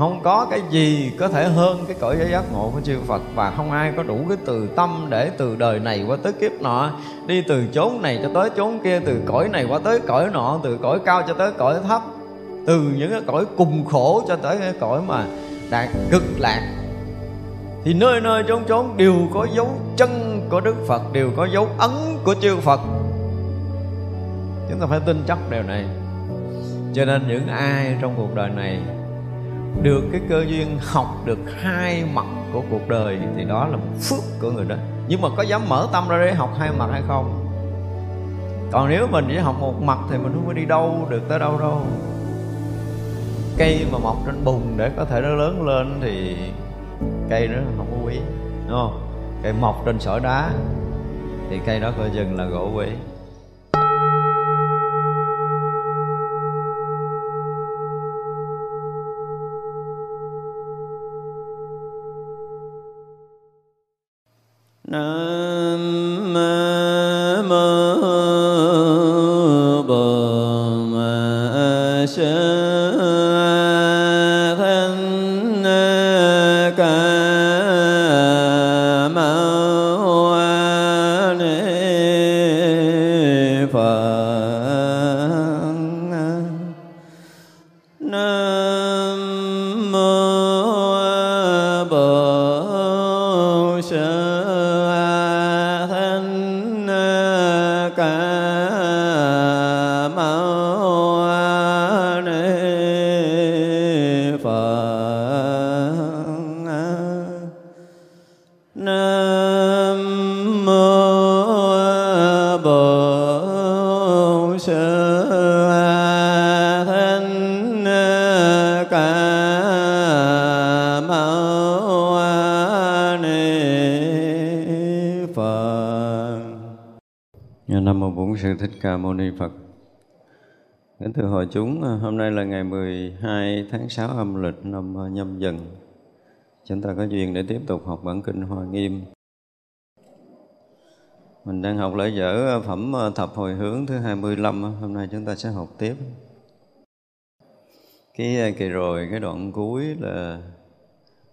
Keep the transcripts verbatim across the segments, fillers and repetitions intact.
Không có cái gì có thể hơn cái cõi giới giác ngộ của chư Phật. Và không ai có đủ cái từ tâm để từ đời này qua tới kiếp nọ, đi từ chốn này cho tới chốn kia, từ cõi này qua tới cõi nọ, từ cõi cao cho tới cõi thấp, từ những cái cõi cùng khổ cho tới cái cõi mà đạt cực lạc. Thì nơi nơi chốn chốn đều có dấu chân của Đức Phật, đều có dấu ấn của chư Phật. Chúng ta phải tin chắc điều này. Cho nên những ai trong cuộc đời này được cái cơ duyên học được hai mặt của cuộc đời thì đó là một phước của người đó. Nhưng mà có dám mở tâm ra để học hai mặt hay không? Còn nếu mình chỉ học một mặt thì mình không có đi đâu được tới đâu đâu. Cây mà mọc trên bùn để có thể nó lớn lên thì cây đó không có quý, đúng không? Cây mọc trên sỏi đá thì cây đó coi chừng là gỗ quý. Nam mô Bổn Sư Thích Ca Mâu Ni Phật. Nam mô Bổn Sư Sư Thích Ca Mâu Ni Phật. Kính thưa hội chúng, hôm nay là ngày mười hai tháng sáu âm lịch năm Nhâm Dần. Chúng ta có duyên để tiếp tục học bản Kinh Hoa Nghiêm. Mình đang học lễ dở phẩm Thập Hồi Hướng thứ hai mươi lăm, hôm nay chúng ta sẽ học tiếp. Cái kỳ rồi, cái đoạn cuối là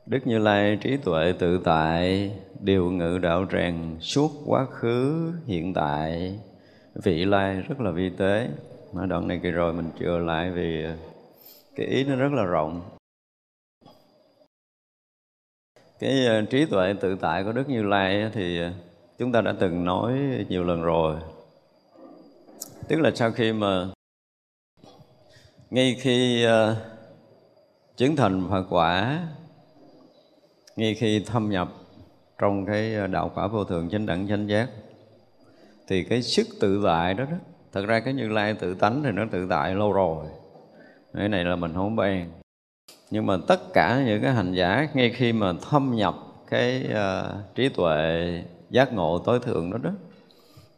Đức Như Lai trí tuệ tự tại, điều ngự đạo tràng suốt quá khứ hiện tại vị lai, rất là vi tế. Mà đoạn này kỳ rồi mình chừa lại vì cái ý nó rất là rộng. Cái trí tuệ tự tại của Đức Như Lai thì chúng ta đã từng nói nhiều lần rồi. Tức là sau khi mà ngay khi chứng thành Phật quả, ngay khi thâm nhập trong cái đạo quả vô thượng chánh đẳng chánh giác, thì cái sức tự tại đó đó, thật ra cái Như Lai tự tánh thì nó tự tại lâu rồi, cái này là mình không bàn. Nhưng mà tất cả những cái hành giả ngay khi mà thâm nhập cái uh, trí tuệ giác ngộ tối thượng đó đó,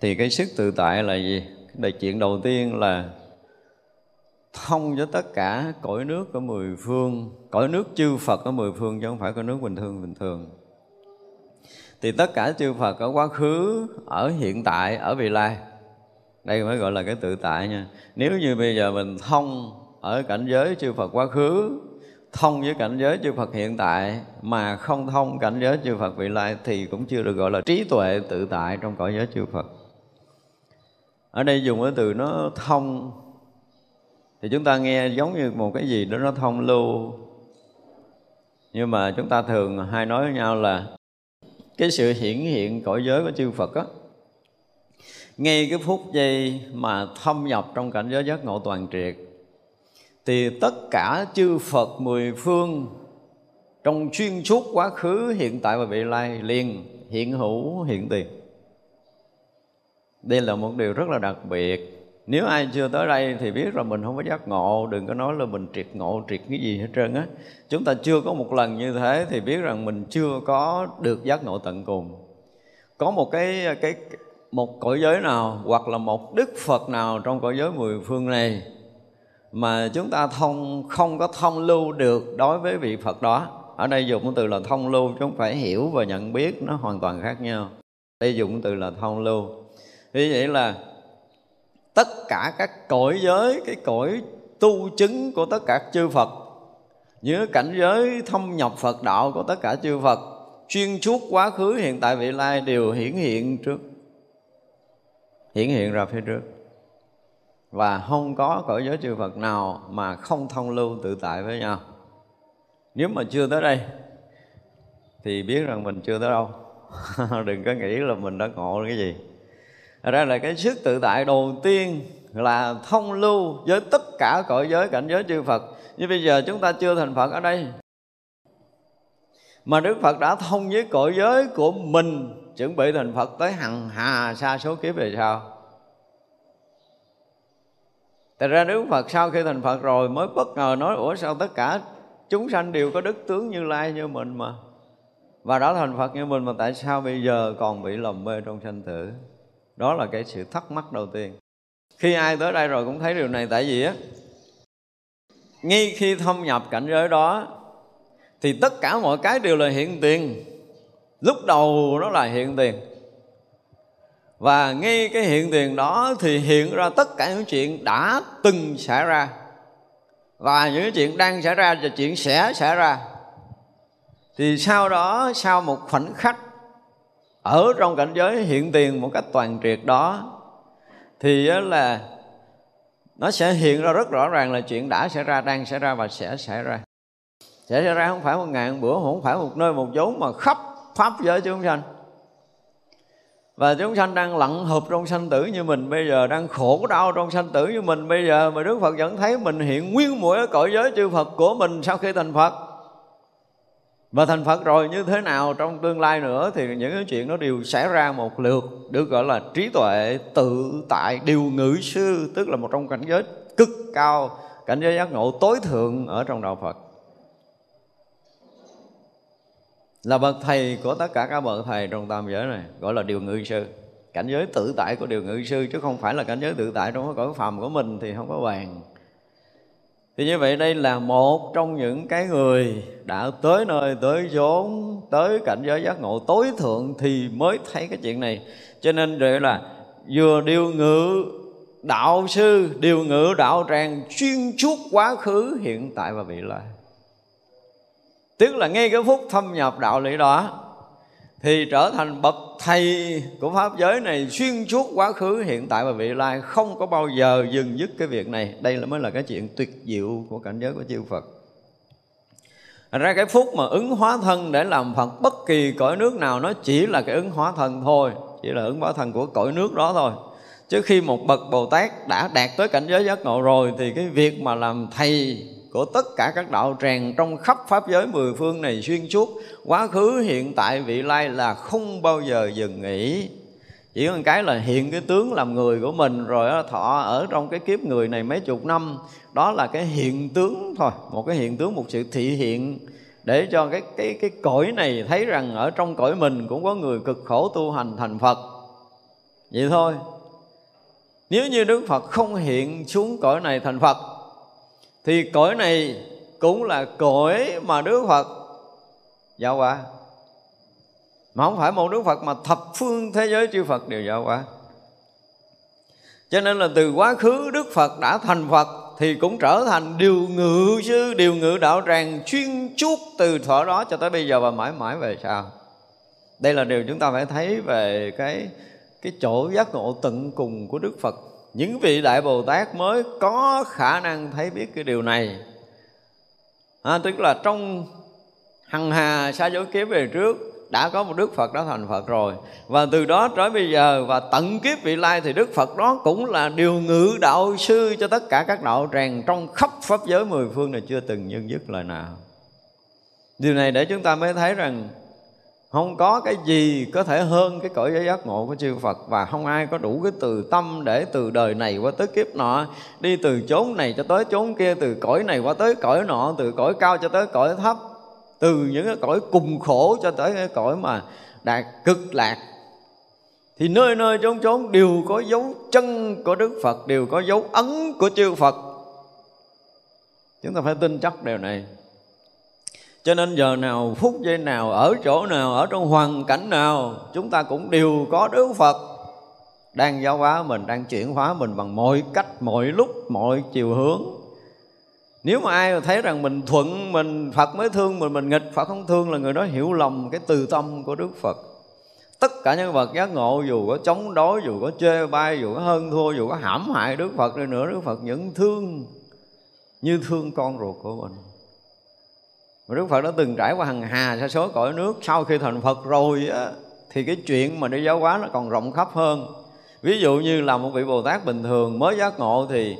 thì cái sức tự tại là gì? Đại chuyện đầu tiên là thông với tất cả cõi nước ở mười phương, cõi nước chư Phật ở mười phương chứ không phải cõi nước bình thường bình thường. Thì tất cả chư Phật ở quá khứ, ở hiện tại, ở vị lai. Đây mới gọi là cái tự tại nha. Nếu như bây giờ mình thông ở cảnh giới chư Phật quá khứ, thông với cảnh giới chư Phật hiện tại, mà không thông cảnh giới chư Phật vị lai, thì cũng chưa được gọi là trí tuệ tự tại trong cõi giới chư Phật. Ở đây dùng cái từ nó thông, thì chúng ta nghe giống như một cái gì đó nó thông lưu. Nhưng mà chúng ta thường hay nói với nhau là cái sự hiển hiện cõi giới của chư Phật á, ngay cái phút giây mà thâm nhập trong cảnh giới giác ngộ toàn triệt, thì tất cả chư Phật mười phương trong xuyên suốt quá khứ, hiện tại và vị lai liền hiện hữu hiện tiền. Đây là một điều rất là đặc biệt. Nếu ai chưa tới đây thì biết là mình không có giác ngộ, đừng có nói là mình triệt ngộ, triệt cái gì hết trơn á. Chúng ta chưa có một lần như thế thì biết rằng mình chưa có được giác ngộ tận cùng. Có một cái, cái một cõi giới nào hoặc là một Đức Phật nào trong cõi giới mười phương này mà chúng ta thông không có thông lưu được đối với vị Phật đó. Ở đây dùng cái từ là thông lưu, chứ không phải hiểu và nhận biết, nó hoàn toàn khác nhau. Đây dùng cái từ là thông lưu. Vì vậy là tất cả các cõi giới, cái cõi tu chứng của tất cả chư Phật Giữa cảnh giới thông nhập Phật đạo của tất cả chư Phật, chuyên suốt quá khứ, hiện tại, vị lai đều hiển hiện trước, hiển hiện ra phía trước. Và không có cõi giới chư Phật nào mà không thông lưu tự tại với nhau. Nếu mà chưa tới đây thì biết rằng mình chưa tới đâu. Đừng có nghĩ là mình đã ngộ cái gì. Thật ra là cái sức tự tại đầu tiên là thông lưu với tất cả cõi giới, cảnh giới chư Phật. Nhưng bây giờ chúng ta chưa thành Phật ở đây, mà Đức Phật đã thông với cõi giới của mình, chuẩn bị thành Phật tới hằng hà sa số kiếp về sau. Thật ra Đức Phật sau khi thành Phật rồi mới bất ngờ nói: ủa sao tất cả chúng sanh đều có đức tướng Như Lai như mình mà, và đã thành Phật như mình, mà tại sao bây giờ còn bị lầm mê trong sanh tử? Đó là cái sự thắc mắc đầu tiên. Khi ai tới đây rồi cũng thấy điều này. Tại vì á, ngay khi thông nhập cảnh giới đó thì tất cả mọi cái đều là hiện tiền. Lúc đầu nó là hiện tiền, và ngay cái hiện tiền đó thì hiện ra tất cả những chuyện đã từng xảy ra, và những chuyện đang xảy ra, và chuyện sẽ xảy ra. Thì sau đó, sau một khoảnh khắc ở trong cảnh giới hiện tiền một cách toàn triệt đó, thì là nó sẽ hiện ra rất rõ ràng là chuyện đã xảy ra, đang xảy ra và sẽ xảy ra. Sẽ xảy ra không phải một ngày một bữa, không phải một nơi một chốn, mà khắp pháp giới chúng sanh. Và chúng sanh đang lặn hợp trong sanh tử như mình bây giờ, đang khổ đau trong sanh tử như mình bây giờ, mà Đức Phật vẫn thấy mình hiện nguyên mũi ở cõi giới chư Phật của mình sau khi thành Phật. Và thành Phật rồi như thế nào trong tương lai nữa thì những cái chuyện nó đều xảy ra một lượt, được gọi là trí tuệ tự tại điều ngự sư, tức là một trong cảnh giới cực cao, cảnh giới giác ngộ tối thượng ở trong đạo Phật. Là bậc thầy của tất cả các bậc thầy trong tam giới này, gọi là điều ngự sư. Cảnh giới tự tại của điều ngự sư, chứ không phải là cảnh giới tự tại trong cái cõi phàm của mình thì không có bàn. Thì như vậy đây là một trong những cái người đã tới nơi, tới chốn, tới cảnh giới giác ngộ tối thượng thì mới thấy cái chuyện này. Cho nên vậy là vừa điều ngự đạo sư, điều ngự đạo tràng, chuyên suốt quá khứ, hiện tại và vị lai. Tức là ngay cái phút thâm nhập đạo lý đó thì trở thành bậc thầy của pháp giới này, xuyên suốt quá khứ, hiện tại và vị lai, không có bao giờ dừng dứt cái việc này. Đây là mới là cái chuyện tuyệt diệu của cảnh giới của chư Phật. Thành ra cái phút mà ứng hóa thân để làm Phật bất kỳ cõi nước nào, nó chỉ là cái ứng hóa thân thôi, chỉ là ứng hóa thân của cõi nước đó thôi. Chứ khi một bậc Bồ Tát đã đạt tới cảnh giới giác ngộ rồi thì cái việc mà làm thầy của tất cả các đạo tràng trong khắp pháp giới mười phương này, xuyên suốt quá khứ, hiện tại, vị lai là không bao giờ dừng nghỉ. Chỉ có một cái là hiện cái tướng làm người của mình rồi thọ ở trong cái kiếp người này mấy chục năm, đó là cái hiện tướng thôi. Một cái hiện tướng, một sự thị hiện để cho cái, cái, cái cõi này thấy rằng ở trong cõi mình cũng có người cực khổ tu hành thành Phật. Vậy thôi. Nếu như Đức Phật không hiện xuống cõi này thành Phật thì cõi này cũng là cõi mà Đức Phật giáo hóa. Mà không phải một Đức Phật mà thập phương thế giới chư Phật đều giáo hóa. Cho nên là từ quá khứ Đức Phật đã thành Phật thì cũng trở thành điều ngự sư, điều ngự đạo tràng, chuyên suốt từ thuở đó cho tới bây giờ và mãi mãi về sau. Đây là điều chúng ta phải thấy về cái, cái chỗ giác ngộ tận cùng của Đức Phật. Những vị Đại Bồ Tát mới có khả năng thấy biết cái điều này. À, tức là trong hằng hà sa số kiếp về trước đã có một Đức Phật đã thành Phật rồi, và từ đó tới bây giờ và tận kiếp vị lai thì Đức Phật đó cũng là điều ngự đạo sư cho tất cả các đạo tràng trong khắp pháp giới mười phương này, chưa từng nhân dứt lời nào. Điều này để chúng ta mới thấy rằng không có cái gì có thể hơn cái cõi giới giác ngộ của chư Phật, và không ai có đủ cái từ tâm để từ đời này qua tới kiếp nọ, đi từ chốn này cho tới chốn kia, từ cõi này qua tới cõi nọ, từ cõi cao cho tới cõi thấp, từ những cái cõi cùng khổ cho tới cái cõi mà đạt cực lạc. Thì nơi nơi chốn chốn đều có dấu chân của Đức Phật, đều có dấu ấn của chư Phật. Chúng ta phải tin chắc điều này. Cho nên giờ nào, phút giây nào, ở chỗ nào, ở trong hoàn cảnh nào, chúng ta cũng đều có Đức Phật đang giáo hóa mình, đang chuyển hóa mình bằng mọi cách, mọi lúc, mọi chiều hướng. Nếu mà ai mà thấy rằng mình thuận mình, Phật mới thương mình, mình nghịch Phật không thương, là người đó hiểu lầm cái từ tâm của Đức Phật. Tất cả nhân vật giác ngộ dù có chống đối, dù có chê bai, dù có hơn thua, dù có hãm hại Đức Phật đi nữa, Đức Phật vẫn thương như thương con ruột của mình. Mà Đức Phật đã từng trải qua hằng hà sa số cõi nước. Sau khi thành Phật rồi á, thì cái chuyện mà đi giáo hóa nó còn rộng khắp hơn. Ví dụ như là một vị Bồ Tát bình thường mới giác ngộ thì,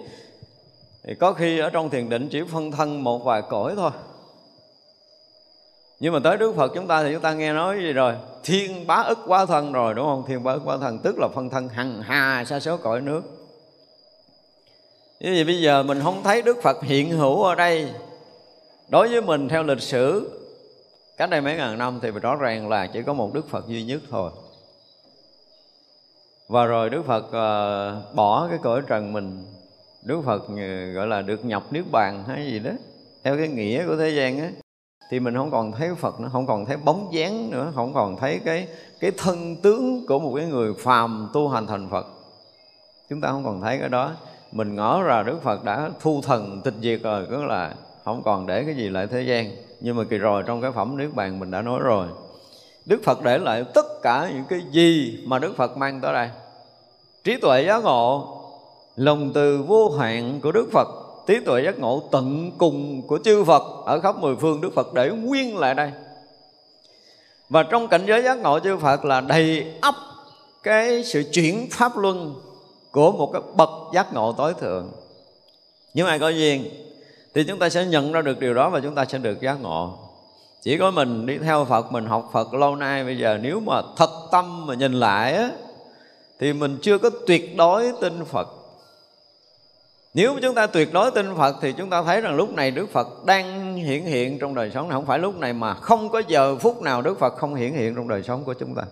thì có khi ở trong thiền định chỉ phân thân một vài cõi thôi. Nhưng mà tới Đức Phật chúng ta thì chúng ta nghe nói gì rồi? Thiên bá ức quá thân rồi, đúng không? Thiên bá ức quá thân tức là phân thân hằng hà sa số cõi nước. Vì vậy bây giờ mình không thấy Đức Phật hiện hữu ở đây. Đối với mình theo lịch sử cách đây mấy ngàn năm thì rõ ràng là chỉ có một Đức Phật duy nhất thôi. Và rồi Đức Phật uh, bỏ cái cõi trần mình, Đức Phật uh, gọi là được nhập Niết Bàn hay gì đó, theo cái nghĩa của thế gian á. Thì mình không còn thấy Phật nữa, không còn thấy bóng dáng nữa, không còn thấy cái, cái thân tướng của một cái người phàm tu hành thành Phật. Chúng ta không còn thấy cái đó. Mình ngỡ ra Đức Phật đã thu thần tịch diệt rồi, tức là không còn để cái gì lại thế gian. Nhưng mà kỳ rồi trong cái phẩm Niết Bàn mình đã nói rồi, Đức Phật để lại tất cả những cái gì mà Đức Phật mang tới đây. Trí tuệ giác ngộ, lòng từ vô hạn của Đức Phật, trí tuệ giác ngộ tận cùng của chư Phật ở khắp mười phương, Đức Phật để nguyên lại đây. Và trong cảnh giới giác ngộ chư Phật là đầy ắp cái sự chuyển pháp luân của một cái bậc giác ngộ tối thượng. Nhưng ai có duyên thì chúng ta sẽ nhận ra được điều đó và chúng ta sẽ được giác ngộ. Chỉ có mình đi theo Phật, mình học Phật lâu nay, bây giờ nếu mà thật tâm mà nhìn lại á, thì mình chưa có tuyệt đối tin Phật. Nếu chúng ta tuyệt đối tin Phật thì chúng ta thấy rằng lúc này Đức Phật đang hiển hiện trong đời sống này. Không phải lúc này mà không có giờ phút nào Đức Phật không hiển hiện trong đời sống của chúng ta.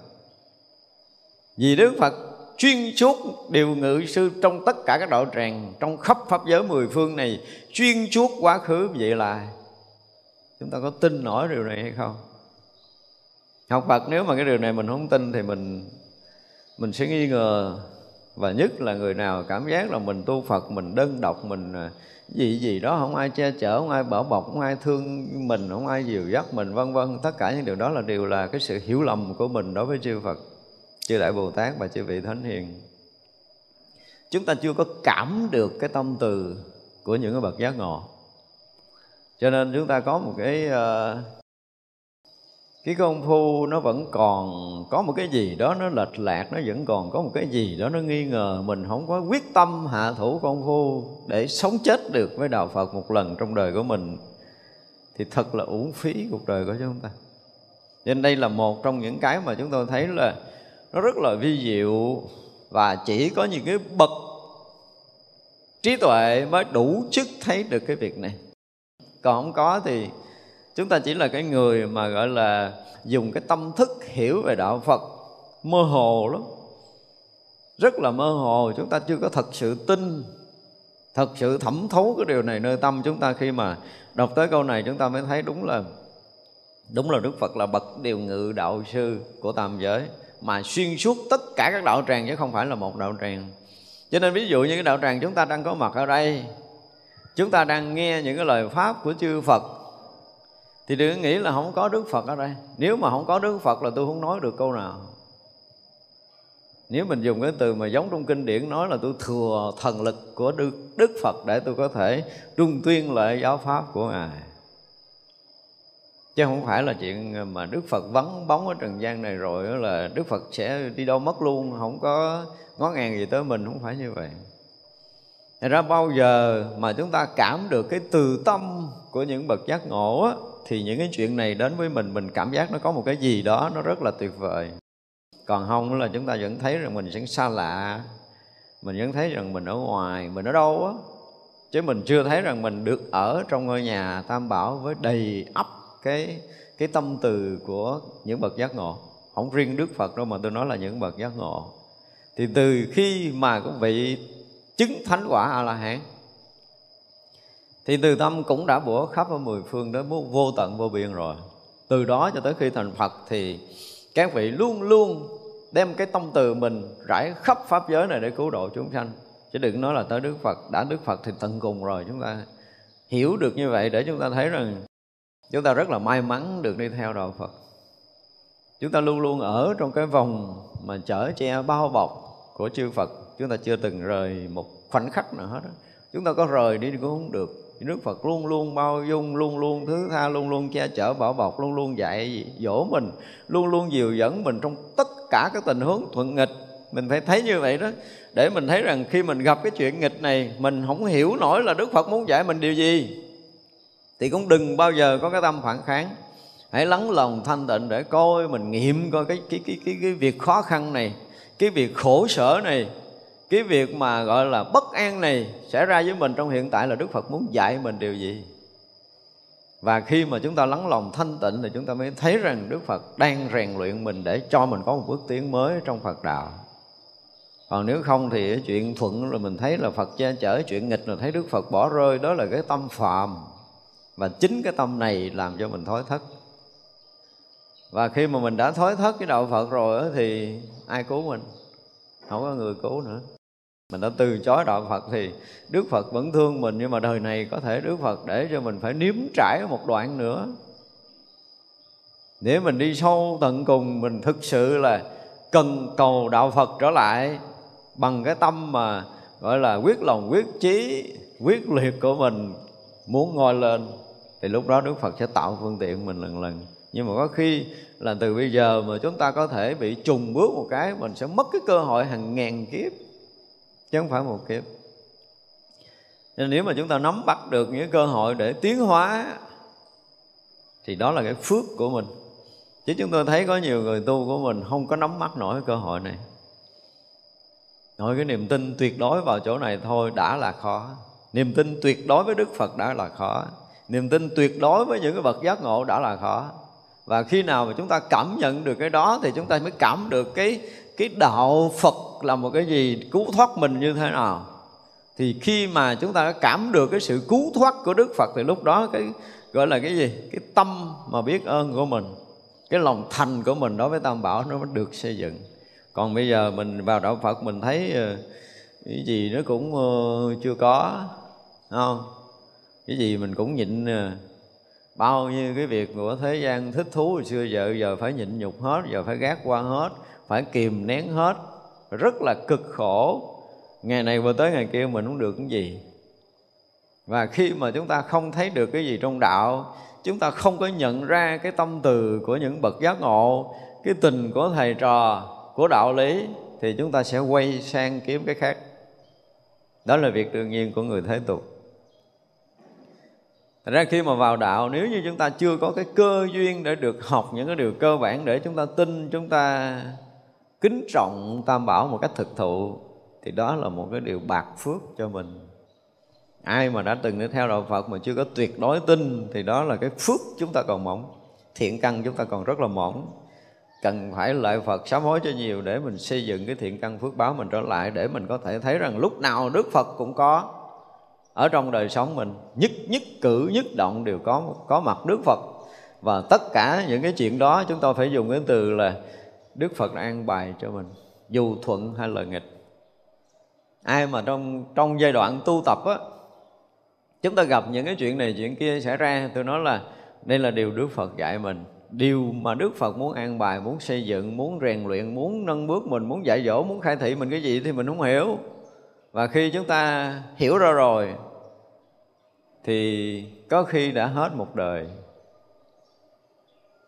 Vì Đức Phật chuyên suốt điều ngự sư trong tất cả các đạo tràng, trong khắp pháp giới mười phương này, chuyên suốt quá khứ. Vậy là chúng ta có tin nổi điều này hay không? Học Phật nếu mà cái điều này mình không tin thì mình mình sẽ nghi ngờ. Và nhất là người nào cảm giác là mình tu Phật, mình đơn độc, mình gì gì đó, không ai che chở, không ai bảo bọc, không ai thương mình, không ai dìu dắt mình, vân vân. Tất cả những điều đó là điều là cái sự hiểu lầm của mình đối với chư Phật, chư Đại Bồ Tát và chư vị Thánh Hiền. Chúng ta chưa có cảm được cái tâm từ của những cái bậc giác ngộ. Cho nên chúng ta có một cái cái công phu nó vẫn còn có một cái gì đó nó lệch lạc, nó vẫn còn có một cái gì đó nó nghi ngờ. Mình không có quyết tâm hạ thủ công phu để sống chết được với đạo Phật một lần trong đời của mình thì thật là uổng phí cuộc đời của chúng ta. Nên đây là một trong những cái mà chúng tôi thấy là nó rất là vi diệu, và chỉ có những cái bậc trí tuệ mới đủ chức thấy được cái việc này. Còn không có thì chúng ta chỉ là cái người mà gọi là dùng cái tâm thức hiểu về đạo Phật mơ hồ lắm, rất là mơ hồ. Chúng ta chưa có thật sự tin, thật sự thẩm thấu cái điều này nơi tâm chúng ta. Khi mà đọc tới câu này chúng ta mới thấy đúng là đúng là Đức Phật là bậc điều ngự đạo sư của tam giới, mà xuyên suốt tất cả các đạo tràng chứ không phải là một đạo tràng. Cho nên ví dụ như cái đạo tràng chúng ta đang có mặt ở đây, chúng ta đang nghe những cái lời pháp của chư Phật, thì đừng nghĩ là không có Đức Phật ở đây. Nếu mà không có Đức Phật là tôi không nói được câu nào. Nếu mình dùng cái từ mà giống trong kinh điển nói là tôi thừa thần lực của Đức, Đức Phật để tôi có thể trung tuyên lại giáo pháp của Ngài, chứ không phải là chuyện mà Đức Phật vắng bóng ở trần gian này rồi là Đức Phật sẽ đi đâu mất luôn, không có ngó ngàng gì tới mình, không phải như vậy. Thật ra bao giờ mà chúng ta cảm được cái từ tâm của những bậc giác ngộ á, thì những cái chuyện này đến với mình, mình cảm giác nó có một cái gì đó nó rất là tuyệt vời. Còn không là chúng ta vẫn thấy rằng mình sẽ xa lạ, mình vẫn thấy rằng mình ở ngoài, mình ở đâu á, chứ mình chưa thấy rằng mình được ở trong ngôi nhà Tam Bảo với đầy ắp cái, cái tâm từ của những bậc giác ngộ. Không riêng Đức Phật đâu, mà tôi nói là những bậc giác ngộ. Thì từ khi mà các vị chứng thánh quả A-la-hán thì từ tâm cũng đã bủa khắp ở mười phương đến vô tận vô biên rồi. Từ đó cho tới khi thành Phật thì các vị luôn luôn đem cái tâm từ mình rải khắp pháp giới này để cứu độ chúng sanh. Chứ đừng nói là tới Đức Phật, đã Đức Phật thì tận cùng rồi, chúng ta hiểu được như vậy để chúng ta thấy rằng chúng ta rất là may mắn được đi theo đạo Phật. Chúng ta luôn luôn ở trong cái vòng mà chở che bao bọc của chư Phật. Chúng ta chưa từng rời một khoảnh khắc nào hết. Chúng ta có rời đi cũng không được. Đức Phật luôn luôn bao dung, luôn luôn thứ tha, luôn luôn che chở bảo bọc, luôn luôn dạy dỗ mình, luôn luôn dìu dẫn mình trong tất cả các tình huống thuận nghịch. Mình phải thấy như vậy đó, để mình thấy rằng khi mình gặp cái chuyện nghịch này, mình không hiểu nổi là Đức Phật muốn dạy mình điều gì, thì cũng đừng bao giờ có cái tâm phản kháng. Hãy lắng lòng thanh tịnh để coi, mình nghiệm coi cái, cái, cái, cái, cái việc khó khăn này, cái việc khổ sở này, cái việc mà gọi là bất an này xảy ra với mình trong hiện tại là Đức Phật muốn dạy mình điều gì. Và khi mà chúng ta lắng lòng thanh tịnh thì chúng ta mới thấy rằng Đức Phật đang rèn luyện mình để cho mình có một bước tiến mới trong Phật đạo. Còn nếu không thì chuyện thuận rồi mình thấy là Phật che chở, chuyện nghịch rồi thấy Đức Phật bỏ rơi, đó là cái tâm phàm. Và chính cái tâm này làm cho mình thối thất. Và khi mà mình đã thối thất cái đạo Phật rồi thì ai cứu mình? Không có người cứu nữa. Mình đã từ chối đạo Phật thì Đức Phật vẫn thương mình, nhưng mà đời này có thể Đức Phật để cho mình phải nếm trải một đoạn nữa. Nếu mình đi sâu tận cùng, mình thực sự là cần cầu đạo Phật trở lại bằng cái tâm mà gọi là quyết lòng, quyết chí, quyết liệt của mình muốn ngồi lên, thì lúc đó Đức Phật sẽ tạo phương tiện mình lần lần. Nhưng mà có khi là từ bây giờ mà chúng ta có thể bị trùng bước một cái, mình sẽ mất cái cơ hội hàng ngàn kiếp, chứ không phải một kiếp. Nên nếu mà chúng ta nắm bắt được những cơ hội để tiến hóa thì đó là cái phước của mình. Chứ chúng tôi thấy có nhiều người tu của mình không có nắm bắt nổi cơ hội này. Nói cái niềm tin tuyệt đối vào chỗ này thôi đã là khó. Niềm tin tuyệt đối với Đức Phật đã là khó. Niềm tin tuyệt đối với những cái bậc giác ngộ đã là khó. Và khi nào mà chúng ta cảm nhận được cái đó thì chúng ta mới cảm được cái, cái đạo Phật là một cái gì, cứu thoát mình như thế nào. Thì khi mà chúng ta đã cảm được cái sự cứu thoát của Đức Phật thì lúc đó cái gọi là cái gì? Cái tâm mà biết ơn của mình, cái lòng thành của mình đối với Tam Bảo nó mới được xây dựng. Còn bây giờ mình vào đạo Phật mình thấy cái gì nó cũng chưa có, không? Cái gì mình cũng nhịn, bao nhiêu cái việc của thế gian thích thú hồi xưa giờ giờ phải nhịn nhục hết, giờ phải gác qua hết, phải kìm nén hết, rất là cực khổ. Ngày này vừa tới ngày kia mình cũng được cái gì. Và khi mà chúng ta không thấy được cái gì trong đạo, chúng ta không có nhận ra cái tâm từ của những bậc giác ngộ, cái tình của thầy trò, của đạo lý, thì chúng ta sẽ quay sang kiếm cái khác. Đó là việc đương nhiên của người thế tục. Thật ra khi mà vào đạo, nếu như chúng ta chưa có cái cơ duyên để được học những cái điều cơ bản để chúng ta tin, chúng ta kính trọng Tam Bảo một cách thực thụ, thì đó là một cái điều bạc phước cho mình. Ai mà đã từng đi theo đạo Phật mà chưa có tuyệt đối tin thì đó là cái phước chúng ta còn mỏng, thiện căn chúng ta còn rất là mỏng. Cần phải lợi Phật sám hối cho nhiều để mình xây dựng cái thiện căn phước báo mình trở lại, để mình có thể thấy rằng lúc nào Đức Phật cũng có ở trong đời sống mình, nhất nhất cử nhất động đều có có mặt Đức Phật. Và tất cả những cái chuyện đó chúng ta phải dùng cái từ là Đức Phật đã an bài cho mình, dù thuận hay là nghịch. Ai mà trong trong giai đoạn tu tập á, chúng ta gặp những cái chuyện này chuyện kia xảy ra, tôi nói là đây là điều Đức Phật dạy mình, điều mà Đức Phật muốn an bài, muốn xây dựng, muốn rèn luyện, muốn nâng bước mình, muốn dạy dỗ, muốn khai thị mình cái gì thì mình không hiểu. Và khi chúng ta hiểu ra rồi thì có khi đã hết một đời,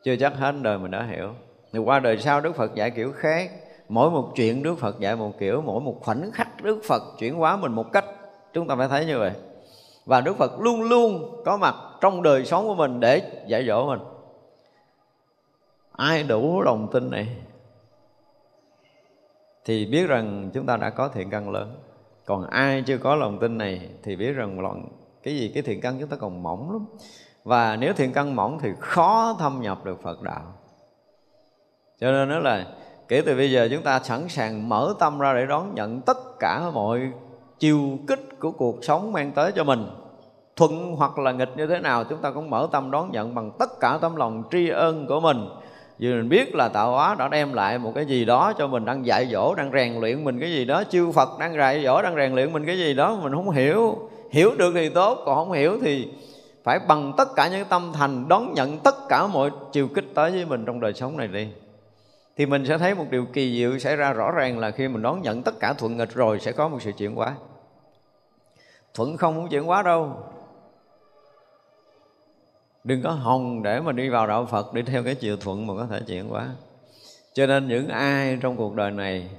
chưa chắc hết đời mình đã hiểu. Thì qua đời sau Đức Phật dạy kiểu khác, mỗi một chuyện Đức Phật dạy một kiểu, mỗi một khoảnh khắc Đức Phật chuyển hóa mình một cách, chúng ta phải thấy như vậy. Và Đức Phật luôn luôn có mặt trong đời sống của mình để dạy dỗ mình. Ai đủ lòng tin này thì biết rằng chúng ta đã có thiện căn lớn. Còn ai chưa có lòng tin này thì biết rằng lòng, cái gì cái thiện căn chúng ta còn mỏng lắm. Và nếu thiện căn mỏng thì khó thâm nhập được Phật đạo. Cho nên đó là kể từ bây giờ chúng ta sẵn sàng mở tâm ra để đón nhận tất cả mọi chiều kích của cuộc sống mang tới cho mình, thuận hoặc là nghịch như thế nào, chúng ta cũng mở tâm đón nhận bằng tất cả tấm lòng tri ân của mình. Vì mình biết là tạo hóa đã đem lại một cái gì đó cho mình, đang dạy dỗ, đang rèn luyện mình cái gì đó, chư Phật đang dạy dỗ, đang rèn luyện mình cái gì đó mình không hiểu, Hiểu được thì tốt, còn không hiểu thì phải bằng tất cả những tâm thành đón nhận tất cả mọi chiều kích tới với mình trong đời sống này đi. Thì mình sẽ thấy một điều kỳ diệu xảy ra rõ ràng là khi mình đón nhận tất cả thuận nghịch rồi sẽ có một sự chuyển hóa. Thuận không muốn chuyển hóa đâu. Đừng có hòng để mà đi vào đạo Phật đi theo cái chiều thuận mà có thể chuyển hóa. Cho nên những ai trong cuộc đời này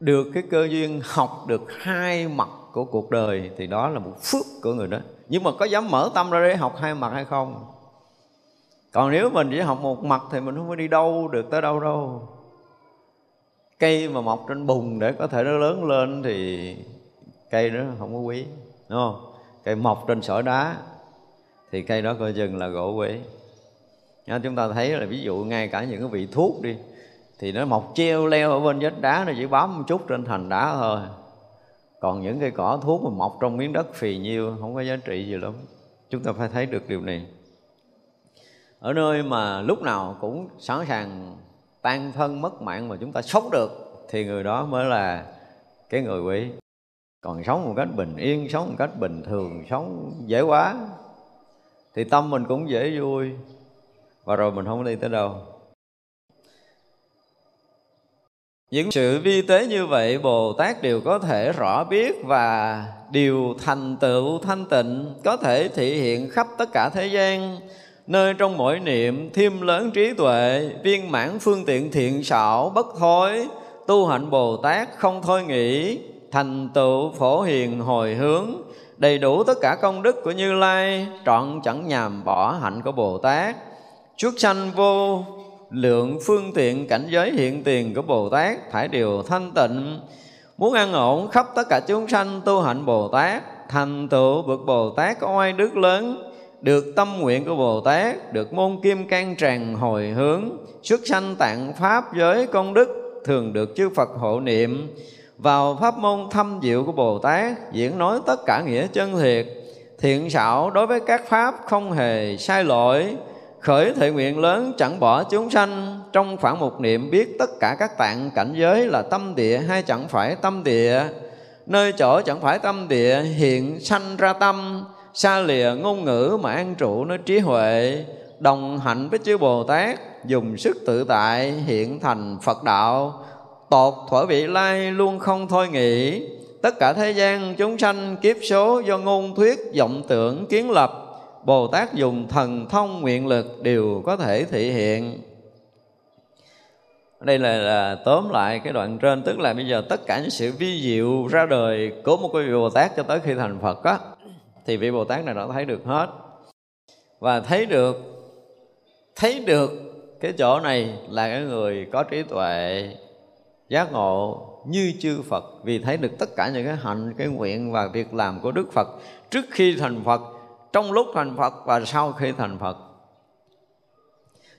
được cái cơ duyên học được hai mặt của cuộc đời thì đó là một phước của người đó. Nhưng mà có dám mở tâm ra để học hai mặt hay không? Còn nếu mình chỉ học một mặt thì mình không có đi đâu được tới đâu đâu. Cây mà mọc trên bùn để có thể nó lớn lên thì cây đó không có quý, đúng không? Cây mọc trên sỏi đá thì cây đó coi chừng là gỗ quý. Chúng ta thấy là ví dụ ngay cả những cái vị thuốc đi, thì nó mọc treo leo ở bên vách đá, nó chỉ bám một chút trên thành đá thôi. Còn những cây cỏ thuốc mà mọc trong miếng đất phì nhiêu không có giá trị gì lắm. Chúng ta phải thấy được điều này. Ở nơi mà lúc nào cũng sẵn sàng tan thân mất mạng mà chúng ta sống được thì người đó mới là cái người quý. Còn sống một cách bình yên, sống một cách bình thường, sống dễ quá thì tâm mình cũng dễ vui, và rồi mình không đi tới đâu. Những sự vi tế như vậy Bồ Tát đều có thể rõ biết và đều thành tựu thanh tịnh, có thể thị hiện khắp tất cả thế gian, nơi trong mỗi niệm thêm lớn trí tuệ, viên mãn phương tiện thiện xảo bất thối, tu hạnh Bồ Tát không thôi nghĩ, thành tựu phổ hiền hồi hướng, đầy đủ tất cả công đức của Như Lai, trọn chẳng nhàm bỏ hạnh của Bồ Tát. Chúc sanh vô lượng phương tiện cảnh giới hiện tiền của Bồ Tát thải đều thanh tịnh, muốn an ổn khắp tất cả chúng sanh tu hạnh Bồ Tát, thành tựu bậc Bồ Tát có oai đức lớn, được tâm nguyện của Bồ Tát, được môn kim cang tràng hồi hướng, xuất sanh tạng pháp giới công đức thường được chư Phật hộ niệm, vào pháp môn thâm diệu của Bồ Tát diễn nói tất cả nghĩa chân thiệt, thiện xảo đối với các pháp không hề sai lỗi, khởi thệ nguyện lớn chẳng bỏ chúng sanh, trong khoảng một niệm biết tất cả các tạng cảnh giới là tâm địa hay chẳng phải tâm địa, nơi chỗ chẳng phải tâm địa hiện sanh ra tâm, xa lìa ngôn ngữ mà an trụ nơi trí huệ, đồng hạnh với chư Bồ Tát, dùng sức tự tại hiện thành Phật đạo, tột thuở vị lai luôn không thôi nghĩ, tất cả thế gian chúng sanh kiếp số do ngôn thuyết vọng tưởng kiến lập, Bồ Tát dùng thần thông nguyện lực đều có thể thị hiện. Đây là, là tóm lại cái đoạn trên, tức là bây giờ tất cả những sự vi diệu ra đời của một vị Bồ Tát cho tới khi thành Phật á, thì vị Bồ Tát này đã thấy được hết. Và thấy được thấy được cái chỗ này là cái người có trí tuệ giác ngộ như chư Phật, vì thấy được tất cả những cái hạnh, cái nguyện và việc làm của Đức Phật trước khi thành Phật, trong lúc thành Phật và sau khi thành Phật.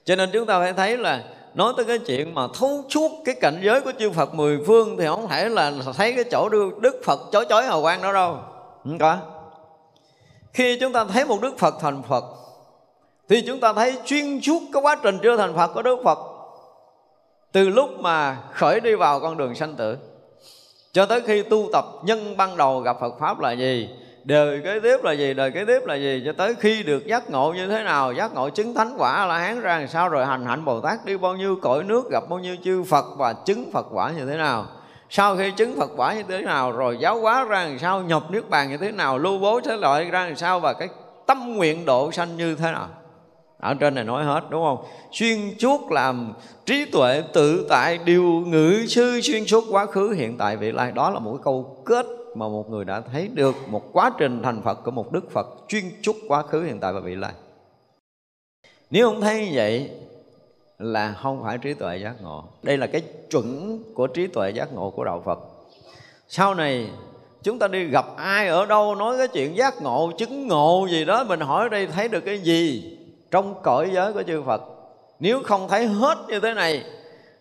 Cho nên chúng ta phải thấy là nói tới cái chuyện mà thấu suốt cái cảnh giới của chư Phật mười phương thì không thể là thấy cái chỗ Đức Phật chói chói hào quang đó đâu, không có. Khi chúng ta thấy một Đức Phật thành Phật thì chúng ta thấy xuyên suốt cái quá trình chưa thành Phật của Đức Phật, từ lúc mà khởi đi vào con đường sanh tử cho tới khi tu tập nhân ban đầu gặp Phật Pháp là gì, đời kế tiếp là gì, đời kế tiếp là gì, cho tới khi được giác ngộ như thế nào, giác ngộ chứng thánh quả A-la-hán ra làm sao, rồi hành hạnh Bồ Tát đi bao nhiêu cõi nước, gặp bao nhiêu chư Phật và chứng Phật quả như thế nào. Sau khi chứng Phật quả như thế nào, rồi giáo hóa ra làm sao, nhập Niết Bàn như thế nào, lưu bố thế loại ra làm sao, và cái tâm nguyện độ sanh như thế nào. Ở trên này nói hết, đúng không? Xuyên suốt làm trí tuệ tự tại điều ngự sư xuyên suốt quá khứ hiện tại vị lai. Đó là một cái câu kết mà một người đã thấy được một quá trình thành Phật của một Đức Phật chuyên chúc quá khứ hiện tại và vị lai. Nếu không thấy như vậy là không phải trí tuệ giác ngộ. Đây là cái chuẩn của trí tuệ giác ngộ của đạo Phật. Sau này chúng ta đi gặp ai ở đâu nói cái chuyện giác ngộ, chứng ngộ gì đó, mình hỏi đây thấy được cái gì trong cõi giới của chư Phật. Nếu không thấy hết như thế này,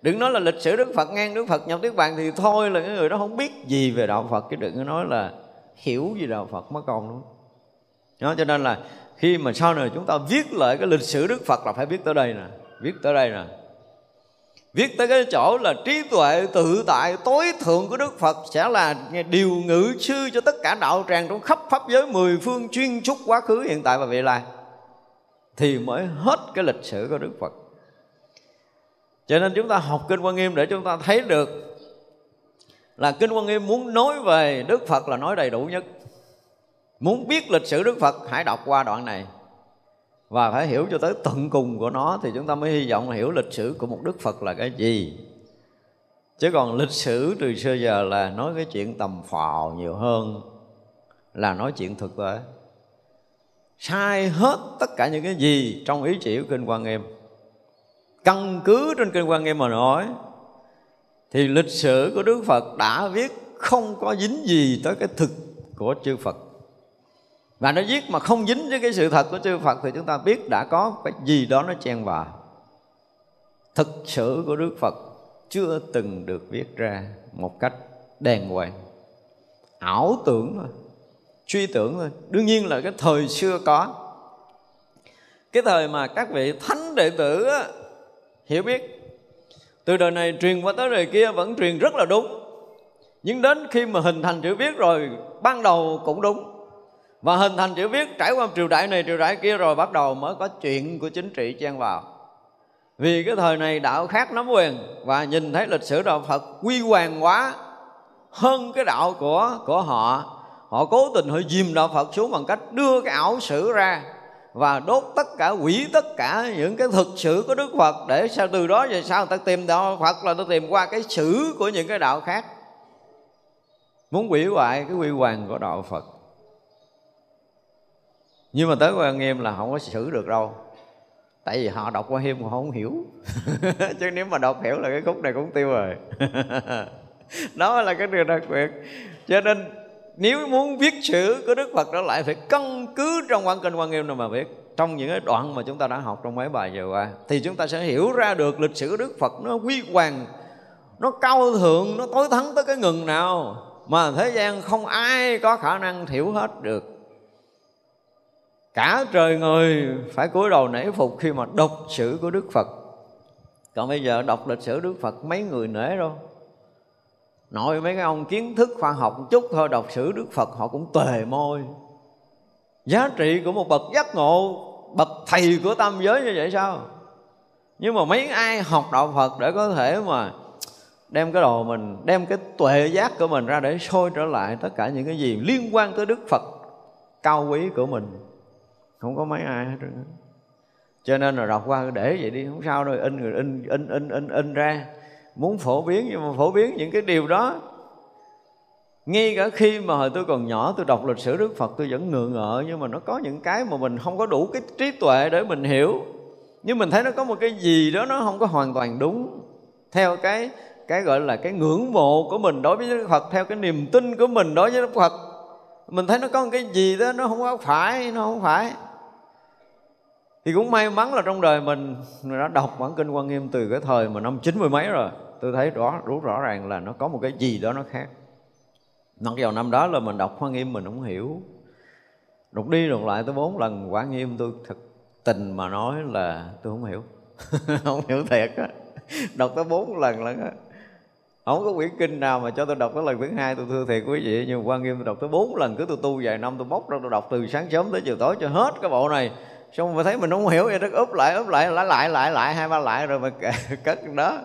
đừng nói là lịch sử Đức Phật ngang Đức Phật nhập Niết Bàn thì thôi là cái người đó không biết gì về đạo Phật, chứ đừng có nói là hiểu gì đạo Phật mới còn luôn. Đó, cho nên là khi mà sau này chúng ta viết lại cái lịch sử Đức Phật là phải viết tới đây nè, viết tới đây nè. Viết tới cái chỗ là trí tuệ tự tại tối thượng của Đức Phật sẽ là điều ngự sư cho tất cả đạo tràng trong khắp pháp giới mười phương, chuyên chúc quá khứ, hiện tại và vị lai, thì mới hết cái lịch sử của Đức Phật. Cho nên chúng ta học Kinh Hoa Nghiêm để chúng ta thấy được là Kinh Hoa Nghiêm muốn nói về Đức Phật là nói đầy đủ nhất. Muốn biết lịch sử Đức Phật hãy đọc qua đoạn này, và phải hiểu cho tới tận cùng của nó thì chúng ta mới hy vọng hiểu lịch sử của một Đức Phật là cái gì. Chứ còn lịch sử từ xưa giờ là nói cái chuyện tầm phào nhiều hơn là nói chuyện thực tế. Sai hết tất cả những cái gì trong ý chỉ của Kinh Hoa Nghiêm. Căn cứ trên Kinh Hoa Nghiêm mà nói thì lịch sử của Đức Phật đã viết không có dính gì tới cái thực của chư Phật. Và nó viết mà không dính với cái sự thật của chư Phật thì chúng ta biết đã có cái gì đó nó chen vào. Thực sự của Đức Phật chưa từng được viết ra một cách đàng hoàng. Ảo tưởng thôi, suy tưởng thôi. Đương nhiên là cái thời xưa có. Cái thời mà các vị thánh đệ tử á, hiểu biết, từ đời này truyền qua tới đời kia vẫn truyền rất là đúng. Nhưng đến khi mà hình thành chữ viết rồi, ban đầu cũng đúng. Và hình thành chữ viết trải qua triều đại này triều đại kia rồi bắt đầu mới có chuyện của chính trị chen vào. Vì cái thời này đạo khác nắm quyền, và nhìn thấy lịch sử đạo Phật quy hoàng quá hơn cái đạo của, của họ. Họ cố tình họ dìm đạo Phật xuống bằng cách đưa cái ảo sử ra và đốt tất cả, hủy tất cả những cái thực sự của Đức Phật. Để sao từ đó về sau ta tìm đạo Phật là ta tìm qua cái sử của những cái đạo khác. Muốn hủy hoại cái quy hoàng của đạo Phật. Nhưng mà tới Hoa Nghiêm là không có xử được đâu. Tại vì họ đọc Hoa Nghiêm họ không hiểu. Chứ nếu mà đọc hiểu là cái khúc này cũng tiêu rồi. Đó là cái điều đặc biệt. Cho nên nếu muốn viết sử của Đức Phật đó lại phải căn cứ trong bản Kinh Hoa Nghiêm này mà viết. Trong những cái đoạn mà chúng ta đã học trong mấy bài vừa qua thì chúng ta sẽ hiểu ra được lịch sử của Đức Phật nó huy hoàng, nó cao thượng, nó tối thắng tới cái ngừng nào mà thế gian không ai có khả năng hiểu hết được. Cả trời người phải cúi đầu nể phục khi mà đọc sử của Đức Phật. Còn bây giờ đọc lịch sử Đức Phật mấy người nể đâu. Nội mấy cái ông kiến thức khoa học một chút thôi, đọc sử Đức Phật họ cũng tề môi. Giá trị của một bậc giác ngộ, bậc thầy của tam giới như vậy sao? Nhưng mà mấy ai học đạo Phật để có thể mà đem cái đồ mình, đem cái tuệ giác của mình ra để soi trở lại tất cả những cái gì liên quan tới Đức Phật cao quý của mình. Không có mấy ai hết trơn. Cho nên là đọc qua để vậy đi, không sao đâu, in người in in in in in ra. Muốn phổ biến nhưng mà phổ biến những cái điều đó. Ngay cả khi mà hồi tôi còn nhỏ tôi đọc lịch sử Đức Phật tôi vẫn ngượng ngợ, nhưng mà nó có những cái mà mình không có đủ cái trí tuệ để mình hiểu. Nhưng mình thấy nó có một cái gì đó nó không có hoàn toàn đúng theo cái cái gọi là cái ngưỡng mộ của mình đối với Đức Phật, theo cái niềm tin của mình đối với Đức Phật. Mình thấy nó có một cái gì đó nó không có phải, nó không phải. Thì cũng may mắn là trong đời mình, mình đã đọc bản Kinh Hoa Nghiêm từ cái thời mà năm chín mươi mấy rồi. Tôi thấy rõ, rất rõ ràng là nó có một cái gì đó nó khác. Mặc dù năm đó là mình đọc Hoa Nghiêm mình không hiểu. Đọc đi đọc lại tới bốn lần Hoa Nghiêm tôi thật tình mà nói là tôi không hiểu. Không hiểu thiệt á. Đọc tới bốn lần lận á. Không có quyển kinh nào mà cho tôi đọc tới lần thứ hai, tôi thưa thiệt quý vị. Nhưng Hoa Nghiêm tôi đọc tới bốn lần, cứ tôi tu vài năm tôi bóc ra tôi đọc từ sáng sớm tới chiều tối cho hết cái bộ này. Xong mà thấy mình không hiểu, nó úp lại, úp lại, lại, lại, lại, lại, hai ba lại rồi mà cất đó.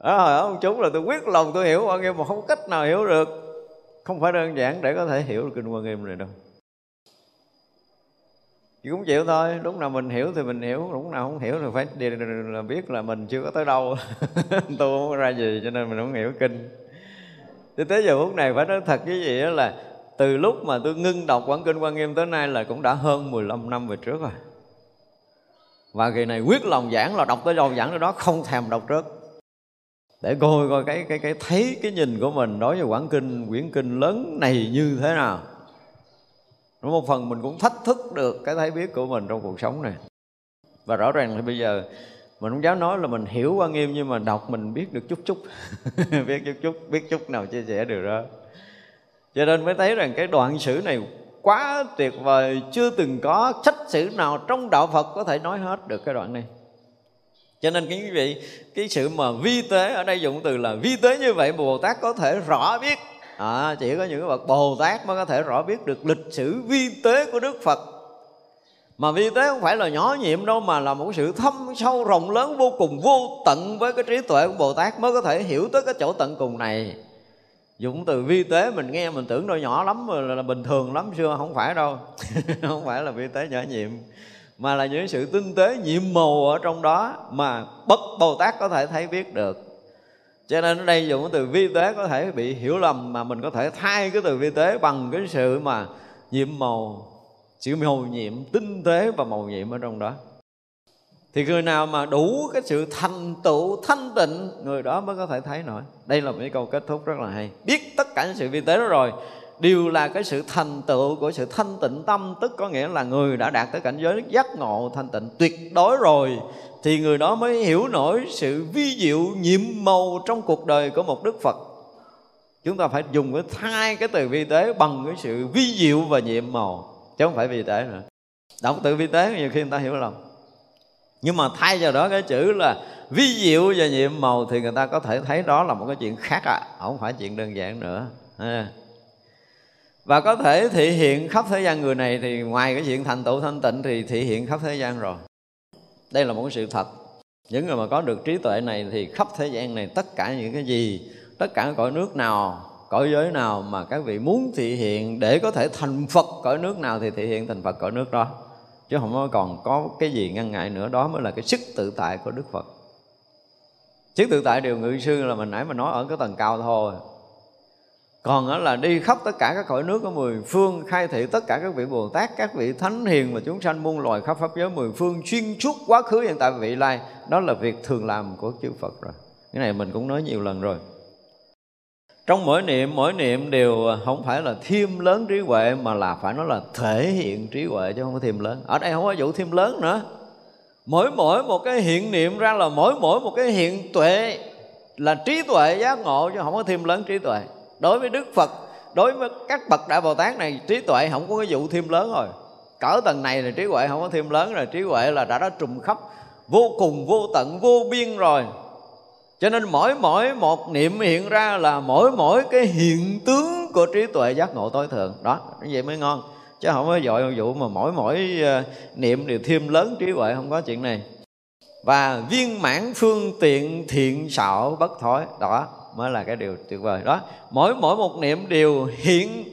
Đó hồi ông chúng là tôi quyết lòng tôi hiểu Hoa Nghiêm mà không cách nào hiểu được. Không phải đơn giản để có thể hiểu được Kinh Hoa Nghiêm này đâu. Chỉ cũng chịu thôi, lúc nào mình hiểu thì mình hiểu, lúc nào không hiểu thì phải là biết là mình chưa có tới đâu. Tôi không có ra gì cho nên mình không hiểu kinh. Thì tới giờ phút này phải nói thật cái gì đó là từ lúc mà tôi ngưng đọc bản Kinh Hoa Nghiêm tới nay là cũng đã hơn mười lăm năm về trước rồi. Và kỳ này quyết lòng giảng là đọc tới đâu giảng tới đó, không thèm đọc trước. Để coi coi cái cái cái thấy cái nhìn của mình đối với bản kinh, quyển kinh lớn này như thế nào. Một phần mình cũng thách thức được cái thấy biết của mình trong cuộc sống này. Và rõ ràng là bây giờ mình không dám nói là mình hiểu Hoa Nghiêm, nhưng mà đọc mình biết được chút chút. Biết chút chút, biết chút nào chia sẻ điều đó. Cho nên mới thấy rằng cái đoạn sử này quá tuyệt vời. Chưa từng có sách sử nào trong đạo Phật có thể nói hết được cái đoạn này. Cho nên quý vị, cái sự mà vi tế ở đây dùng từ là vi tế như vậy mà Bồ Tát có thể rõ biết. À, chỉ có những bậc Bồ Tát mới có thể rõ biết được lịch sử vi tế của Đức Phật. Mà vi tế không phải là nhỏ nhiệm đâu, mà là một sự thâm sâu rộng lớn vô cùng vô tận với cái trí tuệ của Bồ Tát mới có thể hiểu tới cái chỗ tận cùng này. Dụng từ vi tế mình nghe mình tưởng nó nhỏ lắm là, là bình thường lắm, xưa không phải đâu. Không phải là vi tế nhỏ nhiệm, mà là những sự tinh tế nhiệm màu ở trong đó mà bất Bồ Tát có thể thấy biết được. Cho nên ở đây dùng cái từ vi tế có thể bị hiểu lầm, mà mình có thể thay cái từ vi tế bằng cái sự mà nhiệm màu, sự màu nhiệm, tinh tế và màu nhiệm ở trong đó. Thì người nào mà đủ cái sự thành tựu thanh tịnh, người đó mới có thể thấy nổi. Đây là một cái câu kết thúc rất là hay. Biết tất cả những sự vi tế đó rồi, đều là cái sự thành tựu của sự thanh tịnh tâm. Tức có nghĩa là người đã đạt tới cảnh giới giác ngộ thanh tịnh tuyệt đối rồi, thì người đó mới hiểu nổi sự vi diệu nhiệm màu trong cuộc đời của một Đức Phật. Chúng ta phải dùng cái thay cái từ vi tế bằng cái sự vi diệu và nhiệm màu, chứ không phải vi tế nữa. Đọc từ vi tế nhiều khi người ta hiểu lầm, nhưng mà thay vào đó cái chữ là vi diệu và nhiệm màu thì người ta có thể thấy đó là một cái chuyện khác à, không phải chuyện đơn giản nữa. Và có thể thị hiện khắp thế gian, người này thì ngoài cái chuyện thành tựu thanh tịnh thì thị hiện khắp thế gian rồi. Đây là một sự thật. Những người mà có được trí tuệ này thì khắp thế gian này, tất cả những cái gì, tất cả cõi nước nào, cõi giới nào mà các vị muốn thị hiện để có thể thành Phật cõi nước nào thì thị hiện thành Phật cõi nước đó, chứ không còn có cái gì ngăn ngại nữa. Đó mới là cái sức tự tại của Đức Phật. Sức tự tại điều ngự sư là mình nãy mà nói ở cái tầng cao thôi. Còn đó là đi khắp tất cả các cõi nước ở mười phương, khai thị tất cả các vị Bồ Tát, các vị Thánh Hiền và chúng sanh muôn loài khắp pháp giới mười phương, xuyên suốt quá khứ hiện tại và vị lai. Đó là việc thường làm của chư Phật rồi. Cái này mình cũng nói nhiều lần rồi. Trong mỗi niệm, mỗi niệm đều không phải là thêm lớn trí huệ, mà là phải nói là thể hiện trí huệ, chứ không có thêm lớn. Ở đây không có vụ thêm lớn nữa. Mỗi mỗi một cái hiện niệm ra là mỗi mỗi một cái hiện tuệ, là trí tuệ giác ngộ, chứ không có thêm lớn trí tuệ. Đối với Đức Phật, đối với các bậc Đại Bồ Tát này, trí tuệ không có cái vụ thêm lớn rồi. Cỡ tầng này là trí huệ không có thêm lớn rồi. Trí huệ là đã đã trùm khắp vô cùng, vô tận, vô biên rồi. Cho nên mỗi mỗi một niệm hiện ra là mỗi mỗi cái hiện tướng của trí tuệ giác ngộ tối thượng. Đó, như vậy mới ngon. Chứ không có dội vụ mà mỗi mỗi niệm đều thêm lớn trí huệ, không có chuyện này. Và viên mãn phương tiện thiện xảo bất thối. Đó mới là cái điều tuyệt vời đó. Mỗi mỗi một niệm đều hiện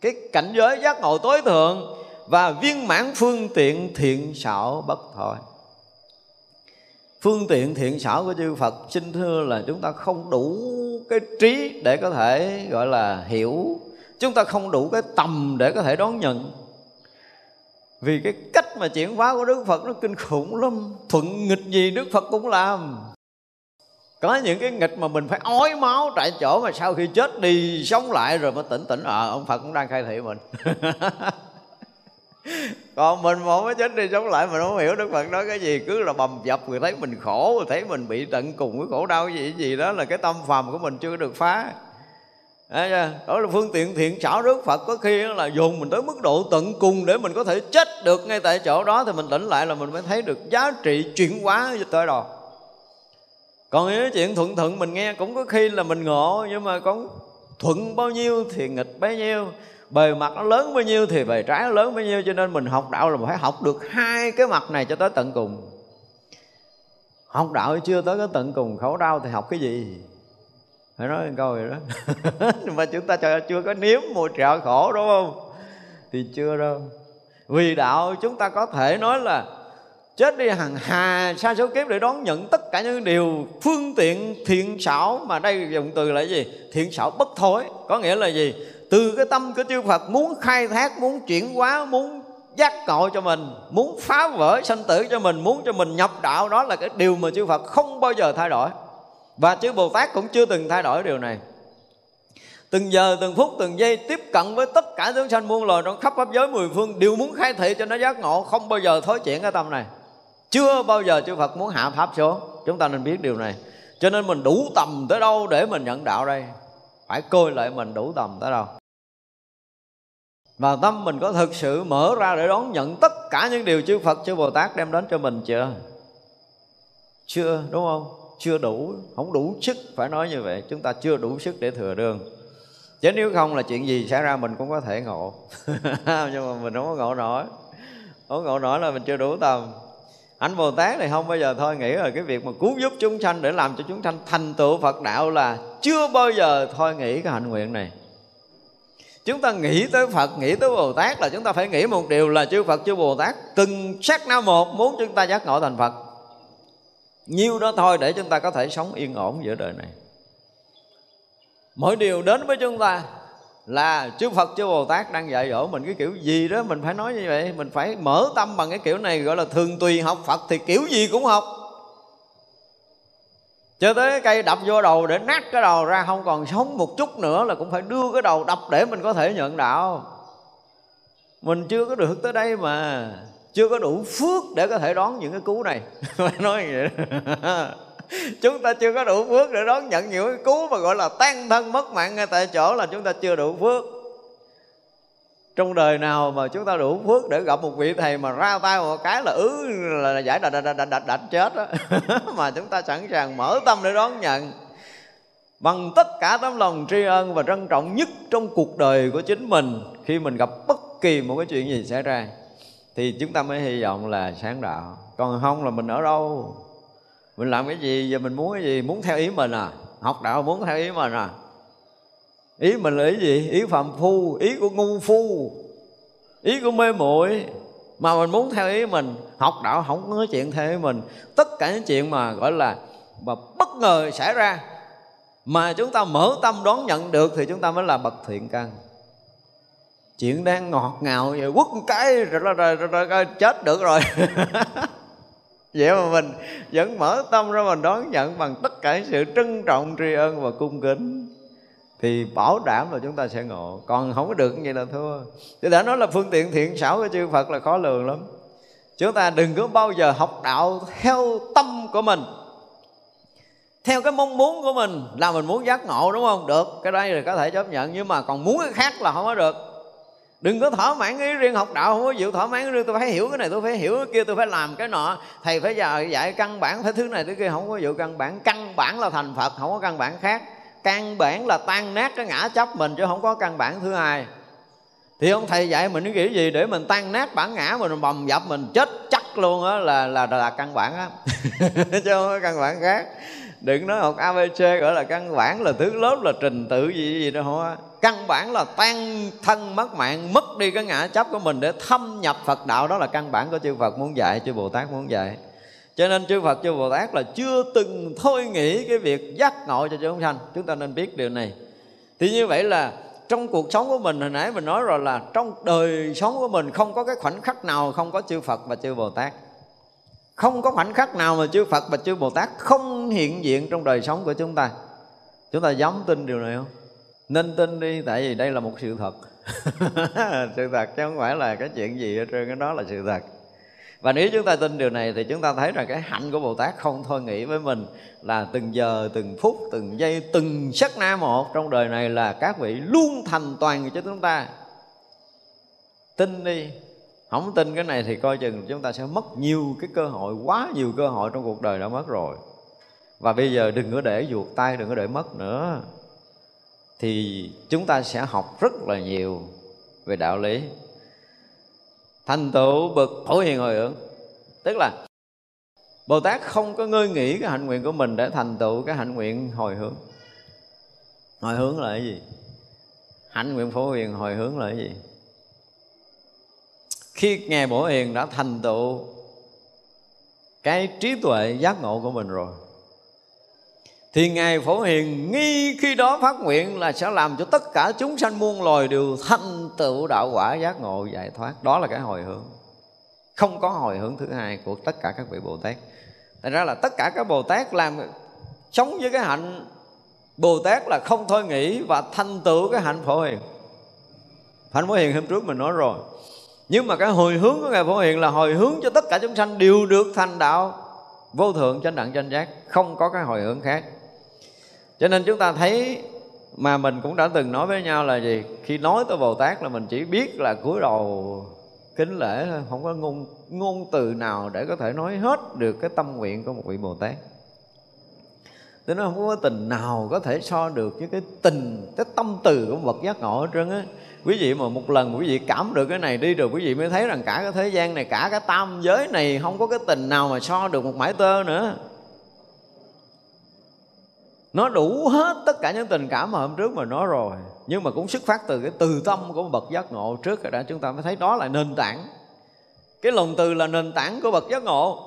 cái cảnh giới giác ngộ tối thượng và viên mãn phương tiện thiện xảo bất thối. Phương tiện thiện xảo của chư Phật, xin thưa là chúng ta không đủ cái trí để có thể gọi là hiểu, chúng ta không đủ cái tầm để có thể đón nhận. Vì cái cách mà chuyển hóa của Đức Phật nó kinh khủng lắm, thuận nghịch gì Đức Phật cũng làm. Có những cái nghịch mà mình phải ói máu tại chỗ, mà sau khi chết đi sống lại rồi mới tỉnh tỉnh ờ à, ông Phật cũng đang khai thị mình. Còn mình mà mới chết đi sống lại mình không hiểu Đức Phật nói cái gì, cứ là bầm dập, người thấy mình khổ, người thấy mình bị tận cùng với khổ đau gì gì đó, là cái tâm phàm của mình chưa được phá. Đó là phương tiện thiện xảo Đức Phật, có khi là dùng mình tới mức độ tận cùng để mình có thể chết được ngay tại chỗ đó, thì mình tỉnh lại là mình mới thấy được giá trị chuyển hóa tới đó. Còn những chuyện thuận thuận mình nghe cũng có khi là mình ngộ, nhưng mà con thuận bao nhiêu thì nghịch bấy nhiêu, bề mặt nó lớn bao nhiêu thì bề trái nó lớn bấy nhiêu. Cho nên mình học đạo là mình phải học được hai cái mặt này cho tới tận cùng. Học đạo chưa tới cái tận cùng khổ đau thì học cái gì? Phải nói câu vậy đó. Mà chúng ta chưa có nếm mùi trạo khổ đúng không? Thì chưa đâu. Vì đạo chúng ta có thể nói là chết đi hàng hà sa số kiếp để đón nhận tất cả những điều phương tiện thiện xảo, mà đây dùng từ là gì? Thiện xảo bất thối. Có nghĩa là gì? Từ cái tâm của chư Phật muốn khai thác, muốn chuyển hóa, muốn giác ngộ cho mình, muốn phá vỡ sanh tử cho mình, muốn cho mình nhập đạo. Đó là cái điều mà chư Phật không bao giờ thay đổi, và chư Bồ Tát cũng chưa từng thay đổi điều này. Từng giờ, từng phút, từng giây tiếp cận với tất cả chúng sanh muôn loài trong khắp pháp giới mười phương, đều muốn khai thị cho nó giác ngộ, không bao giờ thối chuyển cái tâm này. Chưa bao giờ chư Phật muốn hạ pháp xuống. Chúng ta nên biết điều này. Cho nên mình đủ tầm tới đâu để mình nhận đạo đây? Phải coi lại mình đủ tầm tới đâu, và tâm mình có thực sự mở ra để đón nhận tất cả những điều chư Phật, chư Bồ Tát đem đến cho mình chưa? Chưa, đúng không? Chưa đủ, không đủ sức, phải nói như vậy. Chúng ta chưa đủ sức để thừa đương. Chứ nếu không là chuyện gì xảy ra mình cũng có thể ngộ. Nhưng mà mình không có ngộ nổi. Không ngộ nổi là mình chưa đủ tầm. Ảnh Bồ Tát này không bao giờ thôi nghĩ là cái việc mà cứu giúp chúng sanh để làm cho chúng sanh thành tựu Phật đạo là chưa bao giờ thôi nghĩ cái hạnh nguyện này. Chúng ta nghĩ tới Phật, nghĩ tới Bồ Tát là chúng ta phải nghĩ một điều là chư Phật, chư Bồ Tát từng sát na một muốn chúng ta giác ngộ thành Phật. Nhiêu đó thôi để chúng ta có thể sống yên ổn giữa đời này. Mỗi điều đến với chúng ta là chư Phật, chư Bồ Tát đang dạy dỗ mình cái kiểu gì đó. Mình phải nói như vậy, mình phải mở tâm bằng cái kiểu này gọi là thường tùy học Phật thì kiểu gì cũng học. Cho tới cái cây đập vô đầu để nát cái đầu ra không còn sống một chút nữa là cũng phải đưa cái đầu đập để mình có thể nhận đạo. Mình chưa có được tới đây mà, chưa có đủ phước để có thể đón những cái cú này. Nói vậy chúng ta chưa có đủ phước để đón nhận những cái cú mà gọi là tan thân mất mạng ngay tại chỗ là chúng ta chưa đủ phước. Trong đời nào mà chúng ta đủ phước để gặp một vị thầy mà ra tay một cái là ứ là giải đạch đạch đạch đạch chết đó. Mà chúng ta sẵn sàng mở tâm để đón nhận bằng tất cả tấm lòng tri ân và trân trọng nhất trong cuộc đời của chính mình. Khi mình gặp bất kỳ một cái chuyện gì xảy ra thì chúng ta mới hy vọng là sáng đạo. Còn không là mình ở đâu, mình làm cái gì, giờ mình muốn cái gì, muốn theo ý mình à, học đạo muốn theo ý mình à. Ý mình là ý gì? Ý phàm phu, ý của ngu phu, ý của mê muội. Mà mình muốn theo ý mình, học đạo không có chuyện theo ý mình. Tất cả những chuyện mà gọi là mà bất ngờ xảy ra mà chúng ta mở tâm đón nhận được thì chúng ta mới là bậc thiện căn. Chuyện đang ngọt ngào vậy quất cái rồi, rồi, rồi, rồi chết được rồi. Vậy mà mình vẫn mở tâm ra mình đón nhận bằng tất cả sự trân trọng, tri ân và cung kính thì bảo đảm là chúng ta sẽ ngộ. Còn không có được như vậy là thua. Tôi đã nói là phương tiện thiện xảo của chư Phật là khó lường lắm. Chúng ta đừng có bao giờ học đạo theo tâm của mình, theo cái mong muốn của mình. Là mình muốn giác ngộ đúng không? Được, cái đây là có thể chấp nhận. Nhưng mà còn muốn cái khác là không có được. Đừng có thỏa mãn ý riêng. Học đạo không có chịu thỏa mãn riêng. Tôi phải hiểu cái này, tôi phải hiểu cái kia, tôi phải làm cái nọ. Thầy phải dạy, dạy căn bản, phải thứ này thứ kia. Không có vụ căn bản. Căn bản là thành Phật, không có căn bản khác. Căn bản là tan nát cái ngã chấp mình, chứ không có căn bản thứ hai. Thì ông thầy dạy mình cái kiểu gì để mình tan nát bản ngã mình, bầm dập mình chết chắc luôn á là, là là căn bản á. Chứ không có căn bản khác. Đừng nói học a bê xê gọi là căn bản, là thứ lớp, là trình tự gì gì đâu không. Căn bản là tan thân mất mạng, mất đi cái ngã chấp của mình để thâm nhập Phật đạo. Đó là căn bản của chư Phật muốn dạy, chư Bồ Tát muốn dạy. Cho nên chư Phật, chư Bồ Tát là chưa từng thôi nghĩ cái việc giác ngộ cho chúng sanh. Chúng ta nên biết điều này. Thì như vậy là trong cuộc sống của mình, hồi nãy mình nói rồi là trong đời sống của mình không có cái khoảnh khắc nào không có chư Phật và chư Bồ Tát. Không có khoảnh khắc nào mà chư Phật và chư Bồ Tát không hiện diện trong đời sống của chúng ta. Chúng ta dám tin điều này không? Nên tin đi, tại vì đây là một sự thật. Sự thật chứ không phải là cái chuyện gì hết trơn, cái đó là sự thật. Và nếu chúng ta tin điều này thì chúng ta thấy rằng cái hạnh của Bồ Tát không thôi nghĩ với mình là từng giờ, từng phút, từng giây, từng sát na một trong đời này là các vị luôn thành toàn cho chúng ta. Tin đi, không tin cái này thì coi chừng chúng ta sẽ mất nhiều cái cơ hội, quá nhiều cơ hội trong cuộc đời đã mất rồi. Và bây giờ đừng có để vuột tay, đừng có để mất nữa. Thì chúng ta sẽ học rất là nhiều về đạo lý. Thành tựu bậc phổ hiền hồi hướng, tức là Bồ Tát không có ngơi nghĩ cái hạnh nguyện của mình để thành tựu cái hạnh nguyện hồi hướng. Hồi hướng là cái gì? Hạnh nguyện phổ hiền hồi hướng là cái gì? Khi Ngài Phổ Hiền đã thành tựu cái trí tuệ giác ngộ của mình rồi thì Ngài Phổ Hiền ngay khi đó phát nguyện là sẽ làm cho tất cả chúng sanh muôn loài đều thành tựu đạo quả giác ngộ giải thoát. Đó là cái hồi hướng. Không có hồi hướng thứ hai của tất cả các vị Bồ Tát. Thành ra là tất cả các Bồ Tát làm sống với cái hạnh Bồ Tát là không thôi nghĩ và thành tựu cái hạnh Phổ Hiền. Hạnh Phổ Hiền hôm trước mình nói rồi. Nhưng mà cái hồi hướng của Ngài Phổ Hiền là hồi hướng cho tất cả chúng sanh đều được thành đạo vô thượng chánh đẳng chánh giác. Không có cái hồi hướng khác. Cho nên chúng ta thấy mà mình cũng đã từng nói với nhau là gì? Khi nói tới Bồ Tát là mình chỉ biết là cúi đầu kính lễ thôi, không có ngung ngôn từ nào để có thể nói hết được cái tâm nguyện của một vị Bồ Tát. Thế nó không có tình nào có thể so được với cái tình, cái tâm từ của Phật giác ngộ hết trơn á. Quý vị mà một lần quý vị cảm được cái này đi rồi quý vị mới thấy rằng cả cái thế gian này, cả cái tam giới này không có cái tình nào mà so được một mãi tơ nữa. Nó đủ hết tất cả những tình cảm mà hôm trước mình nói rồi, nhưng mà cũng xuất phát từ cái từ tâm của bậc giác ngộ trước rồi đã, chúng ta mới thấy đó là nền tảng. Cái lòng từ là nền tảng của bậc giác ngộ,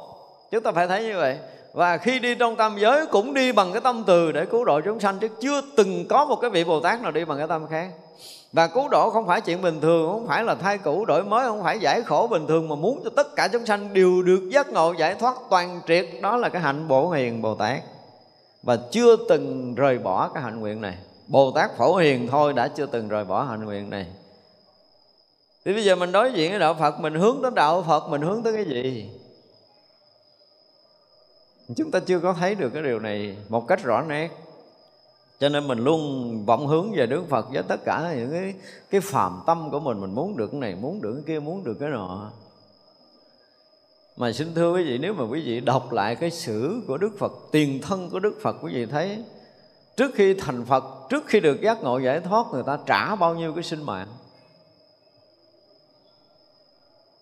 chúng ta phải thấy như vậy. Và khi đi trong tam giới cũng đi bằng cái tâm từ để cứu độ chúng sanh, chứ chưa từng có một cái vị Bồ Tát nào đi bằng cái tâm khác. Và cứu độ không phải chuyện bình thường, không phải là thay cũ đổi mới, không phải giải khổ bình thường, mà muốn cho tất cả chúng sanh đều được giác ngộ giải thoát toàn triệt. Đó là cái hạnh Bổ Hiền Bồ Tát, và chưa từng rời bỏ cái hạnh nguyện này. Bồ Tát Phổ Hiền thôi đã chưa từng rời bỏ hạnh nguyện này. Thì bây giờ mình đối diện với đạo Phật, mình hướng tới đạo Phật, mình hướng tới cái gì? Chúng ta chưa có thấy được cái điều này một cách rõ nét. Cho nên mình luôn vọng hướng về Đức Phật với tất cả những cái, cái phàm tâm của mình. Mình muốn được cái này, muốn được cái kia, muốn được cái nọ. Mà xin thưa quý vị, nếu mà quý vị đọc lại cái sử của Đức Phật, tiền thân của Đức Phật, quý vị thấy trước khi thành Phật, trước khi được giác ngộ giải thoát, người ta trả bao nhiêu cái sinh mạng.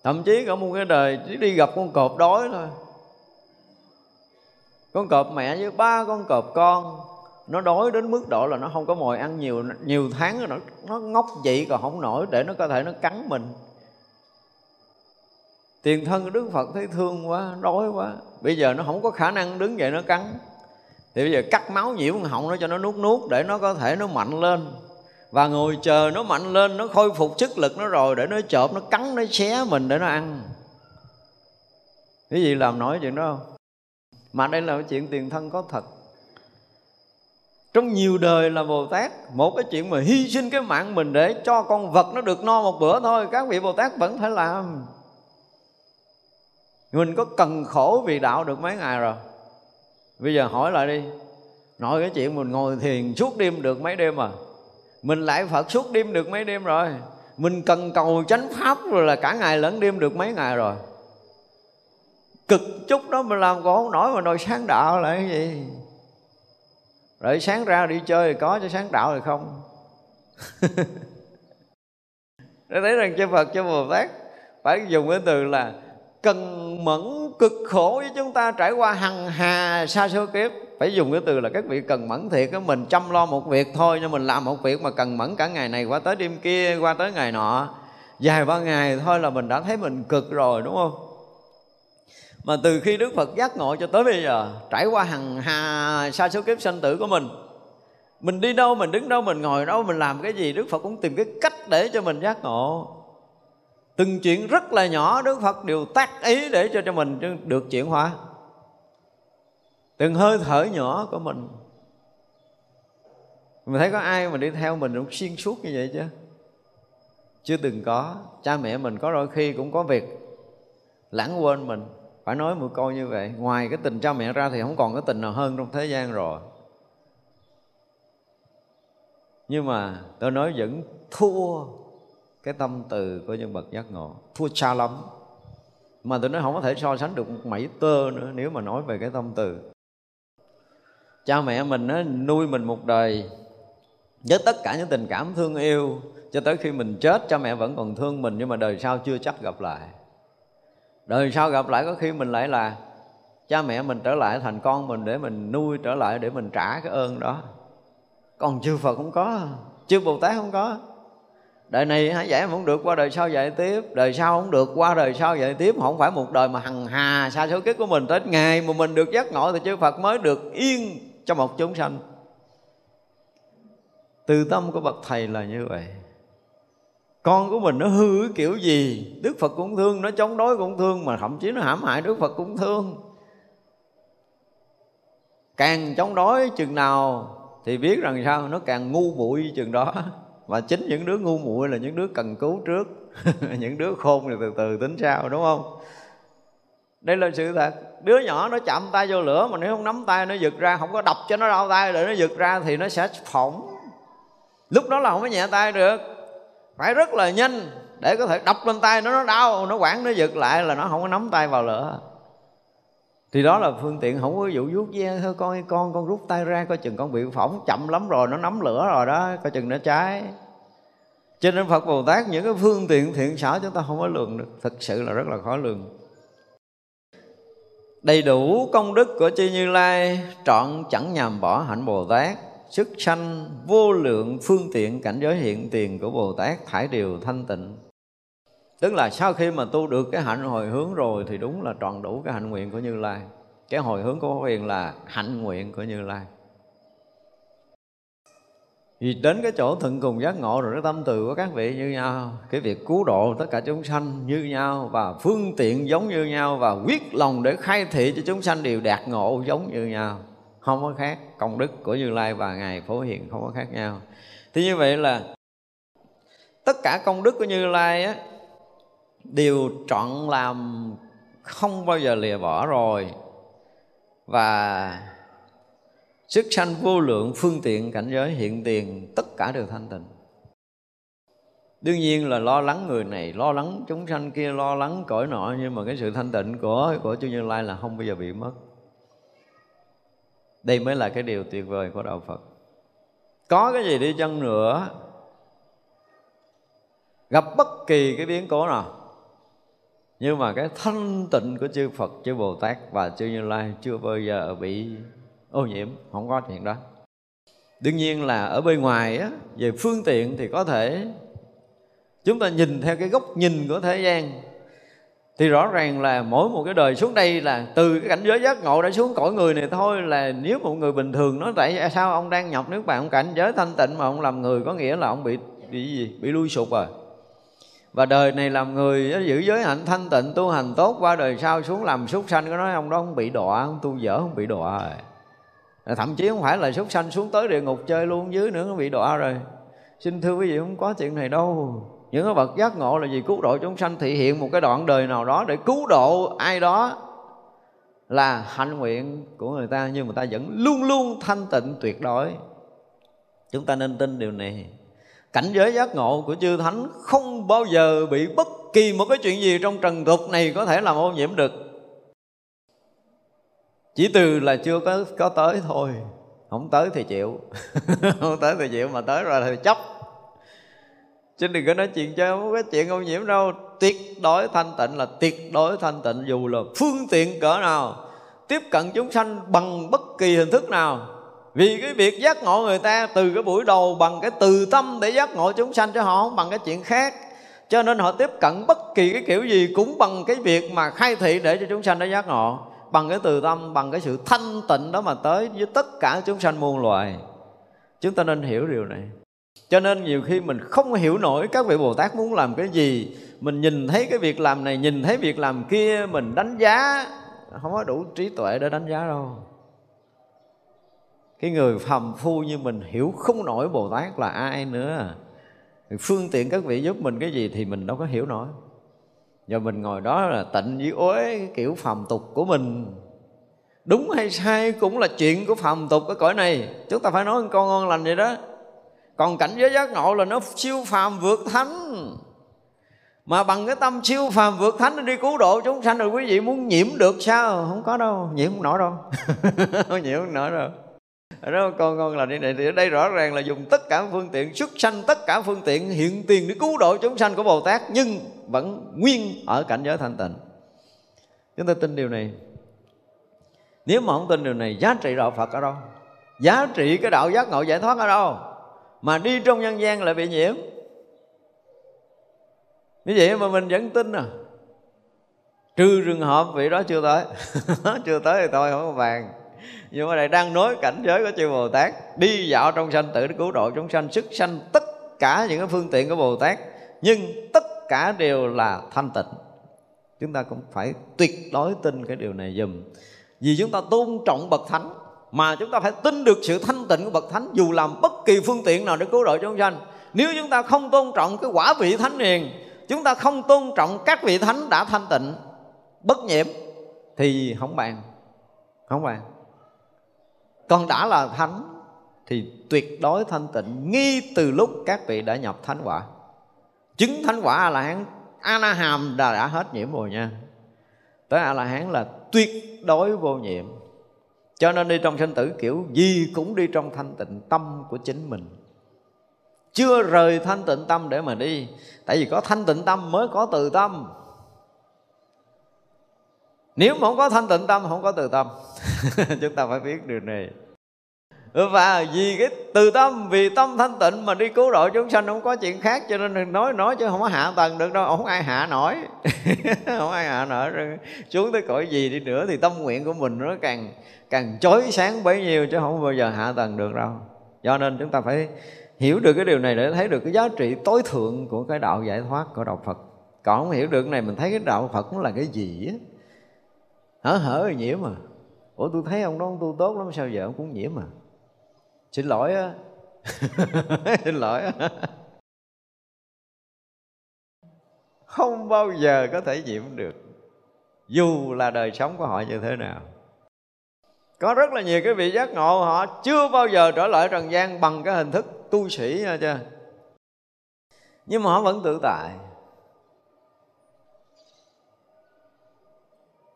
Thậm chí cả một cái đời chỉ đi gặp con cọp đói thôi, con cọp mẹ với ba con cọp con, nó đói đến mức độ là nó không có mồi ăn nhiều nhiều tháng rồi, nó, nó ngốc vậy còn không nổi để nó có thể nó cắn mình. Tiền thân của Đức Phật thấy thương quá, đói quá, bây giờ nó không có khả năng đứng dậy nó cắn, thì bây giờ cắt máu nhiễu họng nó cho nó nuốt nuốt để nó có thể nó mạnh lên. Và ngồi chờ nó mạnh lên, nó khôi phục sức lực nó rồi để nó chộp, nó cắn, nó xé mình để nó ăn. Cái gì làm nổi chuyện đó không? Mà đây là chuyện tiền thân có thật. Trong nhiều đời là Bồ Tát, một cái chuyện mà hy sinh cái mạng mình để cho con vật nó được no một bữa thôi, các vị Bồ Tát vẫn phải làm. Mình có cần khổ vì đạo được mấy ngày rồi? Bây giờ hỏi lại đi, nói cái chuyện mình ngồi thiền suốt đêm được mấy đêm à? Mình lại Phật suốt đêm được mấy đêm rồi? Mình cần cầu chánh pháp rồi là cả ngày lẫn đêm được mấy ngày rồi? Cực chút đó mình làm còn không nổi mà đòi sáng đạo là cái gì? Rồi sáng ra đi chơi thì có, chứ sáng đạo thì không. Để thấy rằng chư Phật, chư Bồ Tát phải dùng cái từ là cần mẫn cực khổ với chúng ta trải qua hằng hà sa số kiếp. Phải dùng cái từ là các vị cần mẫn thiệt. Cái mình chăm lo một việc thôi, nhưng mình làm một việc mà cần mẫn cả ngày này qua tới đêm kia, qua tới ngày nọ, dài ba ngày thôi là mình đã thấy mình cực rồi, đúng không? Mà từ khi Đức Phật giác ngộ cho tới bây giờ, trải qua hằng hà sa số kiếp sanh tử của mình, mình đi đâu, mình đứng đâu, mình ngồi đâu, mình làm cái gì, Đức Phật cũng tìm cái cách để cho mình giác ngộ. Từng chuyện rất là nhỏ Đức Phật đều tác ý để cho, cho mình được chuyển hóa. Từng hơi thở nhỏ của mình. Mình thấy có ai mà đi theo mình cũng xuyên suốt như vậy chứ? Chưa từng có. Cha mẹ mình có đôi khi cũng có việc lãng quên mình. Phải nói một câu như vậy, ngoài cái tình cha mẹ ra thì không còn cái tình nào hơn trong thế gian rồi. Nhưng mà tôi nói vẫn thua cái tâm từ của nhân vật giác ngộ, thua xa lắm. Mà tôi nói không có thể so sánh được một mảy tơ nữa nếu mà nói về cái tâm từ. Cha mẹ mình nó nuôi mình một đời với tất cả những tình cảm thương yêu, cho tới khi mình chết cha mẹ vẫn còn thương mình, nhưng mà đời sau chưa chắc gặp lại. Đời sau gặp lại có khi mình lại là cha mẹ mình trở lại thành con mình để mình nuôi trở lại, để mình trả cái ơn đó. Còn chư Phật không có, chư Bồ Tát không có. Đời này hả, dạy không được qua đời sau dạy tiếp, đời sau không được qua đời sau dạy tiếp. Không phải một đời mà hằng hà sa số kiếp của mình, tới ngày mà mình được giác ngộ thì chư Phật mới được yên cho một chúng sanh. Từ tâm của bậc thầy là như vậy. Con của mình nó hư cái kiểu gì Đức Phật cũng thương, nó chống đối cũng thương, mà thậm chí nó hãm hại Đức Phật cũng thương. Càng chống đối chừng nào thì biết rằng sao, nó càng ngu muội chừng đó. Và chính những đứa ngu muội là những đứa cần cứu trước. Những đứa khôn thì từ từ tính sao, đúng không? Đây là sự thật. Đứa nhỏ nó chạm tay vô lửa mà nếu không nắm tay nó giật ra, không có đập cho nó đau tay để nó giật ra thì nó sẽ phỏng. Lúc đó là không có nhẹ tay được, phải rất là nhanh để có thể đập lên tay nó, nó đau, nó quảng, nó giật lại là nó không có nắm tay vào lửa. Thì đó là phương tiện không có vụ vuốt ve thôi, con ơi con, con rút tay ra coi chừng con bị phỏng, chậm lắm rồi, nó nắm lửa rồi đó, coi chừng nó cháy. Cho nên Phật Bồ Tát những cái phương tiện thiện xảo chúng ta không có lường được, thực sự là rất là khó lường. Đầy đủ công đức của chư Như Lai trọn chẳng nhằm bỏ hạnh Bồ Tát, sức sanh vô lượng phương tiện cảnh giới hiện tiền của Bồ Tát thải điều thanh tịnh. Tức là sau khi mà tu được cái hạnh hồi hướng rồi thì đúng là tròn đủ cái hạnh nguyện của Như Lai. Cái hồi hướng của Huyền là hạnh nguyện của Như Lai. Vì đến cái chỗ thượng cùng giác ngộ rồi, cái tâm từ của các vị như nhau, cái việc cứu độ tất cả chúng sanh như nhau, và phương tiện giống như nhau, và quyết lòng để khai thị cho chúng sanh đều đạt ngộ giống như nhau, không có khác. Công đức của Như Lai và Ngài Phổ Hiền không có khác nhau. Thì như vậy là tất cả công đức của Như Lai á, điều trọn làm không bao giờ lìa bỏ rồi, và sức sanh vô lượng phương tiện cảnh giới hiện tiền tất cả đều thanh tịnh. Đương nhiên là lo lắng người này, lo lắng chúng sanh kia, lo lắng cõi nọ, nhưng mà cái sự thanh tịnh của của chư Như Lai là không bao giờ bị mất. Đây mới là cái điều tuyệt vời của đạo Phật. Có cái gì đi chăng nữa, gặp bất kỳ cái biến cố nào, nhưng mà cái thanh tịnh của chư Phật, chư Bồ Tát và chư Như Lai chưa bao giờ bị ô nhiễm, không có chuyện đó. Đương nhiên là ở bên ngoài á, về phương tiện thì có thể chúng ta nhìn theo cái góc nhìn của thế gian, thì rõ ràng là mỗi một cái đời xuống đây là từ cái cảnh giới giác ngộ đã xuống cõi người này thôi, là nếu một người bình thường nói tại sao ông đang nhập nước bạn, ông cảnh giới thanh tịnh mà ông làm người, có nghĩa là ông bị bị gì? Bị lui sụp rồi. Và đời này làm người giữ giới hạnh thanh tịnh, tu hành tốt, qua đời sau xuống làm súc sanh, có nói ông đó không bị đọa, ông tu dở không bị đọa rồi. Thậm chí không phải là súc sanh xuống tới địa ngục chơi luôn dưới nữa, nó bị đọa rồi. Xin thưa quý vị, không có chuyện này đâu. Những cái bậc giác ngộ là gì? Cứu độ chúng sanh, thị hiện một cái đoạn đời nào đó để cứu độ ai đó là hạnh nguyện của người ta, nhưng mà ta vẫn luôn luôn thanh tịnh tuyệt đối. Chúng ta nên tin điều này. Cảnh giới giác ngộ của chư Thánh không bao giờ bị bất kỳ một cái chuyện gì trong trần tục này có thể làm ô nhiễm được. Chỉ từ là chưa có, có tới thôi. Không tới thì chịu. Không tới thì chịu, mà tới rồi thì chấp. Chứ đừng có nói chuyện chơi, không có chuyện ô nhiễm đâu. Tuyệt đối thanh tịnh là tuyệt đối thanh tịnh, dù là phương tiện cỡ nào, tiếp cận chúng sanh bằng bất kỳ hình thức nào. Vì cái việc giác ngộ người ta từ cái buổi đầu bằng cái từ tâm để giác ngộ chúng sanh, cho họ không bằng cái chuyện khác. Cho nên họ tiếp cận bất kỳ cái kiểu gì cũng bằng cái việc mà khai thị để cho chúng sanh đã giác ngộ, bằng cái từ tâm, bằng cái sự thanh tịnh đó mà tới với tất cả chúng sanh muôn loài. Chúng ta nên hiểu điều này. Cho nên nhiều khi mình không hiểu nổi các vị Bồ Tát muốn làm cái gì, mình nhìn thấy cái việc làm này, nhìn thấy việc làm kia, mình đánh giá không có đủ trí tuệ để đánh giá đâu. Cái người phàm phu như mình hiểu không nổi Bồ Tát là ai nữa. Phương tiện các vị giúp mình cái gì thì mình đâu có hiểu nổi. Giờ mình ngồi đó là tịnh với uế cái kiểu phàm tục của mình. Đúng hay sai cũng là chuyện của phàm tục ở cõi này. Chúng ta phải nói con ngon lành vậy đó. Còn cảnh giới giác ngộ là nó siêu phàm vượt thánh. Mà bằng cái tâm siêu phàm vượt thánh đi cứu độ chúng sanh rồi quý vị muốn nhiễm được sao? Không có đâu, nhiễm không nổi đâu. Không nhiễm không nổi đâu. Đó, con ngon là đi này, thì ở đây rõ ràng là dùng tất cả phương tiện xuất sanh, tất cả phương tiện hiện tiền để cứu độ chúng sanh của Bồ Tát, nhưng vẫn nguyên ở cảnh giới thanh tịnh. Chúng ta tin điều này. Nếu mà không tin điều này, giá trị đạo Phật ở đâu? Giá trị cái đạo giác ngộ giải thoát ở đâu? Mà đi trong nhân gian lại bị nhiễm. Như vậy mà mình vẫn tin à? Trừ trường hợp vị đó chưa tới. Chưa tới thì thôi không có vàng. Nhưng mà đây đang nói cảnh giới của chư Bồ Tát đi dạo trong sanh tử để cứu độ chúng sanh, sức sanh tất cả những cái phương tiện của Bồ Tát, nhưng tất cả đều là thanh tịnh. Chúng ta cũng phải tuyệt đối tin cái điều này dùm. Vì chúng ta tôn trọng bậc thánh, mà chúng ta phải tin được sự thanh tịnh của bậc thánh, dù làm bất kỳ phương tiện nào để cứu độ chúng sanh. Nếu chúng ta không tôn trọng cái quả vị thánh hiền, chúng ta không tôn trọng các vị thánh đã thanh tịnh bất nhiễm, thì không bàn. Không bàn. Còn đã là thánh thì tuyệt đối thanh tịnh, nghi từ lúc các vị đã nhập thánh quả. chứng thánh quả A-la-hán, A-la-hàm đã, đã hết nhiễm rồi nha. Tới A-la-hán là tuyệt đối vô nhiễm. Cho nên đi trong sinh tử kiểu gì cũng đi trong thanh tịnh tâm của chính mình, chưa rời thanh tịnh tâm để mà đi. Tại vì có thanh tịnh tâm mới có từ tâm. Nếu mà không có thanh tịnh tâm, không có từ tâm. Chúng ta phải biết điều này. Và vì cái từ tâm, vì tâm thanh tịnh mà đi cứu độ chúng sanh, không có chuyện khác. Cho nên đừng nói nói chứ không có hạ tầng được đâu, không ai hạ nổi. Không ai hạ nổi. Xuống tới cõi gì đi nữa thì tâm nguyện của mình nó càng càng chói sáng bấy nhiêu, chứ không bao giờ hạ tầng được đâu. Do nên chúng ta phải hiểu được cái điều này để thấy được cái giá trị tối thượng của cái đạo giải thoát của đạo Phật. Còn không hiểu được cái này, mình thấy cái đạo Phật nó là cái gì á, hở hở rồi nhiễm mà. Ủa tôi thấy ông đó ông tu tốt lắm, sao giờ ông cũng nhiễm mà. Xin lỗi á. Xin lỗi á. Không bao giờ có thể nhiễm được, dù là đời sống của họ như thế nào. Có rất là nhiều cái vị giác ngộ họ chưa bao giờ trở lại trần gian bằng cái hình thức tu sĩ nha chưa, nhưng mà họ vẫn tự tại.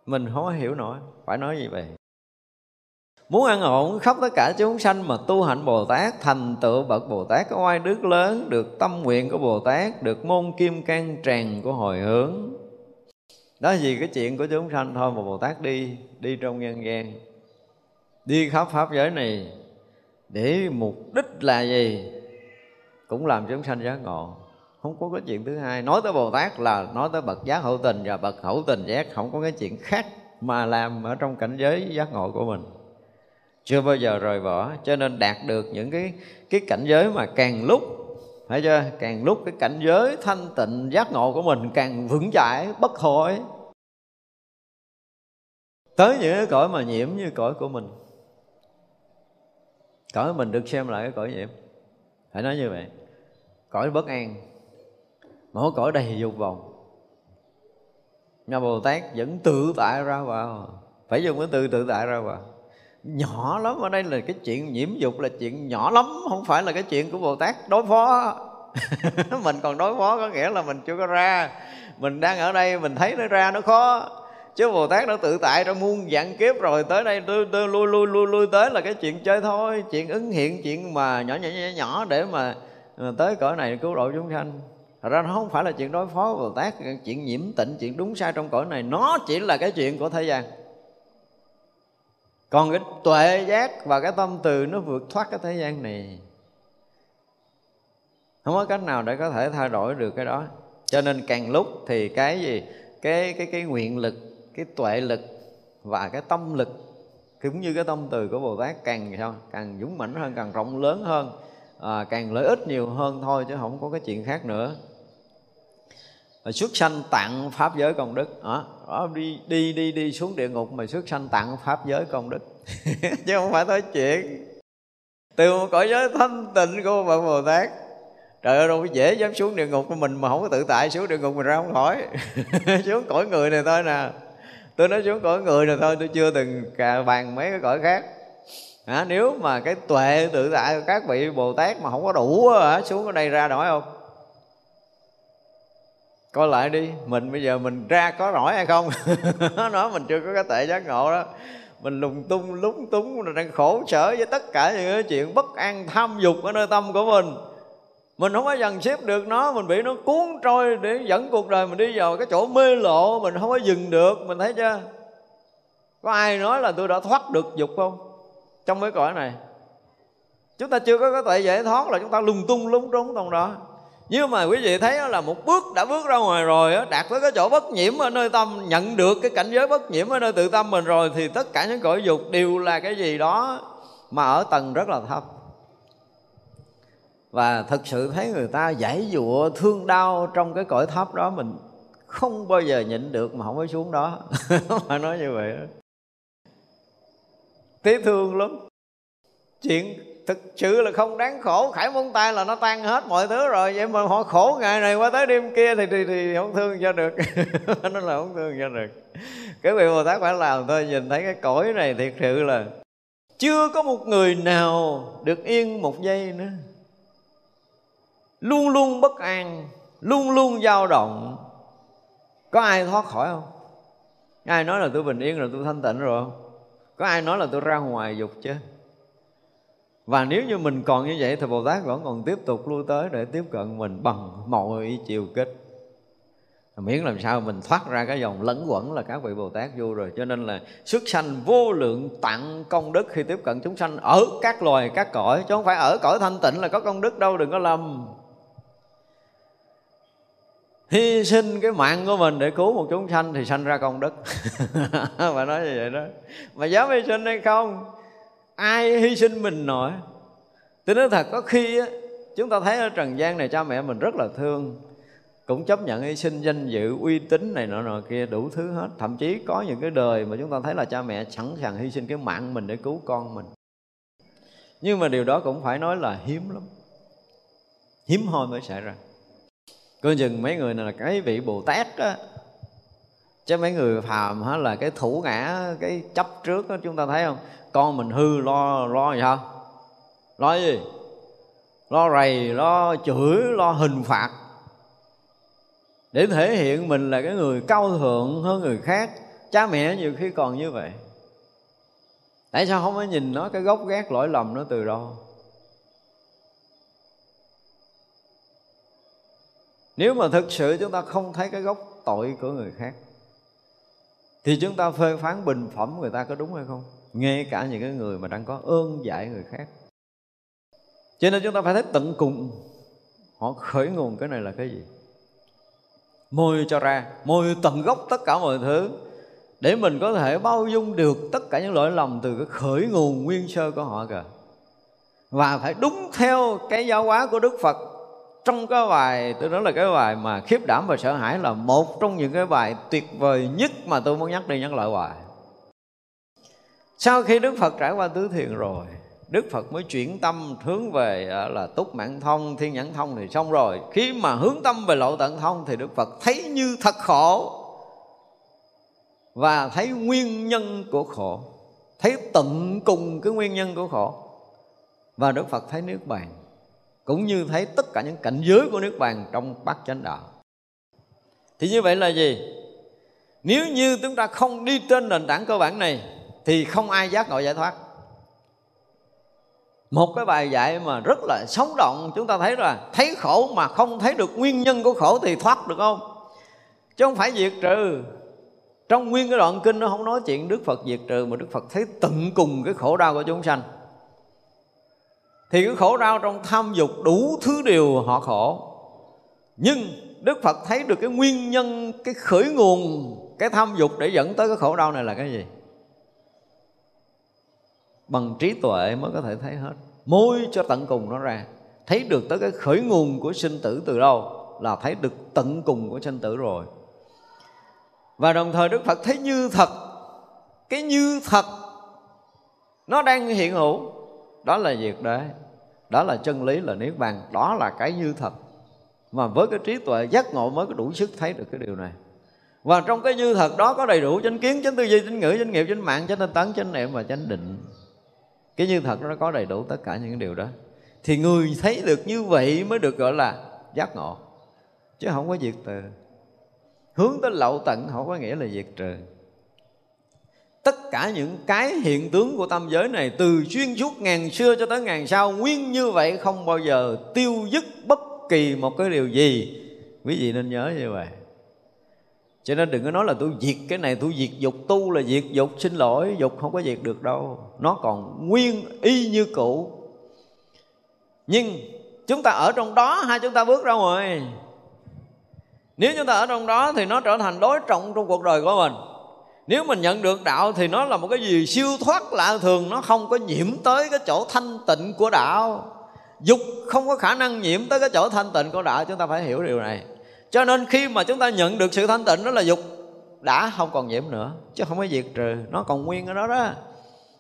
Mình không hiểu nổi, phải nói gì vậy. Muốn ăn ổn khắp tất cả chúng sanh mà tu hạnh Bồ Tát, thành tựu bậc Bồ Tát có oai đức lớn, được tâm nguyện của Bồ Tát, được môn kim cang tràng của hồi hướng. Đó vì cái chuyện của chúng sanh thôi mà Bồ Tát đi, đi trong nhân gian, đi khắp pháp giới này để mục đích là gì? Cũng làm chúng sanh giác ngộ. Không có cái chuyện thứ hai. Nói tới Bồ Tát là nói tới bậc giác hữu tình và bậc hữu tình giác. Không có cái chuyện khác mà làm ở trong cảnh giới giác ngộ của mình, chưa bao giờ rời bỏ. Cho nên đạt được những cái, cái cảnh giới mà càng lúc, phải chưa, càng lúc cái cảnh giới thanh tịnh giác ngộ của mình càng vững chãi, bất hồi. Tới những cái cõi mà nhiễm như cõi của mình, cõi mình được xem lại cái cõi nhiễm, phải nói như vậy. Cõi bất an, mỗi cõi đầy dục vọng, nhà Bồ Tát vẫn tự tại ra vào. Phải dùng cái từ tự tại ra vào, nhỏ lắm. Ở đây là cái chuyện nhiễm dục là chuyện nhỏ lắm, không phải là cái chuyện của Bồ Tát đối phó. Mình còn đối phó có nghĩa là mình chưa có ra, mình đang ở đây mình thấy nó ra nó khó. Chứ Bồ Tát đã tự tại trong muôn vạn kiếp rồi, tới đây tôi, tôi lui lui lui lui tới là cái chuyện chơi thôi, chuyện ứng hiện, chuyện mà nhỏ nhỏ nhỏ, nhỏ để mà, mà tới cõi này cứu độ chúng sanh. Thật ra nó không phải là chuyện đối phó của Bồ Tát. Chuyện nhiễm tịnh, chuyện đúng sai trong cõi này nó chỉ là cái chuyện của thế gian. Còn cái tuệ giác và cái tâm từ nó vượt thoát cái thế gian này, không có cách nào để có thể thay đổi được cái đó. Cho nên càng lúc thì cái gì, cái cái cái nguyện lực, cái tuệ lực và cái tâm lực cũng như cái tâm từ của Bồ Tát càng sao càng dũng mãnh hơn, càng rộng lớn hơn, à, càng lợi ích nhiều hơn thôi, chứ không có cái chuyện khác nữa. Xuất sanh tặng pháp giới công đức, à, đi đi đi đi xuống địa ngục mà xuất sanh tặng pháp giới công đức. Chứ không phải tới chuyện từ một cõi giới thanh tịnh của Bậc Bồ Tát. Trời ơi, đâu dễ dám xuống địa ngục của mình mà không có tự tại. Xuống địa ngục mình ra không khỏi. Xuống cõi người này thôi nè. Tôi nói xuống cõi người này thôi, tôi chưa từng bàn mấy cái cõi khác. À, nếu mà cái tuệ tự tại của các vị Bồ Tát mà không có đủ hả, xuống ở đây ra nổi không? Coi lại đi, mình bây giờ mình ra có nổi hay không? Nói mình chưa có cái tệ giác ngộ đó, mình lùng tung lúng túng, đang khổ sở với tất cả những cái chuyện bất an tham dục ở nơi tâm của mình. Mình không có dằn xếp được nó, mình bị nó cuốn trôi để dẫn cuộc đời mình đi vào cái chỗ mê lộ, mình không có dừng được, mình thấy chưa? Có ai nói là tôi đã thoát được dục không? Trong cái cõi này chúng ta chưa có cái tuệ giải thoát là chúng ta lung tung lúng túng trong đó. Nhưng mà quý vị thấy là một bước đã bước ra ngoài rồi, đạt tới cái chỗ bất nhiễm ở nơi tâm, nhận được cái cảnh giới bất nhiễm ở nơi tự tâm mình rồi, thì tất cả những cõi dục đều là cái gì đó mà ở tầng rất là thấp. Và thực sự thấy người ta giải dụa thương đau trong cái cõi thấp đó, mình không bao giờ nhịn được mà không có xuống đó. Mà nói như vậy đó, thấy thương lắm. Chuyện thực sự là không đáng khổ, khải móng tay là nó tan hết mọi thứ rồi. Vậy mà họ khổ ngày này qua tới đêm kia thì, thì, thì không thương cho được. Nó là không thương cho được. Cái vị Bồ Tát phải làm thôi, nhìn thấy cái cõi này thiệt sự là chưa có một người nào được yên một giây nữa, luôn luôn bất an, luôn luôn dao động. Có ai thoát khỏi không? Ai nói là tôi bình yên rồi, tôi thanh tịnh rồi không? Có ai nói là tôi ra ngoài dục chứ? Và nếu như mình còn như vậy thì Bồ Tát vẫn còn tiếp tục lui tới để tiếp cận mình bằng mọi chiều kích, miễn làm sao mình thoát ra cái vòng lẫn quẩn là các vị Bồ Tát vô rồi. Cho nên là xuất sanh vô lượng tặng công đức khi tiếp cận chúng sanh ở các loài các cõi, chứ không phải ở cõi thanh tịnh là có công đức đâu, đừng có lầm. Hy sinh cái mạng của mình để cứu một chúng sanh thì sanh ra công đức. Mà nói như vậy đó, mà dám hy sinh hay không? Ai hy sinh mình nổi? Tôi nói thật, có khi á, chúng ta thấy ở trần gian này cha mẹ mình rất là thương, cũng chấp nhận hy sinh danh dự, uy tín này nọ nọ kia đủ thứ hết. Thậm chí có những cái đời mà chúng ta thấy là cha mẹ sẵn sàng hy sinh cái mạng mình để cứu con mình. Nhưng mà điều đó cũng phải nói là hiếm lắm, hiếm hoi mới xảy ra. Coi chừng mấy người này là cái vị Bồ Tát đó, chứ mấy người phàm hết là cái thủ ngã, cái chấp trước đó, chúng ta thấy không? Con mình hư lo lo gì sao? Lo gì? Lo rầy, lo chửi, lo hình phạt, để thể hiện mình là cái người cao thượng hơn người khác. Cha mẹ nhiều khi còn như vậy. Tại sao không có nhìn nó cái gốc gác lỗi lầm nó từ đâu? Nếu mà thực sự chúng ta không thấy cái gốc tội của người khác thì chúng ta phê phán bình phẩm người ta có đúng hay không? Ngay cả những cái người mà đang có ơn dạy người khác. Cho nên chúng ta phải thấy tận cùng họ khởi nguồn cái này là cái gì. Môi cho ra, môi tận gốc tất cả mọi thứ, để mình có thể bao dung được tất cả những lỗi lầm từ cái khởi nguồn nguyên sơ của họ kìa. Và phải đúng theo cái giáo hóa của Đức Phật. Trong cái bài, tôi nói là cái bài mà khiếp đảm và sợ hãi là một trong những cái bài tuyệt vời nhất mà tôi muốn nhắc đi nhắc lại hoài. Sau khi Đức Phật trải qua tứ thiền rồi, Đức Phật mới chuyển tâm hướng về là Túc Mạng Thông, Thiên Nhãn Thông thì xong rồi. Khi mà hướng tâm về Lộ Tận Thông thì Đức Phật thấy như thật khổ và thấy nguyên nhân của khổ, thấy tận cùng cái nguyên nhân của khổ. Và Đức Phật thấy Niết Bàn, cũng như thấy tất cả những cảnh giới của Niết Bàn trong Bát Chánh Đạo. Thì như vậy là gì? Nếu như chúng ta không đi trên nền tảng cơ bản này thì không ai giác ngộ giải thoát. Một cái bài dạy mà rất là sống động, chúng ta thấy là thấy khổ mà không thấy được nguyên nhân của khổ thì thoát được không? Chứ không phải diệt trừ. Trong nguyên cái đoạn kinh nó không nói chuyện Đức Phật diệt trừ, mà Đức Phật thấy tận cùng cái khổ đau của chúng sanh. Thì cái khổ đau trong tham dục đủ thứ điều họ khổ, nhưng Đức Phật thấy được cái nguyên nhân, cái khởi nguồn, cái tham dục để dẫn tới cái khổ đau này là cái gì. Bằng trí tuệ mới có thể thấy hết, môi cho tận cùng nó ra, thấy được tới cái khởi nguồn của sinh tử từ đâu, là thấy được tận cùng của sinh tử rồi. Và đồng thời Đức Phật thấy như thật. Cái như thật nó đang hiện hữu, đó là diệt đế, đó là chân lý, là Niết Bàn, đó là cái như thật. Mà với cái trí tuệ giác ngộ mới có đủ sức thấy được cái điều này. Và trong cái như thật đó có đầy đủ chánh kiến, chánh tư duy, chánh ngữ, chánh nghiệp, chánh mạng, chánh tinh tấn, chánh niệm và chánh định. Cái như thật nó có đầy đủ tất cả những điều đó. Thì người thấy được như vậy mới được gọi là giác ngộ, chứ không có diệt trừ. Hướng tới lậu tận không có nghĩa là diệt trừ. Tất cả những cái hiện tướng của tam giới này từ xuyên suốt ngàn xưa cho tới ngàn sau nguyên như vậy, không bao giờ tiêu dứt bất kỳ một cái điều gì. Quý vị nên nhớ như vậy. Cho nên đừng có nói là tôi diệt cái này, tôi diệt dục, tu là diệt dục. Xin lỗi, dục không có diệt được đâu, nó còn nguyên y như cũ. Nhưng chúng ta ở trong đó hay chúng ta bước ra ngoài? Nếu chúng ta ở trong đó thì nó trở thành đối trọng trong cuộc đời của mình. Nếu mình nhận được đạo thì nó là một cái gì siêu thoát lạ thường, nó không có nhiễm tới cái chỗ thanh tịnh của đạo. Dục không có khả năng nhiễm tới cái chỗ thanh tịnh của đạo, chúng ta phải hiểu điều này. Cho nên khi mà chúng ta nhận được sự thanh tịnh đó là dục đã không còn nhiễm nữa, chứ không có diệt trừ, nó còn nguyên ở đó đó.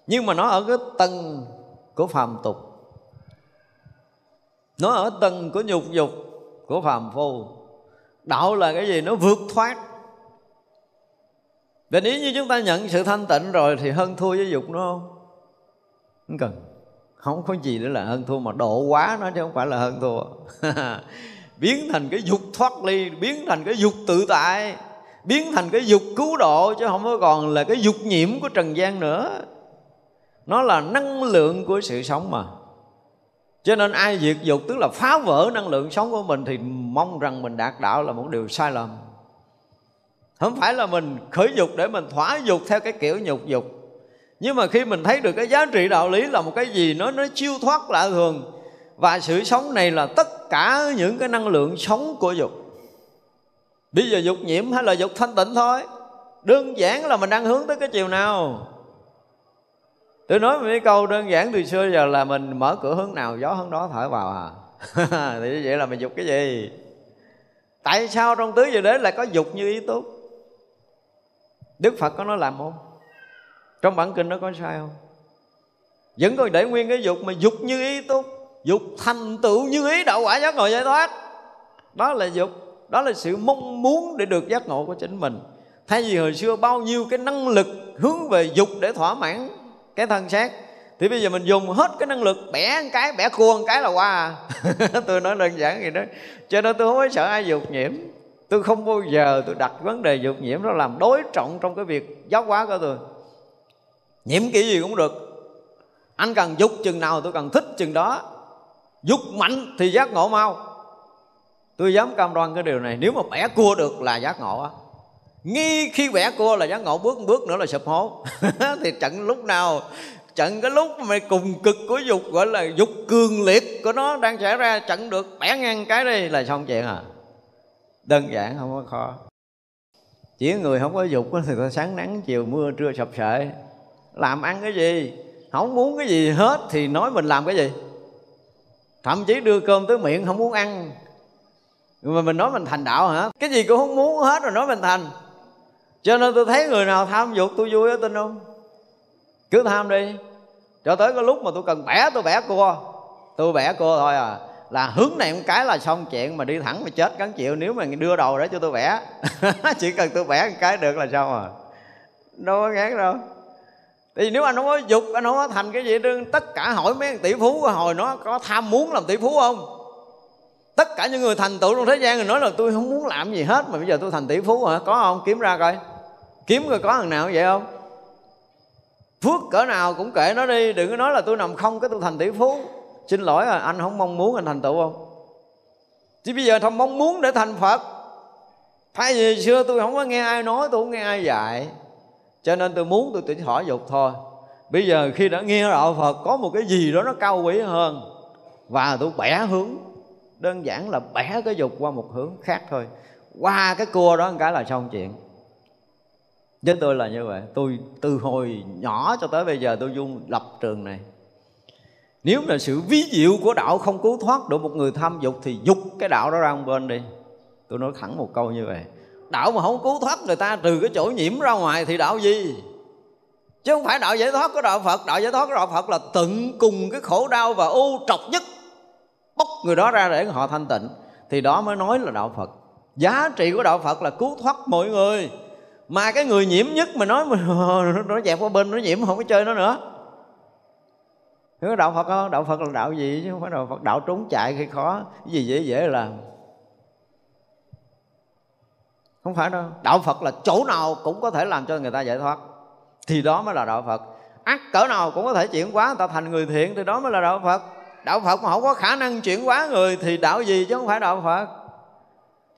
Nhưng mà nó ở cái tầng của phàm tục, nó ở tầng của nhục dục của phàm phu. Đạo là cái gì? Nó vượt thoát. Và nếu như chúng ta nhận sự thanh tịnh rồi thì hơn thua với dục nó không? Không cần, không có gì nữa là hơn thua, mà độ quá nó chứ không phải là hơn thua. biến thành cái dục thoát ly, biến thành cái dục tự tại, biến thành cái dục cứu độ, chứ không có còn là cái dục nhiễm của trần gian nữa. Nó là năng lượng của sự sống mà. Cho nên ai diệt dục tức là phá vỡ năng lượng sống của mình thì mong rằng mình đạt đạo là một điều sai lầm. Không phải là mình khởi dục để mình thỏa dục theo cái kiểu nhục dục. Nhưng mà khi mình thấy được cái giá trị đạo lý là một cái gì nó, nó siêu thoát lạ thường, và sự sống này là tất cả những cái năng lượng sống của dục. Bây giờ dục nhiễm hay là dục thanh tịnh thôi. Đơn giản là mình đang hướng tới cái chiều nào. Tôi nói một cái câu đơn giản từ xưa giờ là mình mở cửa hướng nào gió hướng đó thổi vào à. Thì như vậy là mình dục cái gì? Tại sao trong tứ diệu đế lại có dục như ý túc? Đức Phật có nói làm không? Trong bản kinh nó có sai không? Vẫn còn để nguyên cái dục mà dục như ý túc, dục thành tựu như ý đạo quả giác ngộ giải thoát. Đó là dục, đó là sự mong muốn để được giác ngộ của chính mình. Thay vì hồi xưa bao nhiêu cái năng lực hướng về dục để thỏa mãn cái thân xác, thì bây giờ mình dùng hết cái năng lực bẻ một cái, bẻ cua một cái là qua à. Tôi nói đơn giản vậy đó. Cho nên tôi không có sợ ai dục nhiễm. Tôi không bao giờ tôi đặt vấn đề dục nhiễm, nó làm đối trọng trong cái việc giáo hóa của tôi. Nhiễm kiểu gì cũng được. Anh cần dục chừng nào tôi cần thích chừng đó. Dục mạnh thì giác ngộ mau. Tôi dám cam đoan cái điều này. Nếu mà bẻ cua được là giác ngộ á. Ngay khi bẻ cua là giác ngộ, bước một bước nữa là sụp hố. Thì trận lúc nào, trận cái lúc mà cùng cực của dục, gọi là dục cường liệt của nó đang xảy ra, trận được bẻ ngang cái đây là xong chuyện à. Đơn giản không có khó. Chỉ người không có dục thì ta sáng nắng chiều mưa trưa sập sệ. Làm ăn cái gì, không muốn cái gì hết thì nói mình làm cái gì. Thậm chí đưa cơm tới miệng không muốn ăn, mà mình nói mình thành đạo hả? Cái gì cũng không muốn hết rồi nói mình thành. Cho nên tôi thấy người nào tham dục tôi vui á, tin không? Cứ tham đi. Cho tới cái lúc mà tôi cần bẻ, tôi bẻ cua. Tôi bẻ cua thôi à. Là hướng này một cái là xong chuyện, mà đi thẳng mà chết gắn chịu. Nếu mà đưa đầu đó cho tôi bẻ. Chỉ cần tôi bẻ một cái được là xong à. Đâu có ngán đâu. Thì nếu anh không có dục, anh không có thành cái gì đương. Tất cả hỏi mấy tỷ phú hồi nó có tham muốn làm tỷ phú không? Tất cả những người thành tựu trong thế gian người nói là tôi không muốn làm gì hết, mà bây giờ tôi thành tỷ phú hả? Có không? Kiếm ra coi. Kiếm rồi có thằng nào vậy không? Phước cỡ nào cũng kệ nó đi. Đừng có nói là tôi nằm không cái tôi thành tỷ phú. Xin lỗi à, anh không mong muốn anh thành tựu không? Chứ bây giờ không mong muốn để thành Phật. Thay vì xưa tôi không có nghe ai nói, tôi không nghe ai dạy, cho nên tôi muốn tôi tự thỏa dục thôi. Bây giờ khi đã nghe đạo Phật có một cái gì đó nó cao quý hơn, và tôi bẻ hướng. Đơn giản là bẻ cái dục qua một hướng khác thôi. Qua cái cua đó một cái là xong chuyện. Với tôi là như vậy. Tôi từ hồi nhỏ cho tới bây giờ tôi dung lập trường này. Nếu là sự ví diệu của đạo không cứu thoát được một người tham dục, thì dục cái đạo đó ra một bên đi. Tôi nói thẳng một câu như vậy. Đạo mà không cứu thoát người ta trừ cái chỗ nhiễm ra ngoài thì đạo gì? Chứ không phải đạo giải thoát của đạo Phật. Đạo giải thoát của đạo Phật là tận cùng cái khổ đau và ô trọc nhất, bóc người đó ra để họ thanh tịnh, thì đó mới nói là đạo Phật. Giá trị của đạo Phật là cứu thoát mọi người. Mà cái người nhiễm nhất mà nói nó dẹp qua bên, nó nhiễm không có chơi nó nữa. Cái đạo Phật không? Đạo Phật là đạo gì chứ không phải đạo Phật đạo trốn chạy khi khó, cái gì dễ dễ làm. Không phải đâu. Đạo Phật là chỗ nào cũng có thể làm cho người ta giải thoát, thì đó mới là đạo Phật. Ác cỡ nào cũng có thể chuyển hóa người ta thành người thiện, thì đó mới là đạo Phật. Đạo Phật mà không có khả năng chuyển hóa người thì đạo gì chứ không phải đạo Phật.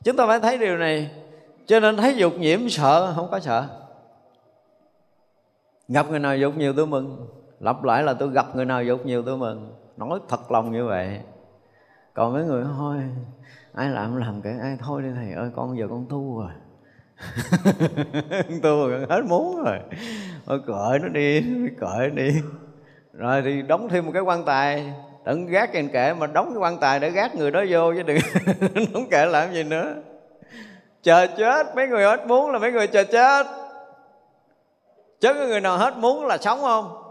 Chúng ta phải thấy điều này. Cho nên thấy dục nhiễm sợ, không có sợ. Gặp người nào dục nhiều tôi mừng. Lặp lại là tôi gặp người nào dục nhiều tôi mừng. Nói thật lòng như vậy. Còn mấy người thôi, ai làm làm cái ai thôi đi thầy ơi, con giờ con tu rồi. Tu rồi hết muốn rồi. Thôi cởi nó đi, cởi nó đi. Rồi thì đóng thêm một cái quan tài, đừng gác kèn kệ mà đóng cái quan tài để gác người đó vô chứ đừng đóng kệ làm gì nữa. Chờ chết, mấy người hết muốn là mấy người chờ chết. Chứ cái người nào hết muốn là sống không?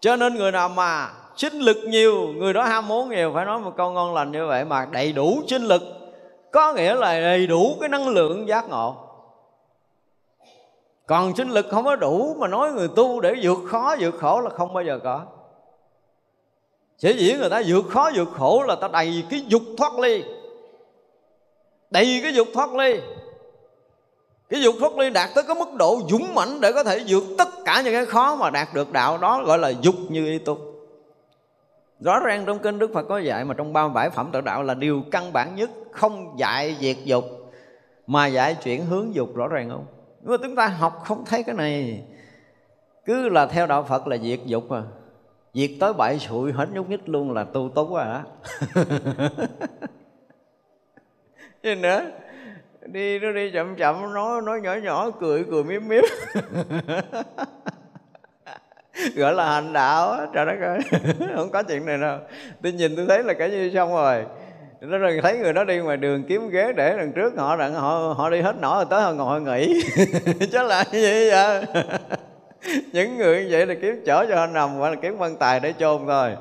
Cho nên người nào mà sinh lực nhiều, người đó ham muốn nhiều, phải nói một câu ngon lành như vậy mà đầy đủ sinh lực. Có nghĩa là đầy đủ cái năng lượng giác ngộ. Còn sinh lực không có đủ mà nói người tu để vượt khó, vượt khổ là không bao giờ có. Sở dĩ người ta vượt khó vượt khổ là ta đầy cái dục thoát ly. đầy cái dục thoát ly. Cái dục thoát ly đạt tới cái mức độ dũng mãnh để có thể vượt tất cả những cái khó mà đạt được đạo đó, gọi là dục như y tu. Rõ ràng trong kinh Đức Phật có dạy mà, trong ba mươi bảy phẩm tự đạo là điều căn bản nhất, không dạy diệt dục mà dạy chuyển hướng dục, rõ ràng không? Nhưng mà chúng ta học không thấy cái này, cứ là theo đạo Phật là diệt dục mà. Diệt tới bại sụi hết nhúc nhích luôn là tu tốt quá hả? Gì nữa, đi nó đi chậm chậm, nó nói nhỏ nhỏ, cười cười miếp miếp. Gọi là hành đạo á, trời đất ơi. Không có chuyện này đâu. Tôi nhìn tôi thấy là cái như xong rồi. Nó rồi thấy người đó đi ngoài đường kiếm ghế để đằng trước họ, đằng họ họ đi hết nổi rồi tới họ ngồi họ nghỉ. Chứ là cái gì vậy? Những người như vậy là kiếm chỗ cho họ nằm hoặc là kiếm quan tài để chôn thôi.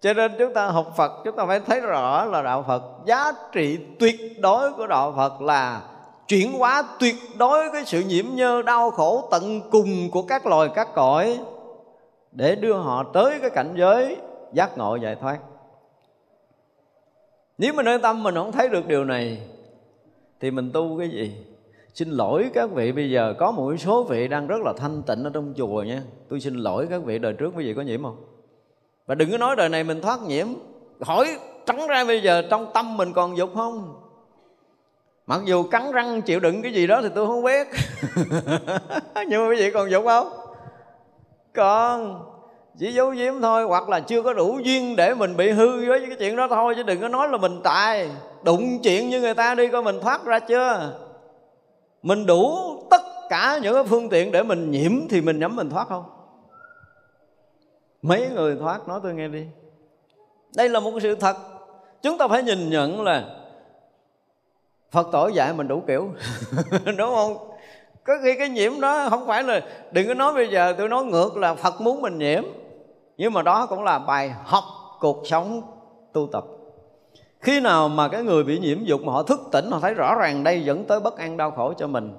Cho nên chúng ta học Phật, chúng ta phải thấy rõ là đạo Phật, giá trị tuyệt đối của đạo Phật là chuyển hóa tuyệt đối cái sự nhiễm nhơ đau khổ tận cùng của các loài các cõi để đưa họ tới cái cảnh giới giác ngộ giải thoát. Nếu mà nơi tâm mình không thấy được điều này thì mình tu cái gì? Xin lỗi các vị, bây giờ có một số vị đang rất là thanh tịnh ở trong chùa nha. Tôi xin lỗi các vị, đời trước quý vị có nhiễm không? Và đừng có nói đời này mình thoát nhiễm. Hỏi trắng ra bây giờ trong tâm mình còn dục không? Mặc dù cắn răng chịu đựng cái gì đó thì tôi không biết. Nhưng mà quý vị còn dục không? Còn chỉ giấu giếm thôi, hoặc là chưa có đủ duyên để mình bị hư với cái chuyện đó thôi. Chứ đừng có nói là mình tài. Đụng chuyện như người ta đi coi mình thoát ra chưa. Mình đủ tất cả những cái phương tiện để mình nhiễm thì mình nhắm mình thoát không? Mấy người thoát, nói tôi nghe đi. Đây là một sự thật. Chúng ta phải nhìn nhận là Phật tổ dạy mình đủ kiểu. Đúng không? Có khi cái nhiễm đó không phải là, đừng có nói bây giờ tôi nói ngược là Phật muốn mình nhiễm. Nhưng mà đó cũng là bài học cuộc sống tu tập. Khi nào mà cái người bị nhiễm dục mà họ thức tỉnh, họ thấy rõ ràng đây dẫn tới bất an đau khổ cho mình,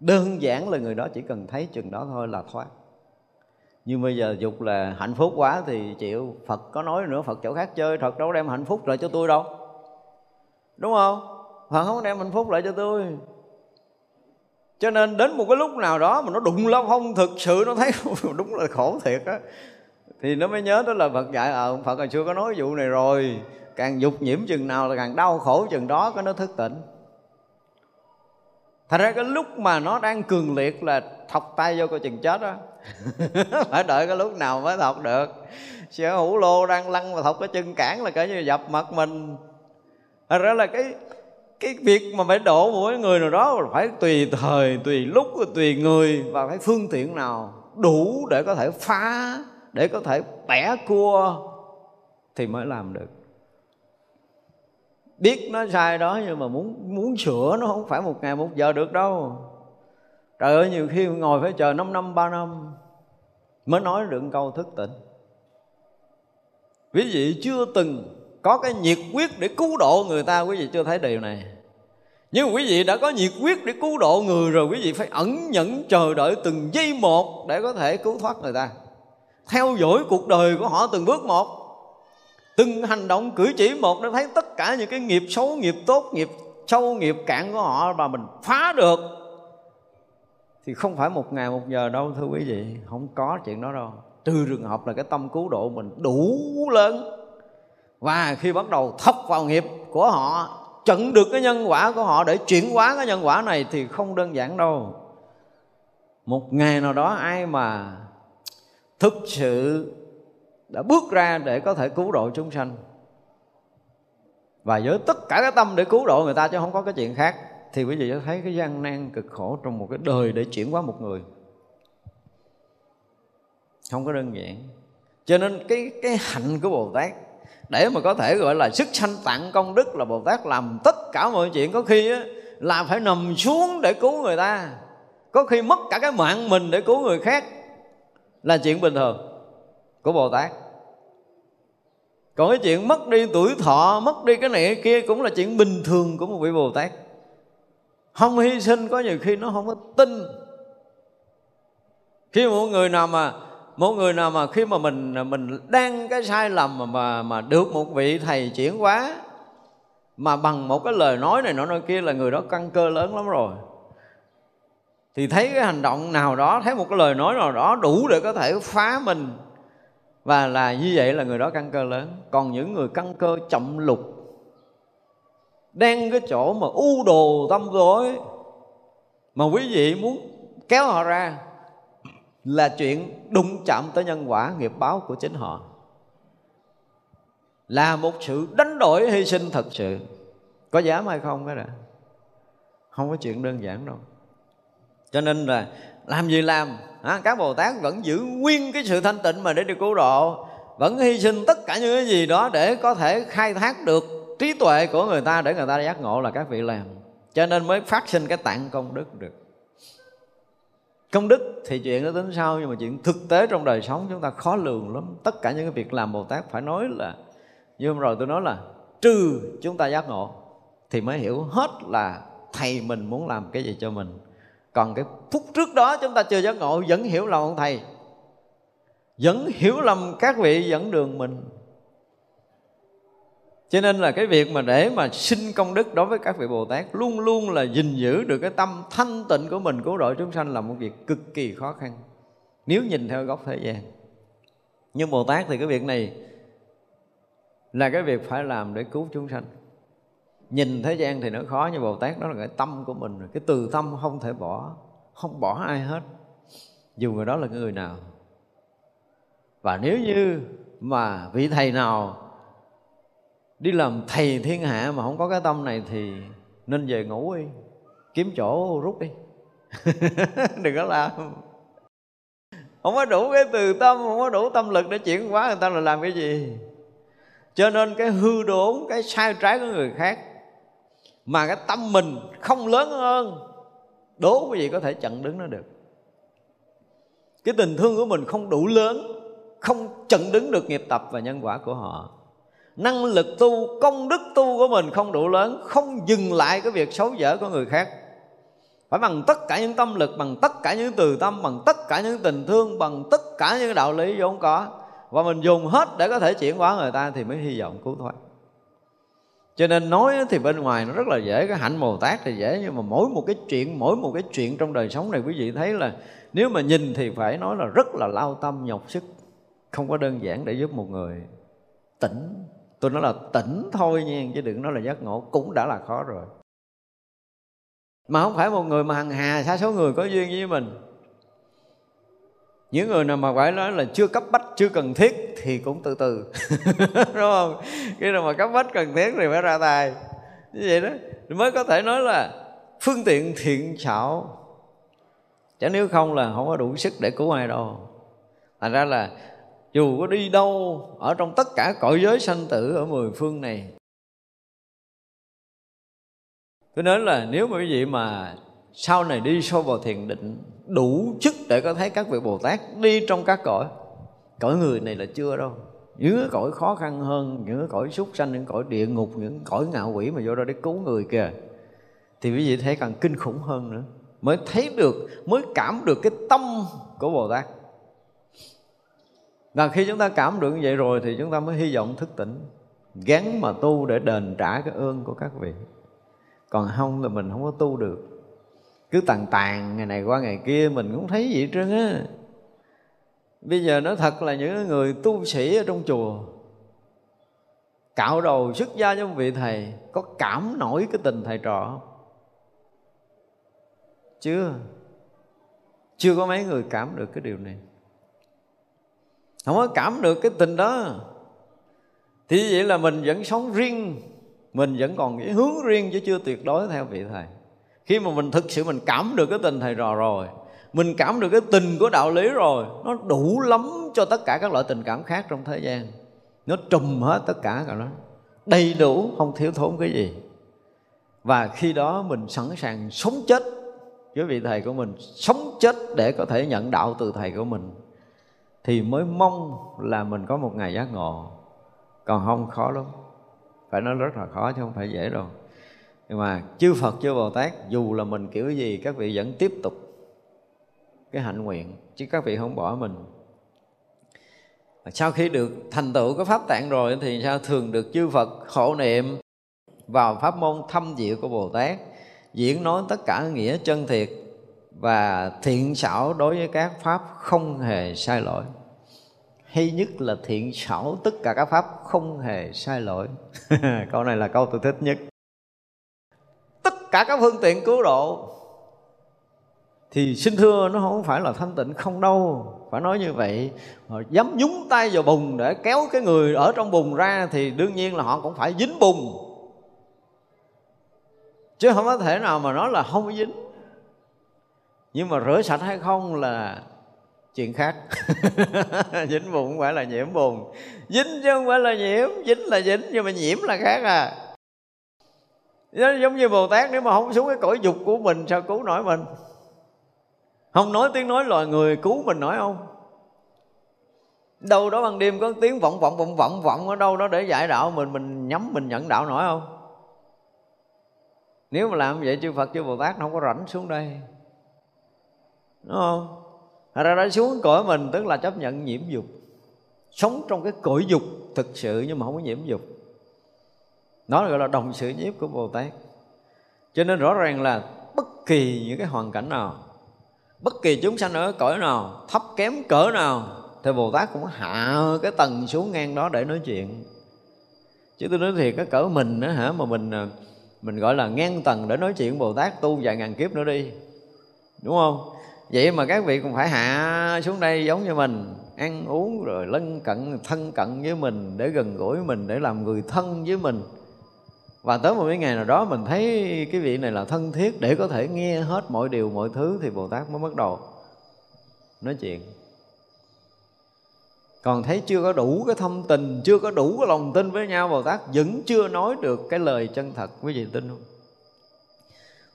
đơn giản là người đó chỉ cần thấy chừng đó thôi là thoát. Nhưng bây giờ dục là hạnh phúc quá thì chịu, Phật có nói nữa, Phật chỗ khác chơi, Phật đâu đem hạnh phúc lại cho tôi đâu. Đúng không? Phật không đem hạnh phúc lại cho tôi. Cho nên đến một cái lúc nào đó mà nó đụng la phong thực sự, nó thấy đúng là khổ thiệt á, thì nó mới nhớ tới là Phật dạy, ờ à, Phật hồi xưa có nói vụ này rồi. Càng dục nhiễm chừng nào là càng đau khổ chừng đó, cái nó thức tỉnh. Thật ra cái lúc mà nó đang cường liệt là thọc tay vô coi chừng chết đó. Phải đợi cái lúc nào mới thọc được. Sở hữu lô đang lăn mà thọc cái chân cản là cỡ như dập mặt mình. Thật ra là cái cái việc mà phải đổ mỗi người nào đó là phải tùy thời, tùy lúc, tùy người, và phải phương tiện nào đủ để có thể phá, để có thể bẻ cua thì mới làm được. Biết nó sai đó nhưng mà muốn muốn sửa nó không phải một ngày một giờ được đâu. Trời ơi, nhiều khi ngồi phải chờ năm năm ba năm mới nói được câu thức tỉnh. Quý vị chưa từng có cái nhiệt quyết để cứu độ người ta, quý vị chưa thấy điều này. Nhưng quý vị đã có nhiệt quyết để cứu độ người rồi, quý vị phải ẩn nhẫn chờ đợi từng giây một để có thể cứu thoát người ta. Theo dõi cuộc đời của họ từng bước một, từng hành động cử chỉ một, để thấy tất cả những cái nghiệp xấu, nghiệp tốt, nghiệp sâu, nghiệp cạn của họ mà mình phá được. Thì không phải một ngày một giờ đâu thưa quý vị, không có chuyện đó đâu. Trừ trường hợp là cái tâm cứu độ mình đủ lớn, và khi bắt đầu thóc vào nghiệp của họ, chặn được cái nhân quả của họ để chuyển hóa cái nhân quả này thì không đơn giản đâu. Một ngày nào đó ai mà thực sự đã bước ra để có thể cứu độ chúng sanh, và với tất cả cái tâm để cứu độ người ta chứ không có cái chuyện khác, thì quý vị sẽ thấy cái gian nan cực khổ trong một cái đời để chuyển hóa một người không có đơn giản. Cho nên cái, cái hạnh của Bồ Tát để mà có thể gọi là sức sanh tạng công đức là Bồ Tát làm tất cả mọi chuyện, có khi á, là phải nằm xuống để cứu người ta, có khi mất cả cái mạng mình để cứu người khác là chuyện bình thường của Bồ Tát. Còn cái chuyện mất đi tuổi thọ, mất đi cái này cái kia cũng là chuyện bình thường của một vị Bồ Tát. Không hy sinh có nhiều khi nó không có tin. Khi một người nào mà một người nào mà khi mà mình mình đang cái sai lầm mà mà, mà được một vị thầy chuyển hóa, mà bằng một cái lời nói này nọ nơi kia là người đó căn cơ lớn lắm rồi. Thì thấy cái hành động nào đó, thấy một cái lời nói nào đó đủ để có thể phá mình, và là như vậy là người đó căn cơ lớn. Còn những người căn cơ chậm lục, đang cái chỗ mà u đồ tâm tối, mà quý vị muốn kéo họ ra là chuyện đụng chạm tới nhân quả nghiệp báo của chính họ, là một sự đánh đổi hy sinh thật sự. Có dám hay không cái đã? Không có chuyện đơn giản đâu. Cho nên là làm gì làm, à, các Bồ Tát vẫn giữ nguyên cái sự thanh tịnh mà để đi cứu độ, vẫn hy sinh tất cả những cái gì đó để có thể khai thác được trí tuệ của người ta, để người ta giác ngộ, là các vị làm. Cho nên mới phát sinh cái tạng công đức được. Công đức thì chuyện nó tính sau, nhưng mà chuyện thực tế trong đời sống chúng ta khó lường lắm. Tất cả những cái việc làm Bồ Tát phải nói là, như hôm rồi tôi nói là, trừ chúng ta giác ngộ thì mới hiểu hết là thầy mình muốn làm cái gì cho mình. Còn cái phút trước đó chúng ta chưa giác ngộ vẫn hiểu lầm ông thầy, vẫn hiểu lầm các vị dẫn đường mình. Cho nên là cái việc mà để mà xin công đức đối với các vị Bồ Tát, luôn luôn là gìn giữ được cái tâm thanh tịnh của mình cứu độ chúng sanh là một việc cực kỳ khó khăn nếu nhìn theo góc thế gian. Nhưng Bồ Tát thì cái việc này là cái việc phải làm để cứu chúng sanh. Nhìn thế gian thì nó khó, nhưng Bồ Tát đó là cái tâm của mình, cái từ tâm không thể bỏ, không bỏ ai hết, dù người đó là người nào. Và nếu như mà vị thầy nào đi làm thầy thiên hạ mà không có cái tâm này thì nên về ngủ đi, kiếm chỗ rút đi. Đừng có làm. Không có đủ cái từ tâm, không có đủ tâm lực để chuyển hóa người ta là làm cái gì. Cho nên cái hư đốn, cái sai trái của người khác mà cái tâm mình không lớn hơn, đố quý vị có thể chặn đứng nó được. Cái tình thương của mình không đủ lớn, không chặn đứng được nghiệp tập và nhân quả của họ. Năng lực tu, công đức tu của mình không đủ lớn, không dừng lại cái việc xấu dở của người khác. Phải bằng tất cả những tâm lực, bằng tất cả những từ tâm, bằng tất cả những tình thương, bằng tất cả những đạo lý vốn có, và mình dùng hết để có thể chuyển hóa người ta thì mới hy vọng cứu thoát. Cho nên nói thì bên ngoài nó rất là dễ, cái hạnh Bồ Tát thì dễ, nhưng mà mỗi một cái chuyện, mỗi một cái chuyện trong đời sống này quý vị thấy là nếu mà nhìn thì phải nói là rất là lao tâm nhọc sức, không có đơn giản để giúp một người tỉnh. Tôi nói là tỉnh thôi nha, chứ đừng nói là giác ngộ, cũng đã là khó rồi. Mà không phải một người mà hằng hà sa số người có duyên với mình. Những người nào mà phải nói là chưa cấp bách, chưa cần thiết thì cũng từ từ. Đúng không? Khi nào mà cấp bách cần thiết thì phải ra tay. Như vậy đó mới có thể nói là phương tiện thiện xảo. Chứ nếu không là không có đủ sức để cứu ai đâu. Thành ra là dù có đi đâu ở trong tất cả cõi giới sanh tử ở mười phương này, tôi nói là nếu mà quý vị mà sau này đi sâu vào thiền định, đủ chức để có thấy các vị Bồ Tát đi trong các cõi. Cõi người này là chưa đâu, những cõi khó khăn hơn, những cõi súc sanh, những cõi địa ngục, những cõi ngạ quỷ mà vô đó để cứu người kìa, thì quý vị thấy càng kinh khủng hơn nữa, mới thấy được, mới cảm được cái tâm của Bồ Tát. Và khi chúng ta cảm được như vậy rồi thì chúng ta mới hy vọng thức tỉnh, gắn mà tu để đền trả cái ơn của các vị. Còn không là mình không có tu được, cứ tàn tàn ngày này qua ngày kia mình cũng thấy vậy trơn á. Bây giờ nói thật là những người tu sĩ ở trong chùa cạo đầu xuất gia cho một vị thầy, có cảm nổi cái tình thầy trò không? Chưa, chưa có mấy người cảm được cái điều này, không có cảm được cái tình đó. Thì vậy là mình vẫn sống riêng, mình vẫn còn cái hướng riêng chứ chưa tuyệt đối theo vị thầy. Khi mà mình thực sự mình cảm được cái tình thầy trò rồi, mình cảm được cái tình của đạo lý rồi, nó đủ lắm cho tất cả các loại tình cảm khác trong thế gian. Nó trùm hết tất cả cả đó, đầy đủ, không thiếu thốn cái gì. Và khi đó mình sẵn sàng sống chết với vị thầy của mình, sống chết để có thể nhận đạo từ thầy của mình, thì mới mong là mình có một ngày giác ngộ. Còn không, khó lắm, phải nói rất là khó chứ không phải dễ đâu. Nhưng mà chư Phật, chư Bồ Tát, dù là mình kiểu gì các vị vẫn tiếp tục cái hạnh nguyện, chứ các vị không bỏ mình. Sau khi được thành tựu cái pháp tạng rồi thì sao? Thường được chư Phật hộ niệm, vào pháp môn thâm diệu của Bồ Tát, diễn nói tất cả nghĩa chân thiệt và thiện xảo đối với các pháp không hề sai lỗi. Hay nhất là thiện xảo tất cả các pháp không hề sai lỗi. Câu này là câu tôi thích nhất. Tất cả các phương tiện cứu độ thì xin thưa nó không phải là thanh tịnh không đâu. Phải nói như vậy, họ dám nhúng tay vào bùn để kéo cái người ở trong bùn ra thì đương nhiên là họ cũng phải dính bùn, chứ không có thể nào mà nói là không dính. Nhưng mà rửa sạch hay không là chuyện khác. Dính bùn không phải là nhiễm bùn. Dính chứ không phải là nhiễm. Dính là dính, nhưng mà nhiễm là khác à. Nó giống như Bồ Tát, nếu mà không xuống cái cõi dục của mình sao cứu nổi mình? Không nói tiếng nói loài người cứu mình nổi không? Đâu đó ban đêm có tiếng vọng vọng vọng vọng vọng ở đâu đó để giải đạo mình, mình nhắm mình nhận đạo nổi không? Nếu mà làm vậy chư Phật chư Bồ Tát không có rảnh xuống đây, đúng không? Thật ra đã xuống cõi mình tức là chấp nhận nhiễm dục, sống trong cái cõi dục thực sự nhưng mà không có nhiễm dục. Nó gọi là đồng sự nhiếp của Bồ Tát. Cho nên rõ ràng là bất kỳ những cái hoàn cảnh nào, bất kỳ chúng sanh ở cõi nào, thấp kém cỡ nào, thì Bồ Tát cũng hạ cái tầng xuống ngang đó để nói chuyện. Chứ tôi nói thiệt, cái cỡ mình đó hả, mà mình mình gọi là ngang tầng để nói chuyện, Bồ Tát tu vài ngàn kiếp nữa đi, đúng không? Vậy mà các vị cũng phải hạ xuống đây giống như mình, ăn uống rồi lân cận, thân cận với mình, để gần gũi mình, để làm người thân với mình. Và tới một cái ngày nào đó mình thấy cái vị này là thân thiết để có thể nghe hết mọi điều, mọi thứ, thì Bồ Tát mới bắt đầu nói chuyện. Còn thấy chưa có đủ cái thâm tình, chưa có đủ cái lòng tin với nhau, Bồ Tát vẫn chưa nói được cái lời chân thật. Quý vị tin không?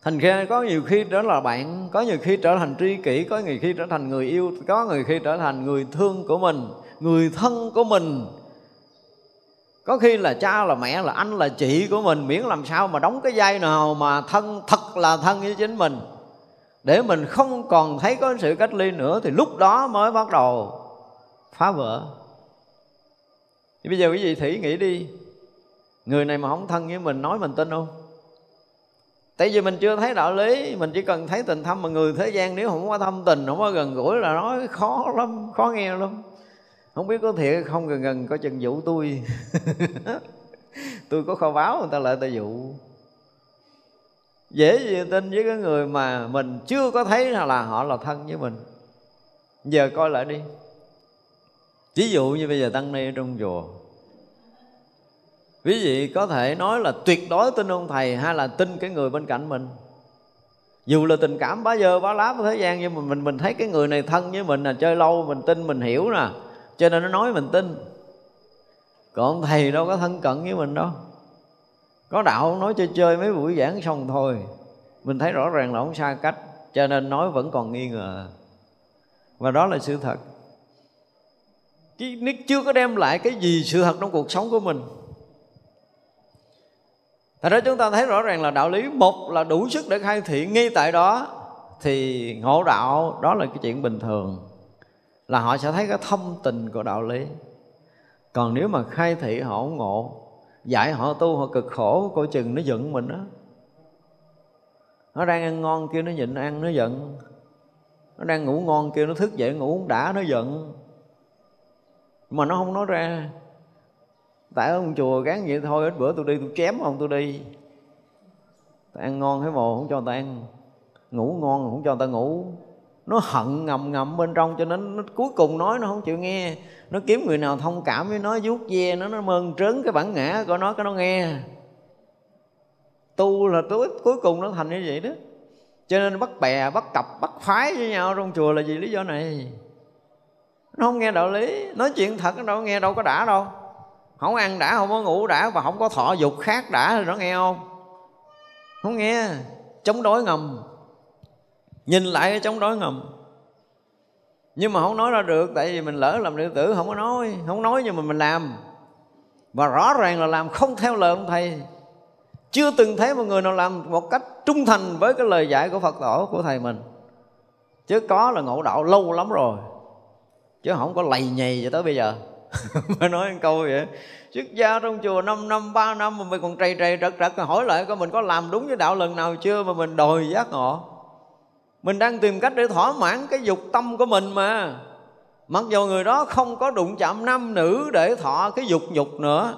Thành ra có nhiều khi trở là bạn, có nhiều khi trở thành tri kỷ, có nhiều khi trở thành người yêu, có nhiều khi trở thành người thương của mình, người thân của mình. Có khi là cha là mẹ, là anh là chị của mình, miễn làm sao mà đóng cái vai nào mà thân, thật là thân với chính mình, để mình không còn thấy có sự cách ly nữa, thì lúc đó mới bắt đầu phá vỡ. Thì bây giờ quý vị thử nghĩ đi, người này mà không thân với mình nói mình tin không? Tại vì mình chưa thấy đạo lý, mình chỉ cần thấy tình thâm, mà người thế gian nếu không có thâm tình, không có gần gũi là nói khó lắm, khó nghe lắm. Không biết có thiệt hay không, gần gần có chừng vụ tôi. Tôi có kho báo người ta lại ta vụ. Dễ gì tin với cái người mà mình chưa có thấy là họ là thân với mình. Giờ coi lại đi, ví dụ như bây giờ tăng ni ở trong chùa, quý vị có thể nói là tuyệt đối tin ông thầy hay là tin cái người bên cạnh mình? Dù là tình cảm bá dơ bá lá của thế gian, nhưng mà mình mình thấy cái người này thân với mình là chơi lâu mình tin, mình hiểu nè, cho nên nó nói mình tin. Còn thầy đâu có thân cận với mình đâu, có đạo nói chơi chơi mấy buổi giảng xong thôi, mình thấy rõ ràng là không xa cách, cho nên nói vẫn còn nghi ngờ. Và đó là sự thật. Cái nó chưa có đem lại cái gì sự thật trong cuộc sống của mình. Thật ra chúng ta thấy rõ ràng là đạo lý, một là đủ sức để khai thị ngay tại đó thì ngộ đạo, đó là cái chuyện bình thường, là họ sẽ thấy cái thông tình của đạo lý. Còn nếu mà khai thị họ không ngộ, dạy họ tu họ cực khổ, coi chừng nó giận mình đó. Nó đang ăn ngon kêu nó nhịn ăn nó giận, nó đang ngủ ngon kêu nó thức dậy ngủ đã nó giận, mà nó không nói ra. Tại ông chùa gán vậy thôi, ít bữa tôi đi tôi chém ông tôi đi. Tại ăn ngon thấy mồ không cho người ta ăn, ngủ ngon không cho người ta ngủ. Nó hận ngầm ngầm bên trong, cho nên nó cuối cùng nói nó không chịu nghe. Nó kiếm người nào thông cảm với nó, vuốt ve nó, nó mơn trớn cái bản ngã của nó, cái nó nghe. Tu là tu, cuối cùng nó thành như vậy đó. Cho nên bắt bè, bắt cặp, bắt phái với nhau trong chùa là vì lý do này. Nó không nghe đạo lý, nói chuyện thật nó đâu nghe, đâu có đã đâu. Không ăn đã, không có ngủ đã, và không có thọ dục khác đã, thì nó nghe không? Không nghe, chống đối ngầm. Nhìn lại cái chống đối ngầm, nhưng mà không nói ra được. Tại vì mình lỡ làm đệ tử, không có nói. Không nói nhưng mà mình làm, và rõ ràng là làm không theo lời ông thầy. Chưa từng thấy một người nào làm một cách trung thành với cái lời dạy của Phật tổ, của thầy mình. Chứ có là ngộ đạo lâu lắm rồi, chứ không có lầy nhầy cho tới bây giờ. Mới nói một câu vậy, xuất gia trong chùa năm năm, ba năm mà mình còn trầy trầy trật trật. Hỏi lại coi mình có làm đúng với đạo lần nào chưa mà mình đòi giác ngộ. Mình đang tìm cách để thỏa mãn cái dục tâm của mình mà. Mặc dù người đó không có đụng chạm nam nữ để thọ cái dục nhục nữa,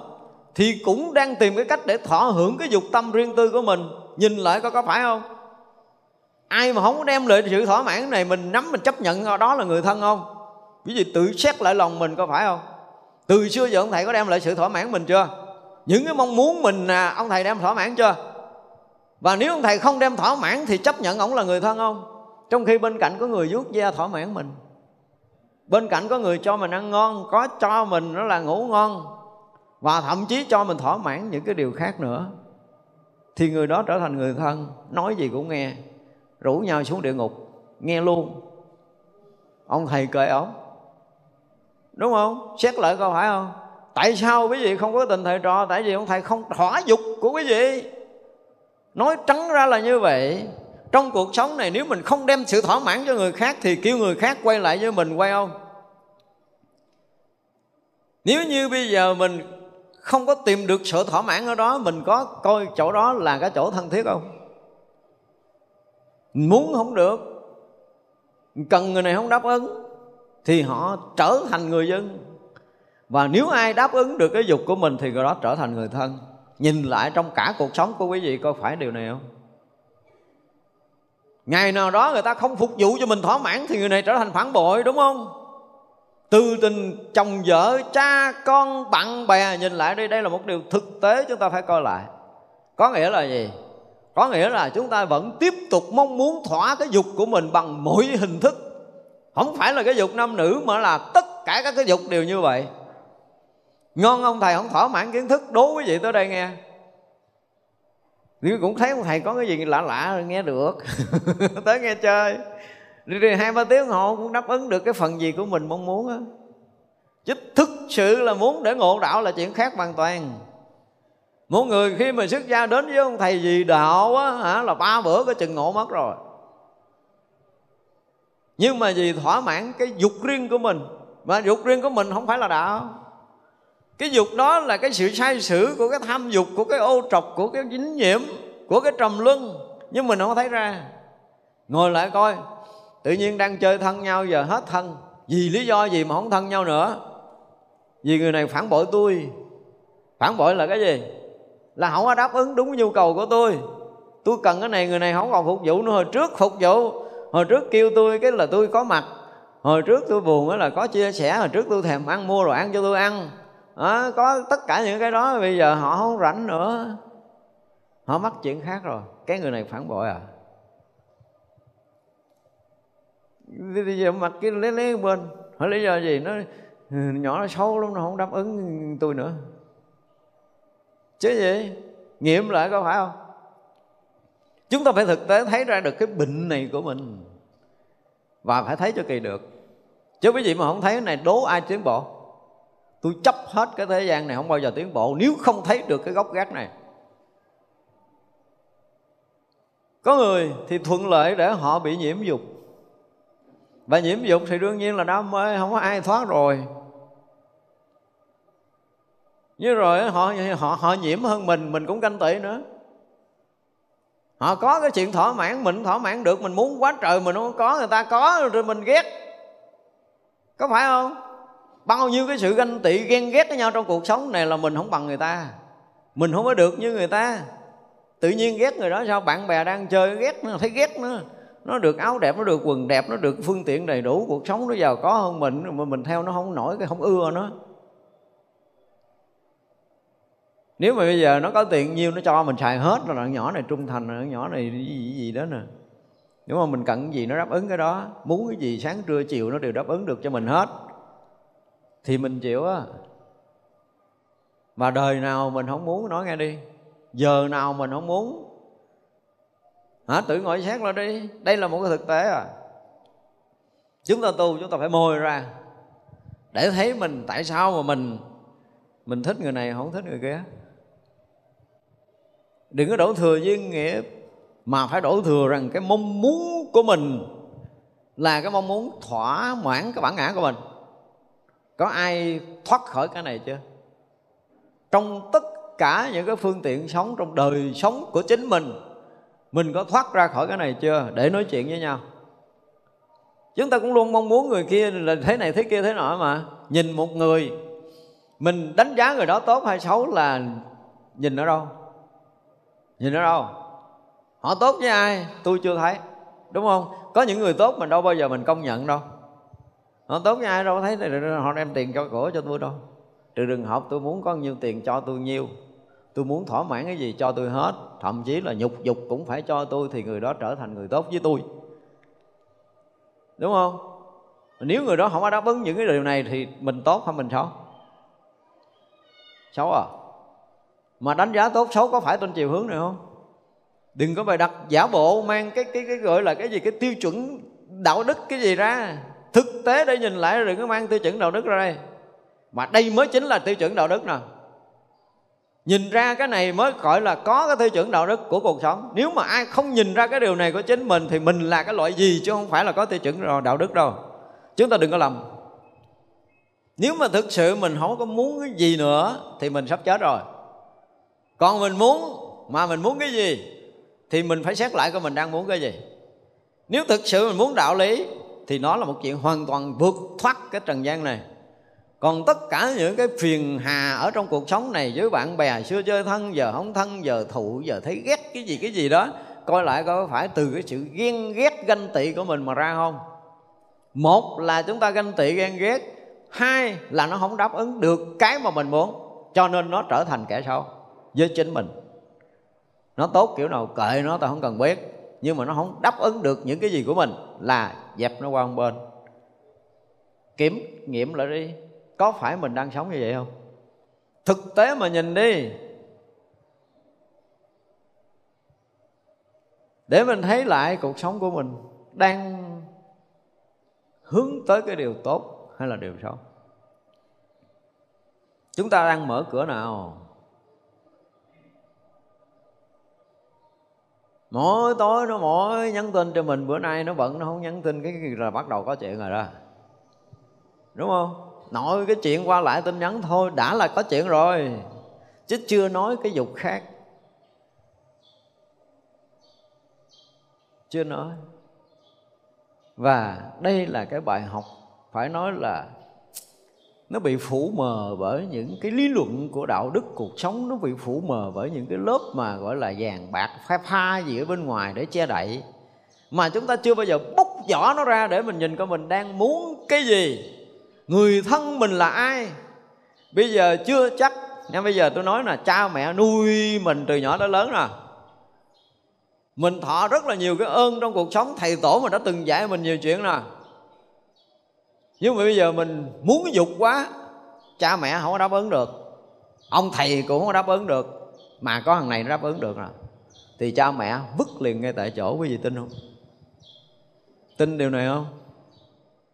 thì cũng đang tìm cái cách để thỏa hưởng cái dục tâm riêng tư của mình. Nhìn lại coi có phải không? Ai mà không có đem lại sự thỏa mãn này, mình nắm mình chấp nhận đó là người thân không? Ví dụ tự xét lại lòng mình có phải không? Từ xưa giờ ông thầy có đem lại sự thỏa mãn mình chưa? Những cái mong muốn mình à, ông thầy đem thỏa mãn chưa? Và nếu ông thầy không đem thỏa mãn thì chấp nhận ông là người thân không? Trong khi bên cạnh có người vuốt ve thỏa mãn mình, bên cạnh có người cho mình ăn ngon, có cho mình nó là ngủ ngon, và thậm chí cho mình thỏa mãn những cái điều khác nữa, thì người đó trở thành người thân, nói gì cũng nghe, rủ nhau xuống địa ngục, nghe luôn. Ông thầy kệ ổng, đúng không? Xét lại coi phải không? Tại sao quý vị không có tình thầy trò? Tại vì ông thầy không thỏa dục của quý vị. Nói trắng ra là như vậy. Trong cuộc sống này nếu mình không đem sự thỏa mãn cho người khác thì kêu người khác quay lại với mình, quay không? Nếu như bây giờ mình không có tìm được sự thỏa mãn ở đó, mình có coi chỗ đó là cái chỗ thân thiết không? Muốn không được, cần người này không đáp ứng, thì họ trở thành người dân. Và nếu ai đáp ứng được cái dục của mình thì người đó trở thành người thân. Nhìn lại trong cả cuộc sống của quý vị coi phải điều này không? Ngày nào đó người ta không phục vụ cho mình thỏa mãn thì người này trở thành phản bội, đúng không? Từ tình chồng vợ, cha con, bạn bè, nhìn lại đây, đây là một điều thực tế chúng ta phải coi lại. Có nghĩa là gì? Có nghĩa là chúng ta vẫn tiếp tục mong muốn thỏa cái dục của mình bằng mỗi hình thức. Không phải là cái dục nam nữ mà là tất cả các cái dục đều như vậy. Ngon ông thầy không thỏa mãn kiến thức, đố quý vị tới đây nghe. Nếu cũng thấy ông thầy có cái gì lạ lạ nghe được, tới nghe chơi. Rồi hai ba tiếng họ cũng đáp ứng được cái phần gì của mình mong muốn á. Chứ thực sự là muốn để ngộ đạo là chuyện khác hoàn toàn. Mỗi người khi mà xuất gia đến với ông thầy gì đạo á, hả, là ba bữa cái chừng ngộ mất rồi. Nhưng mà vì thỏa mãn cái dục riêng của mình, mà dục riêng của mình không phải là đạo. Cái dục đó là cái sự sai sử của cái tham dục, của cái ô trọc, của cái dính nhiễm, của cái trầm luân. Nhưng mình không thấy ra. Ngồi lại coi, tự nhiên đang chơi thân nhau giờ hết thân. Vì lý do gì mà không thân nhau nữa? Vì người này phản bội tôi. Phản bội là cái gì? Là không có đáp ứng đúng nhu cầu của tôi. Tôi cần cái này, người này không còn phục vụ nữa. Hồi trước phục vụ, hồi trước kêu tôi cái là tôi có mặt, hồi trước tôi buồn đó là có chia sẻ, hồi trước tôi thèm ăn mua rồi ăn cho tôi ăn. À, có tất cả những cái đó, bây giờ họ không rảnh nữa, họ mắc chuyện khác rồi, cái người này phản bội à. Bây giờ mặc cái lấy lấy bên hỏi lý do gì, nó nhỏ nó xấu lắm, nó không đáp ứng tôi nữa. Chứ gì, nghiệm lại có phải không? Chúng ta phải thực tế thấy ra được cái bệnh này của mình, và phải thấy cho kỳ được. Chứ quý vị mà không thấy cái này đố ai tiến bộ? Tôi chấp hết cái thế gian này không bao giờ tiến bộ nếu không thấy được cái gốc gác này. Có người thì thuận lợi để họ bị nhiễm dục. Và nhiễm dục thì đương nhiên là đam mê, không có ai thoát rồi. Như rồi họ, họ, họ nhiễm hơn mình, mình cũng ganh tị nữa. Họ có cái chuyện thỏa mãn, mình thỏa mãn được, mình muốn quá trời mình không có, người ta có rồi mình ghét. Có phải không? Bao nhiêu cái sự ganh tị, ghen ghét với nhau trong cuộc sống này là mình không bằng người ta, mình không có được như người ta. Tự nhiên ghét người đó sao? Bạn bè đang chơi ghét, nó thấy ghét nữa. Nó được áo đẹp, nó được quần đẹp, nó được phương tiện đầy đủ, cuộc sống nó giàu có hơn mình, mà mình theo nó không nổi, cái không ưa nó. Nếu mà bây giờ nó có tiền nhiêu nó cho mình xài hết, là thằng nhỏ này trung thành, thằng nhỏ này gì gì đó nè. Nếu mà mình cần gì nó đáp ứng cái đó, muốn cái gì sáng trưa chiều nó đều đáp ứng được cho mình hết, thì mình chịu á. Mà đời nào mình không muốn, nói nghe đi, giờ nào mình không muốn, hả, tự ngồi xét lại đi. Đây là một cái thực tế à. Chúng ta tu, chúng ta phải mồi ra để thấy mình tại sao mà mình Mình thích người này không thích người kia. Đừng có đổ thừa duyên nghiệp, mà phải đổ thừa rằng cái mong muốn của mình là cái mong muốn thỏa mãn cái bản ngã của mình. Có ai thoát khỏi cái này chưa? Trong tất cả những cái phương tiện sống, trong đời sống của chính mình, mình có thoát ra khỏi cái này chưa để nói chuyện với nhau? Chúng ta cũng luôn mong muốn người kia là thế này thế kia thế nọ mà. Nhìn một người, mình đánh giá người đó tốt hay xấu là nhìn ở đâu? Nhìn ở đâu? Họ tốt với ai? Tôi chưa thấy, đúng không? Có những người tốt mình đâu bao giờ mình công nhận đâu. Họ tốt với ai đâu thấy, họ đem tiền cho cổ cho tôi đâu. Trừ đừng học tôi muốn có nhiêu tiền cho tôi nhiêu, tôi muốn thỏa mãn cái gì cho tôi hết, thậm chí là nhục dục cũng phải cho tôi, thì người đó trở thành người tốt với tôi, đúng không? Nếu người đó không có đáp ứng những cái điều này thì mình tốt hay mình xấu? Xấu à? Mà đánh giá tốt xấu có phải trên chiều hướng này không? Đừng có bài đặt giả bộ mang cái cái cái gọi là cái gì, cái tiêu chuẩn đạo đức cái gì ra. Thực tế để nhìn lại, đừng có mang tiêu chuẩn đạo đức ra đây. Mà đây mới chính là tiêu chuẩn đạo đức nè. Nhìn ra cái này mới gọi là có cái tiêu chuẩn đạo đức của cuộc sống. Nếu mà ai không nhìn ra cái điều này của chính mình thì mình là cái loại gì, chứ không phải là có tiêu chuẩn đạo đức đâu. Chúng ta đừng có lầm. Nếu mà thực sự mình không có muốn cái gì nữa thì mình sắp chết rồi. Còn mình muốn, mà mình muốn cái gì thì mình phải xét lại coi mình đang muốn cái gì. Nếu thực sự mình muốn đạo lý thì nó là một chuyện hoàn toàn vượt thoát cái trần gian này. Còn tất cả những cái phiền hà ở trong cuộc sống này, với bạn bè xưa chơi thân, giờ không thân, giờ thụ, giờ thấy ghét cái gì cái gì đó, coi lại coi phải từ cái sự ghen ghét ganh tị của mình mà ra không? Một là chúng ta ganh tị ghen ghét, hai là nó không đáp ứng được cái mà mình muốn, cho nên nó trở thành kẻ xấu với chính mình. Nó tốt kiểu nào kệ nó, ta không cần biết, nhưng mà nó không đáp ứng được những cái gì của mình là dẹp nó qua một bên. Kiểm nghiệm lại đi, có phải mình đang sống như vậy không? Thực tế mà nhìn đi, để mình thấy lại cuộc sống của mình đang hướng tới cái điều tốt hay là điều xấu. Chúng ta đang mở cửa nào? Mỗi tối nó mỗi nhắn tin cho mình, bữa nay nó bận nó không nhắn tin, cái là bắt đầu có chuyện rồi đó, đúng không? Nội cái chuyện qua lại tin nhắn thôi đã là có chuyện rồi, chứ chưa nói cái dục khác. Chưa nói. Và đây là cái bài học phải nói là nó bị phủ mờ bởi những cái lý luận của đạo đức cuộc sống, nó bị phủ mờ bởi những cái lớp mà gọi là vàng bạc pha pha gì ở bên ngoài để che đậy, mà chúng ta chưa bao giờ bóc vỏ nó ra để mình nhìn coi mình đang muốn cái gì, người thân mình là ai. Bây giờ chưa chắc nha, bây giờ tôi nói là cha mẹ nuôi mình từ nhỏ tới lớn rồi, mình thọ rất là nhiều cái ơn trong cuộc sống, thầy tổ mình đã từng dạy mình nhiều chuyện rồi. Nhưng mà bây giờ mình muốn dục quá, cha mẹ không có đáp ứng được, ông thầy cũng không có đáp ứng được, mà có thằng này nó đáp ứng được rồi, thì cha mẹ vứt liền ngay tại chỗ. Quý vị tin không? Tin điều này không?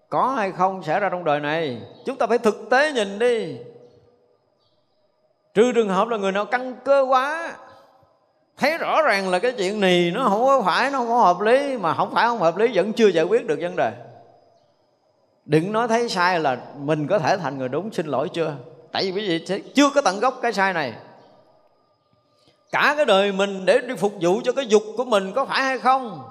Có hay không xảy ra trong đời này? Chúng ta phải thực tế nhìn đi. Trừ trường hợp là người nào căng cơ quá, thấy rõ ràng là cái chuyện này nó không có phải, nó không có hợp lý, mà không phải không hợp lý vẫn chưa giải quyết được vấn đề. Đừng nói thấy sai là mình có thể thành người đúng. Xin lỗi chưa? Tại vì quý vị chưa có tận gốc cái sai này. Cả cái đời mình để đi phục vụ cho cái dục của mình, có phải hay không?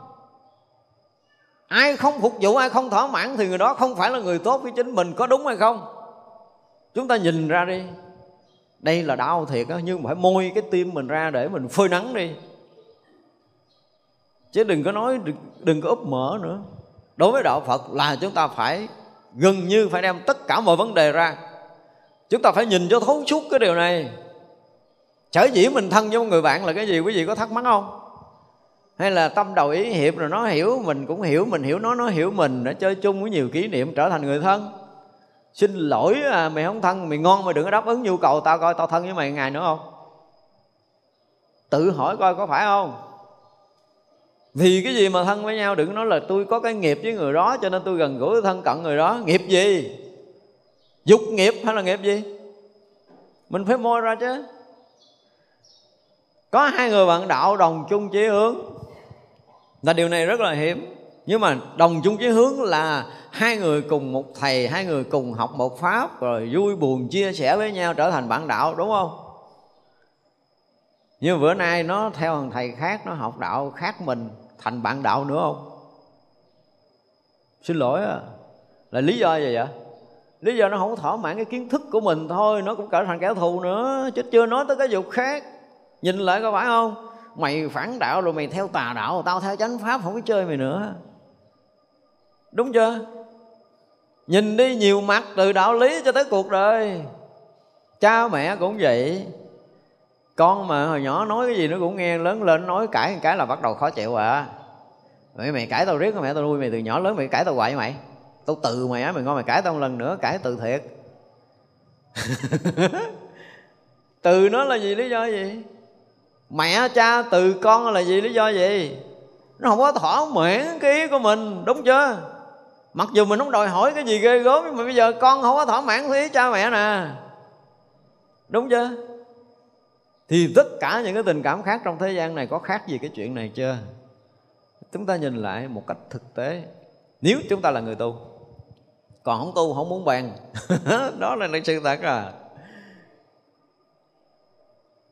Ai không phục vụ, ai không thỏa mãn thì người đó không phải là người tốt với chính mình, có đúng hay không? Chúng ta nhìn ra đi. Đây là đau thiệt á, nhưng mà phải môi cái tim mình ra để mình phơi nắng đi, chứ đừng có nói, đừng, đừng có úp mở nữa. Đối với đạo Phật là chúng ta phải gần như phải đem tất cả mọi vấn đề ra. Chúng ta phải nhìn cho thấu suốt cái điều này. Sở dĩ mình thân với người bạn là cái gì, quý vị có thắc mắc không? Hay là tâm đầu ý hiệp rồi nó hiểu mình cũng hiểu, mình hiểu nó, nó hiểu mình, đã chơi chung với nhiều kỷ niệm trở thành người thân. Xin lỗi à, mày không thân, mày ngon mày đừng có đáp ứng nhu cầu tao, coi tao thân với mày ngày nữa không? Tự hỏi coi có phải không? Vì cái gì mà thân với nhau, đừng nói là tôi có cái nghiệp với người đó cho nên tôi gần gũi thân cận người đó. Nghiệp gì? Dục nghiệp hay là nghiệp gì? Mình phải môi ra chứ. Có hai người bạn đạo đồng chung chí hướng là điều này rất là hiếm. Nhưng mà đồng chung chí hướng là hai người cùng một thầy, hai người cùng học một pháp, rồi vui buồn chia sẻ với nhau trở thành bạn đạo, đúng không? Nhưng bữa nay nó theo thằng thầy khác, nó học đạo khác mình, thành bạn đạo nữa không? Xin lỗi à. Là lý do gì vậy? Lý do nó không thỏa mãn cái kiến thức của mình thôi, nó cũng trở thành kẻ thù nữa, chứ chưa nói tới cái dục khác. Nhìn lại có phải không? Mày phản đạo rồi mày theo tà đạo, tao theo chánh pháp, không có chơi mày nữa. Đúng chưa? Nhìn đi nhiều mặt, từ đạo lý cho tới cuộc đời. Cha mẹ cũng vậy. Con mà hồi nhỏ nói cái gì nó cũng nghe, lớn lên nói cãi cái là bắt đầu khó chịu à. Mày, mày cãi tao riết, mẹ tao nuôi mày từ nhỏ lớn, mày cãi tao hoài mày. Tao từ mày á, mày ngon mày cãi tao một lần nữa, cãi từ thiệt. Từ nó là gì, lý do gì? Mẹ cha từ con là gì, lý do gì? Nó không có thỏa mãn cái ý của mình, đúng chưa? Mặc dù mình không đòi hỏi cái gì ghê gớm, nhưng mà bây giờ con không có thỏa mãn cái ý cha mẹ nè, đúng chưa? Thì tất cả những cái tình cảm khác trong thế gian này có khác gì cái chuyện này chưa? Chúng ta nhìn lại một cách thực tế, nếu chúng ta là người tu. Còn không tu không muốn bàn. Đó là sự thật à.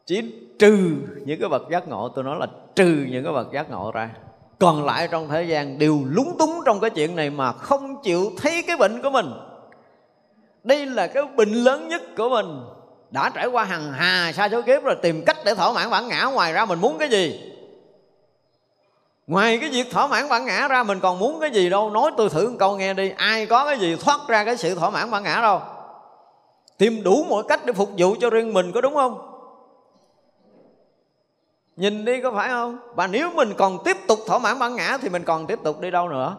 Chỉ trừ những cái bậc giác ngộ, tôi nói là trừ những cái bậc giác ngộ ra, còn lại trong thế gian đều lúng túng trong cái chuyện này mà không chịu thấy cái bệnh của mình. Đây là cái bệnh lớn nhất của mình, đã trải qua hằng hà sa số kiếp rồi, tìm cách để thỏa mãn bản ngã. Ngoài ra mình muốn cái gì? Ngoài cái việc thỏa mãn bản ngã ra mình còn muốn cái gì đâu? Nói tôi thử một câu nghe đi, ai có cái gì thoát ra cái sự thỏa mãn bản ngã đâu? Tìm đủ mọi cách để phục vụ cho riêng mình, có đúng không? Nhìn đi có phải không? Và nếu mình còn tiếp tục thỏa mãn bản ngã thì mình còn tiếp tục đi đâu nữa?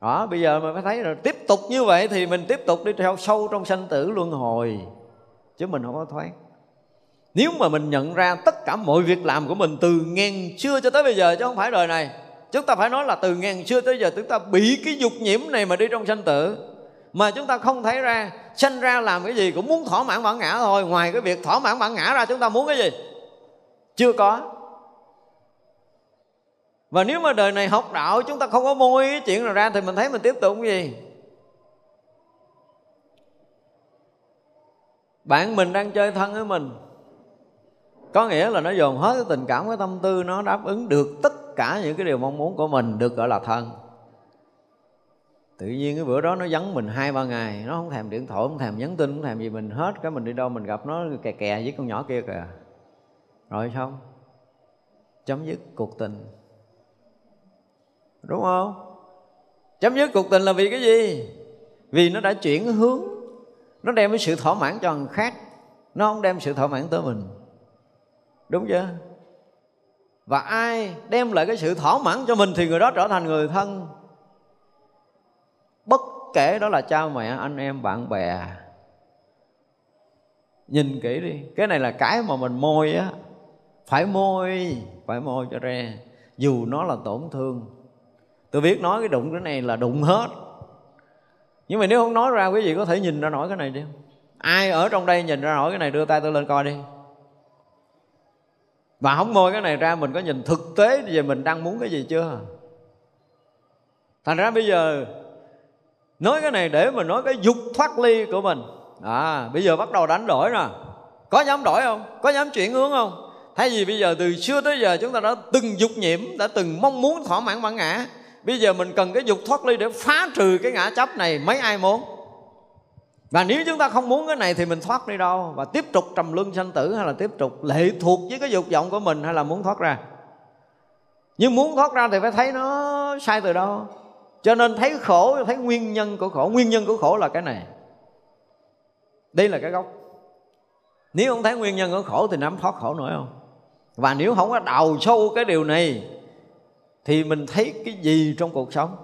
Đó, bây giờ mình phải thấy rồi, tiếp tục như vậy thì mình tiếp tục đi theo sâu trong sanh tử luân hồi, chứ mình không có thoát. Nếu mà mình nhận ra tất cả mọi việc làm của mình từ ngàn xưa cho tới bây giờ, chứ không phải đời này, chúng ta phải nói là từ ngàn xưa tới giờ chúng ta bị cái dục nhiễm này mà đi trong sanh tử, mà chúng ta không thấy ra. Sanh ra làm cái gì cũng muốn thỏa mãn bản ngã thôi. Ngoài cái việc thỏa mãn bản ngã ra, chúng ta muốn cái gì? Chưa có. Và nếu mà đời này học đạo chúng ta không có môi cái chuyện nào ra thì mình thấy mình tiếp tục cái gì? Bạn mình đang chơi thân với mình, có nghĩa là nó dồn hết cái tình cảm, cái tâm tư, nó đáp ứng được tất cả những cái điều mong muốn của mình, được gọi là thân. Tự nhiên cái bữa đó nó vắng mình hai ba ngày, nó không thèm điện thoại, không thèm nhắn tin, không thèm gì mình hết. Cái mình đi đâu mình gặp nó kè kè với con nhỏ kia kìa. Rồi xong, chấm dứt cuộc tình. Đúng không? Chấm dứt cuộc tình là vì cái gì? Vì nó đã chuyển hướng, nó đem cái sự thỏa mãn cho người khác, nó không đem sự thỏa mãn tới mình. Đúng chưa? Và ai đem lại cái sự thỏa mãn cho mình thì người đó trở thành người thân. Bất kể đó là cha mẹ, anh em, bạn bè. Nhìn kỹ đi, cái này là cái mà mình môi á. Phải môi, phải môi cho ra, dù nó là tổn thương. Tôi biết nói cái đụng cái này là đụng hết, nhưng mà nếu không nói ra, quý vị có thể nhìn ra nổi cái này đi. Ai ở trong đây nhìn ra nổi cái này đưa tay tôi lên coi đi. Và không môi cái này ra, mình có nhìn thực tế về mình đang muốn cái gì chưa? Thành ra bây giờ nói cái này để mình nói cái dục thoát ly của mình. À, bây giờ bắt đầu đánh đổi nè. Có dám đổi không? Có dám chuyển hướng không? Thay vì bây giờ từ xưa tới giờ chúng ta đã từng dục nhiễm, đã từng mong muốn thỏa mãn bản ngã, bây giờ mình cần cái dục thoát ly để phá trừ cái ngã chấp này. Mấy ai muốn? Và nếu chúng ta không muốn cái này thì mình thoát đi đâu? Và tiếp tục trầm luân sanh tử, hay là tiếp tục lệ thuộc với cái dục vọng của mình, hay là muốn thoát ra? Nhưng muốn thoát ra thì phải thấy nó sai từ đâu. Cho nên thấy khổ, thấy nguyên nhân của khổ. Nguyên nhân của khổ là cái này. Đây là cái gốc. Nếu không thấy nguyên nhân của khổ thì nắm thoát khổ nổi không? Và nếu không có đào sâu cái điều này thì mình thấy cái gì trong cuộc sống?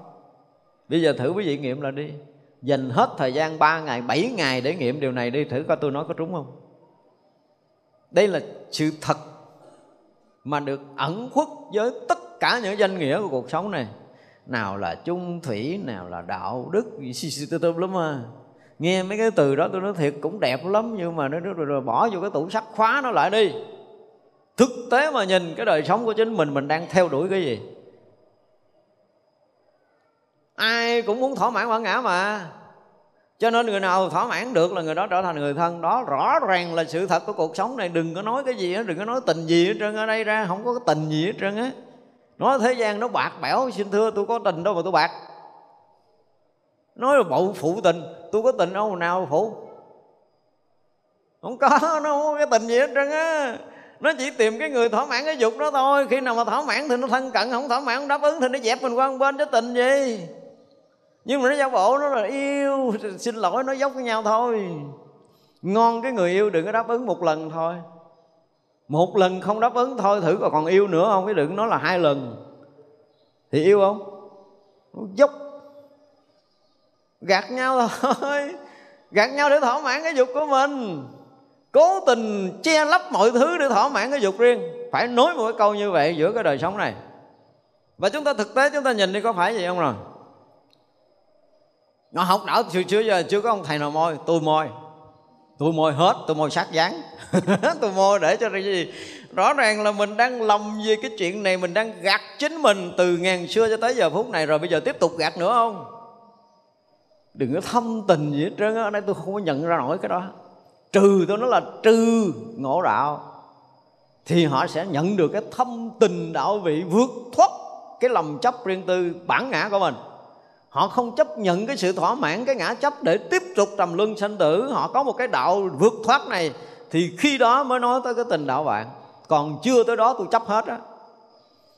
Bây giờ thử quý vị nghiệm lại đi. Dành hết thời gian ba ngày, bảy ngày để nghiệm điều này đi. Thử coi tôi nói có trúng không? Đây là sự thật mà được ẩn khuất với tất cả những danh nghĩa của cuộc sống này. Nào là chung thủy, nào là đạo đức, lắm à. Nghe mấy cái từ đó tôi nói thiệt cũng đẹp lắm, nhưng mà nó rồi bỏ vô cái tủ sắt khóa nó lại đi. Thực tế mà nhìn cái đời sống của chính mình, mình đang theo đuổi cái gì? Ai cũng muốn thỏa mãn bản ngã mà, cho nên người nào thỏa mãn được là người đó trở thành người thân. Đó rõ ràng là sự thật của cuộc sống này. Đừng có nói cái gì hết, đừng có nói tình gì hết trơn. Ở đây ra không có cái tình gì hết trơn á. Nói thế gian nó bạc bẽo, xin thưa tôi có tình đâu mà tôi bạc. Nói là bộ phụ tình, tôi có tình đâu mà nào phụ. Không có, nó không có cái tình gì hết trơn á. Nó chỉ tìm cái người thỏa mãn cái dục đó thôi. Khi nào mà thỏa mãn thì nó thân cận, không thỏa mãn, không đáp ứng thì nó dẹp mình qua một bên, chứ tình gì. Nhưng mà nó giả bộ, nó là yêu, xin lỗi, nó dốc với nhau thôi. Ngon cái người yêu đừng có đáp ứng một lần thôi. Một lần không đáp ứng thôi, thử còn còn yêu nữa không, chứ đừng nói là hai lần. Thì yêu không? Nó dốc, gạt nhau thôi. Gạt nhau để thỏa mãn cái dục của mình, cố tình che lấp mọi thứ để thỏa mãn cái dục riêng. Phải nói một cái câu như vậy giữa cái đời sống này. Và chúng ta thực tế chúng ta nhìn đi, có phải vậy không rồi? Nó học đạo từ xưa giờ chưa có ông thầy nào môi, tôi môi. Tôi môi hết, tôi môi sát dán. Tôi môi để cho cái gì? Rõ ràng là mình đang lầm về cái chuyện này, mình đang gạt chính mình từ ngàn xưa cho tới giờ phút này rồi, bây giờ tiếp tục gạt nữa không? Đừng có thâm tình gì hết trơn á, ở đây tôi không có nhận ra nổi cái đó. Trừ tôi nói là trừ ngộ đạo thì họ sẽ nhận được cái thâm tình đạo vị, vượt thoát cái lòng chấp riêng tư bản ngã của mình. Họ không chấp nhận cái sự thỏa mãn cái ngã chấp để tiếp tục trầm luân sanh tử. Họ có một cái đạo vượt thoát này thì khi đó mới nói tới cái tình đạo bạn. Còn chưa tới đó tôi chấp hết á.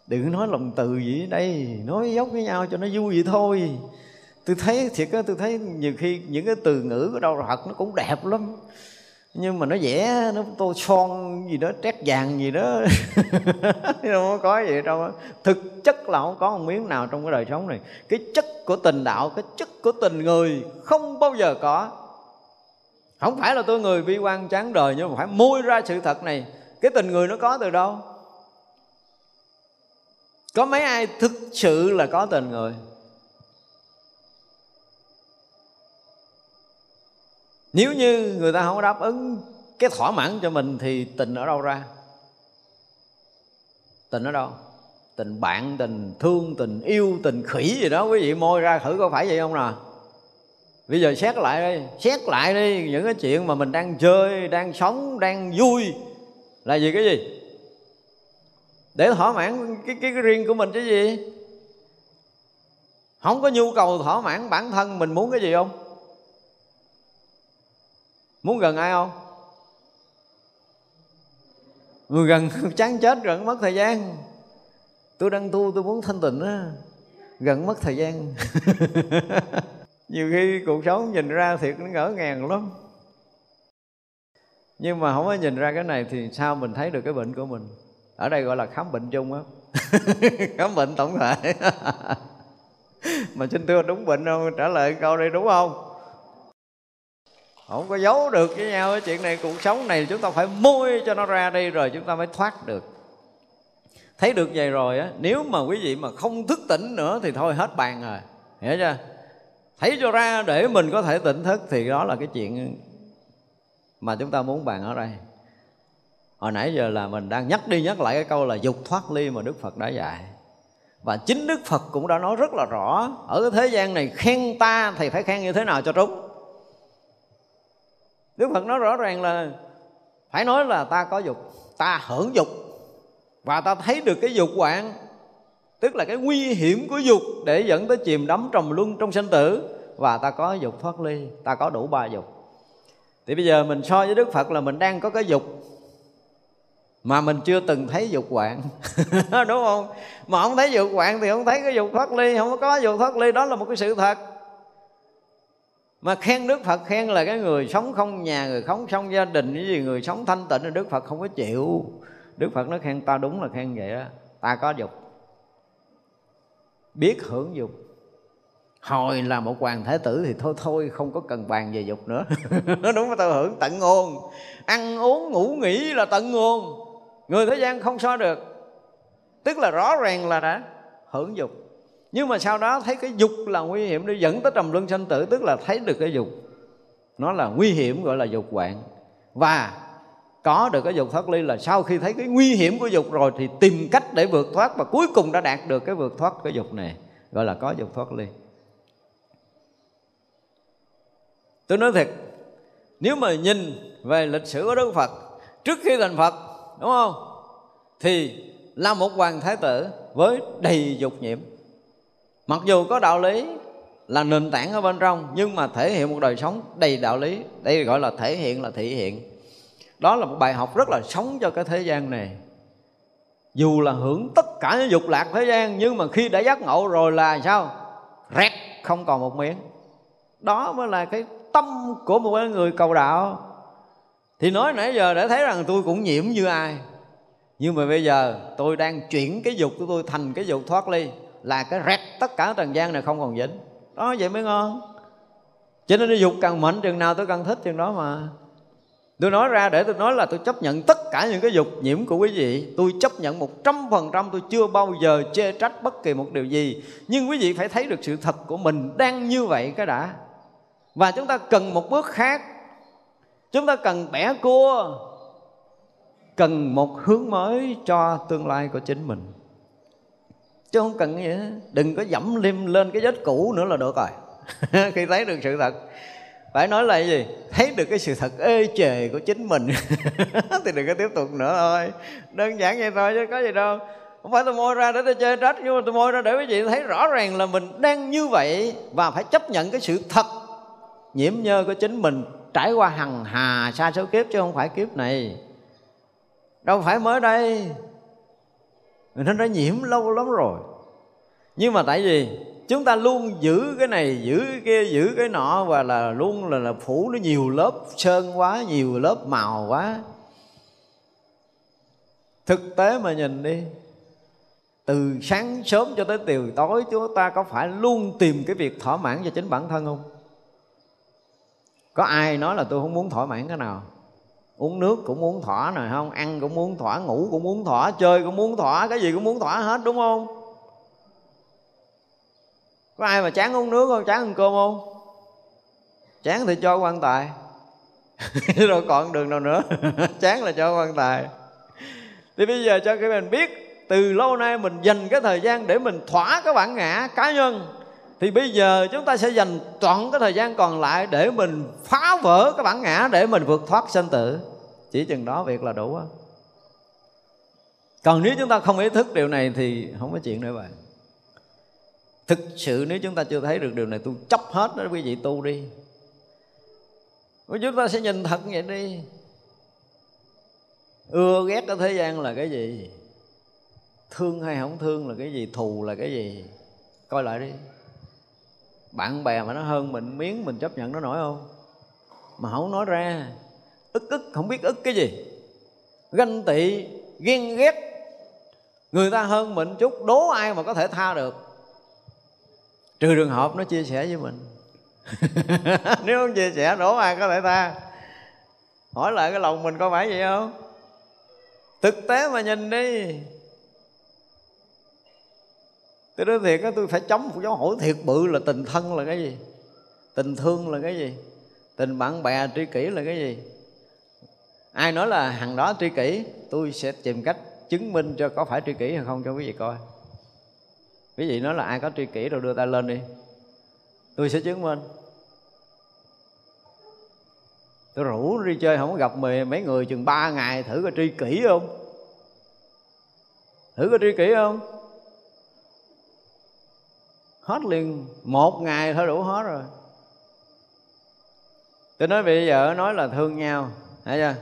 Đừng nói lòng từ gì đây, nói dốc với nhau cho nó vui vậy thôi. Tôi thấy thiệt á, tôi thấy nhiều khi những cái từ ngữ của đạo Phật nó cũng đẹp lắm, nhưng mà nó vẽ, nó tô son gì đó, trét vàng gì đó. Không có gì đâu đó. Thực chất là không có một miếng nào trong cái đời sống này. Cái chất của tình đạo, cái chất của tình người không bao giờ có. Không phải là tôi người bi quan chán đời, nhưng mà phải môi ra sự thật này. Cái tình người nó có từ đâu? Có mấy ai thực sự là có tình người? Nếu như người ta không đáp ứng cái thỏa mãn cho mình thì tình ở đâu ra? Tình ở đâu? Tình bạn, tình thương, tình yêu, tình khỉ gì đó. Quý vị môi ra thử có phải vậy không nào? Bây giờ xét lại đi, xét lại đi. Những cái chuyện mà mình đang chơi, đang sống, đang vui là gì cái gì? Để thỏa mãn cái, cái, cái riêng của mình chứ gì? Không có nhu cầu thỏa mãn bản thân mình muốn cái gì không? Muốn gần ai không? Người gần chán chết, gần mất thời gian. Tôi đang tu, tôi muốn thanh tịnh á, gần mất thời gian. Nhiều khi cuộc sống nhìn ra thiệt nó ngỡ ngàng lắm, nhưng mà không có nhìn ra cái này thì sao mình thấy được cái bệnh của mình? Ở đây gọi là khám bệnh chung á. Khám bệnh tổng thể. Mà xin thưa đúng bệnh không? Trả lời câu đây đúng không? Không có giấu được với nhau cái chuyện này. Cuộc sống này chúng ta phải môi cho nó ra đi rồi chúng ta mới thoát được. Thấy được vậy rồi á, nếu mà quý vị mà không thức tỉnh nữa thì thôi hết bàn rồi, hiểu chưa? Thấy cho ra để mình có thể tỉnh thức thì đó là cái chuyện mà chúng ta muốn bàn ở đây. Hồi nãy giờ là mình đang nhắc đi nhắc lại cái câu là dục thoát ly mà Đức Phật đã dạy. Và chính Đức Phật cũng đã nói rất là rõ, ở cái thế gian này khen ta thì phải khen như thế nào cho trúng. Đức Phật nói rõ ràng là phải nói là ta có dục, ta hưởng dục và ta thấy được cái dục quạng, tức là cái nguy hiểm của dục để dẫn tới chìm đắm trầm luân trong sanh tử, và ta có dục thoát ly, ta có đủ ba dục. Thì bây giờ mình so với Đức Phật là mình đang có cái dục mà mình chưa từng thấy dục quạng. Đúng không? Mà không thấy dục quạng thì không thấy cái dục thoát ly, không có dục thoát ly, đó là một cái sự thật. Mà khen Đức Phật khen là cái người sống không nhà, người sống không gia đình, cái gì người sống thanh tịnh, Đức Phật không có chịu. Đức Phật nó khen ta đúng là khen vậy đó. Ta có dục, biết hưởng dục. Hồi là một hoàng thái tử thì thôi thôi không có cần bàn về dục nữa. Đúng là ta hưởng tận nguồn. Ăn uống ngủ nghỉ là tận nguồn. Người thế gian không so được. Tức là rõ ràng là đã hưởng dục, nhưng mà sau đó thấy cái dục là nguy hiểm để dẫn tới trầm luân sanh tử, tức là thấy được cái dục nó là nguy hiểm, gọi là dục quạng. Và có được cái dục thoát ly là sau khi thấy cái nguy hiểm của dục rồi thì tìm cách để vượt thoát, và cuối cùng đã đạt được cái vượt thoát cái dục này, gọi là có dục thoát ly. Tôi nói thiệt, nếu mà nhìn về lịch sử của Đức Phật trước khi thành Phật, đúng không, thì là một hoàng thái tử với đầy dục nhiễm. Mặc dù có đạo lý là nền tảng ở bên trong, nhưng mà thể hiện một đời sống đầy đạo lý. Đây gọi là thể hiện, là thị hiện. Đó là một bài học rất là sống cho cái thế gian này. Dù là hưởng tất cả những dục lạc thế gian, nhưng mà khi đã giác ngộ rồi là sao? Rét, không còn một miếng. Đó mới là cái tâm của một người cầu đạo. Thì nói nãy giờ để thấy rằng tôi cũng nhiễm như ai, nhưng mà bây giờ tôi đang chuyển cái dục của tôi thành cái dục thoát ly, là cái rét tất cả trần gian này không còn dính. Đó, vậy mới ngon. Cho nên cái dục càng mạnh chừng nào tôi càng thích chừng đó mà. Tôi nói ra để tôi nói là tôi chấp nhận tất cả những cái dục nhiễm của quý vị. Tôi chấp nhận một trăm phần trăm, tôi chưa bao giờ chê trách bất kỳ một điều gì. Nhưng quý vị phải thấy được sự thật của mình đang như vậy cái đã. Và chúng ta cần một bước khác. Chúng ta cần bẻ cua, cần một hướng mới cho tương lai của chính mình. Chứ không cần gì hết. Đừng có dẫm liêm lên cái vết cũ nữa là được rồi. Khi thấy được sự thật, phải nói là cái gì? Thấy được cái sự thật ê chề của chính mình thì đừng có tiếp tục nữa thôi. Đơn giản vậy thôi chứ có gì đâu. Không phải tôi môi ra để tôi chơi trách, nhưng mà tôi môi ra để quý vị thấy rõ ràng là mình đang như vậy. Và phải chấp nhận cái sự thật nhiễm nhơ của chính mình trải qua hằng hà sa số kiếp, chứ không phải kiếp này, đâu phải mới đây. Nó đã nhiễm lâu lắm rồi. Nhưng mà tại vì chúng ta luôn giữ cái này, giữ cái kia, giữ cái nọ, và là luôn là, là phủ nó nhiều lớp sơn quá, nhiều lớp màu quá. Thực tế mà nhìn đi, từ sáng sớm cho tới chiều tối, chúng ta có phải luôn tìm cái việc thỏa mãn cho chính bản thân không? Có ai nói là tôi không muốn thỏa mãn cái nào? Uống nước cũng muốn thỏa nè, không? Ăn cũng muốn thỏa, ngủ cũng muốn thỏa, chơi cũng muốn thỏa, cái gì cũng muốn thỏa hết, đúng không? Có ai mà chán uống nước không? Chán ăn cơm không? Chán thì cho quan tài. Rồi còn đường nào nữa. Chán là cho quan tài. Thì bây giờ cho cái mình biết, từ lâu nay mình dành cái thời gian để mình thỏa cái bản ngã cá nhân, thì bây giờ chúng ta sẽ dành toàn cái thời gian còn lại để mình phá vỡ cái bản ngã, để mình vượt thoát sinh tử. Chỉ chừng đó việc là đủ á. Còn nếu chúng ta không ý thức điều này thì không có chuyện nữa vậy. Thực sự nếu chúng ta chưa thấy được điều này, tôi chấp hết đó quý vị, tu đi. Chúng ta sẽ nhìn thật vậy đi. Ưa ghét ở thế gian là cái gì? Thương hay không thương là cái gì? Thù là cái gì? Coi lại đi. Bạn bè mà nó hơn mình miếng, mình chấp nhận nó nổi không? Mà không nói ra. Ức ức, không biết ức cái gì. Ganh tị, ghen ghét. Người ta hơn mình chút, đố ai mà có thể tha được, trừ trường hợp nó chia sẻ với mình. Nếu không chia sẻ, đổ ai có thể ta. Hỏi lại cái lòng mình có phải vậy không? Thực tế mà nhìn đi. Tôi nói thiệt á, tôi phải chống một dấu hỏi thiệt bự là tình thân là cái gì? Tình thương là cái gì? Tình bạn bè tri kỷ là cái gì? Ai nói là hằng đó tri kỷ, tôi sẽ tìm cách chứng minh cho có phải tri kỷ hay không cho quý vị coi. Quý vị nói là ai có tri kỷ rồi đưa tay lên đi, tôi sẽ chứng minh. Tôi rủ đi chơi không có gặp mười, mấy người chừng ba ngày, thử có tri kỷ không? Thử có tri kỷ không? Hết liền, một ngày thôi đủ hết rồi. Tôi nói bây giờ nói là thương nhau, thấy chưa?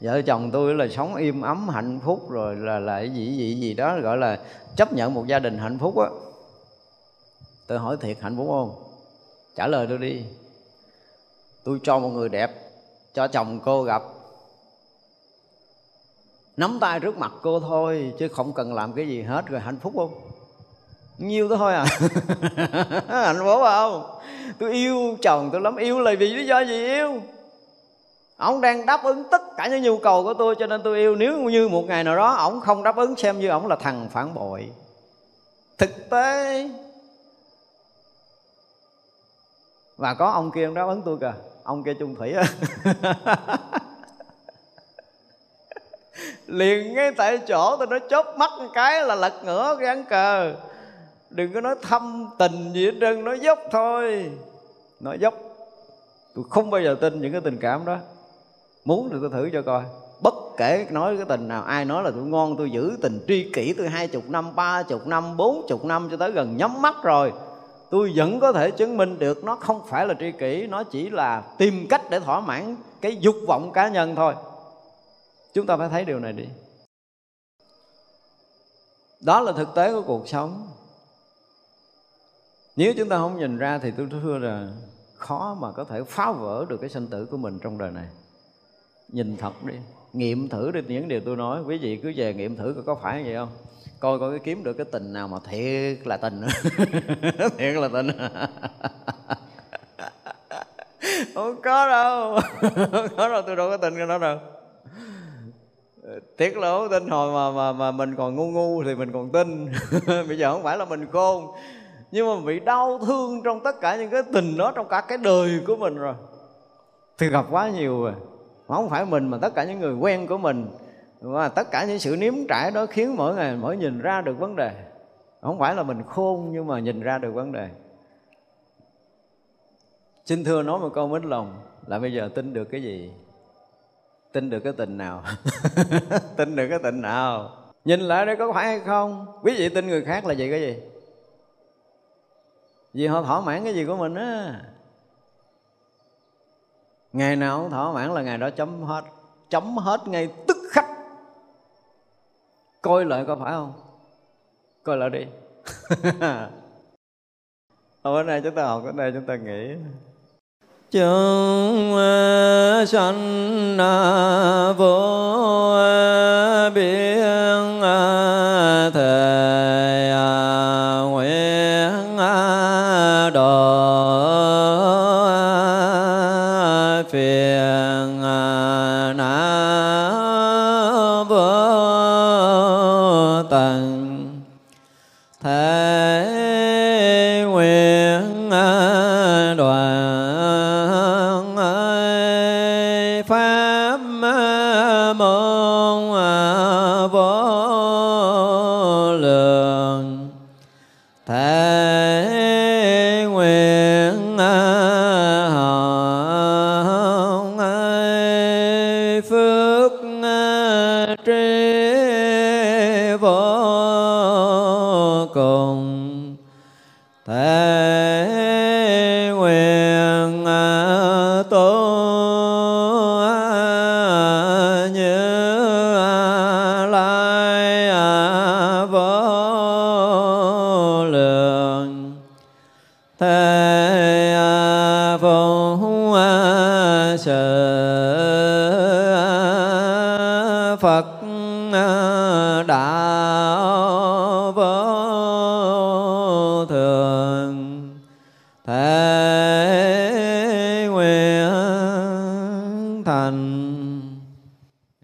Vợ chồng tôi là sống im ấm hạnh phúc rồi là lại gì gì gì đó gọi là chấp nhận một gia đình hạnh phúc á. Tôi hỏi thiệt hạnh phúc không? Trả lời tôi đi. Tôi cho một người đẹp, cho chồng cô gặp, nắm tay trước mặt cô thôi, chứ không cần làm cái gì hết, rồi hạnh phúc không? Nhiêu tôi thôi à. Hạnh phúc không? Tôi yêu chồng tôi lắm, yêu là vì lý do gì yêu? Ông đang đáp ứng tất cả những nhu cầu của tôi cho nên tôi yêu. Nếu như một ngày nào đó ông không đáp ứng, xem như ông là thằng phản bội. Thực tế. Và có ông kia ông đáp ứng tôi kìa, ông kia chung thủy á. Liền ngay tại chỗ tôi nói chớp mắt một cái là lật ngửa cái án cờ. Đừng có nói thâm tình gì hết trơn, nói dốc thôi. Nói dốc Tôi không bao giờ tin những cái tình cảm đó. Muốn thì tôi thử cho coi. Bất kể nói cái tình nào, ai nói là tôi ngon, tôi giữ tình tri kỷ tôi hai chục năm, ba chục năm, bốn chục năm cho tới gần nhắm mắt rồi, tôi vẫn có thể chứng minh được nó không phải là tri kỷ, nó chỉ là tìm cách để thỏa mãn cái dục vọng cá nhân thôi. Chúng ta phải thấy điều này đi. Đó là thực tế của cuộc sống. Nếu chúng ta không nhìn ra thì tôi thưa là khó mà có thể phá vỡ được cái sinh tử của mình trong đời này. Nhìn thật đi, nghiệm thử đi những điều tôi nói. Quý vị cứ về nghiệm thử có phải vậy không? Coi coi cái kiếm được cái tình nào mà thiệt là tình. Thiệt là tình. Không có đâu. Không có đâu, tôi đâu có tình cái đó đâu. Tiếc là không tin. Hồi mà, mà, mà mình còn ngu ngu thì mình còn tin. Bây giờ không phải là mình khôn. Nhưng mà bị đau thương trong tất cả những cái tình đó, trong cả cái đời của mình rồi, thì gặp quá nhiều rồi. Mà không phải mình mà tất cả những người quen của mình, và tất cả những sự nếm trải đó khiến mỗi ngày mỗi nhìn ra được vấn đề. Không phải là mình khôn nhưng mà nhìn ra được vấn đề. Xin thưa nói một câu mến lòng là bây giờ tin được cái gì? Tin được cái tình nào? Tin được cái tình nào? Nhìn lại đây có phải hay không? Quý vị tin người khác là vì cái gì? Vì họ thỏa mãn cái gì của mình á. Ngày nào cũng thỏa mãn là ngày đó chấm hết. Chấm hết ngay tức khắc. Coi lại có phải không? Coi lại đi. Ở đây chúng ta học, ở đây chúng ta nghĩ. Chúng sanh vô biên thể nguyện độ phiền não vô tận thể nguyện đoạn thành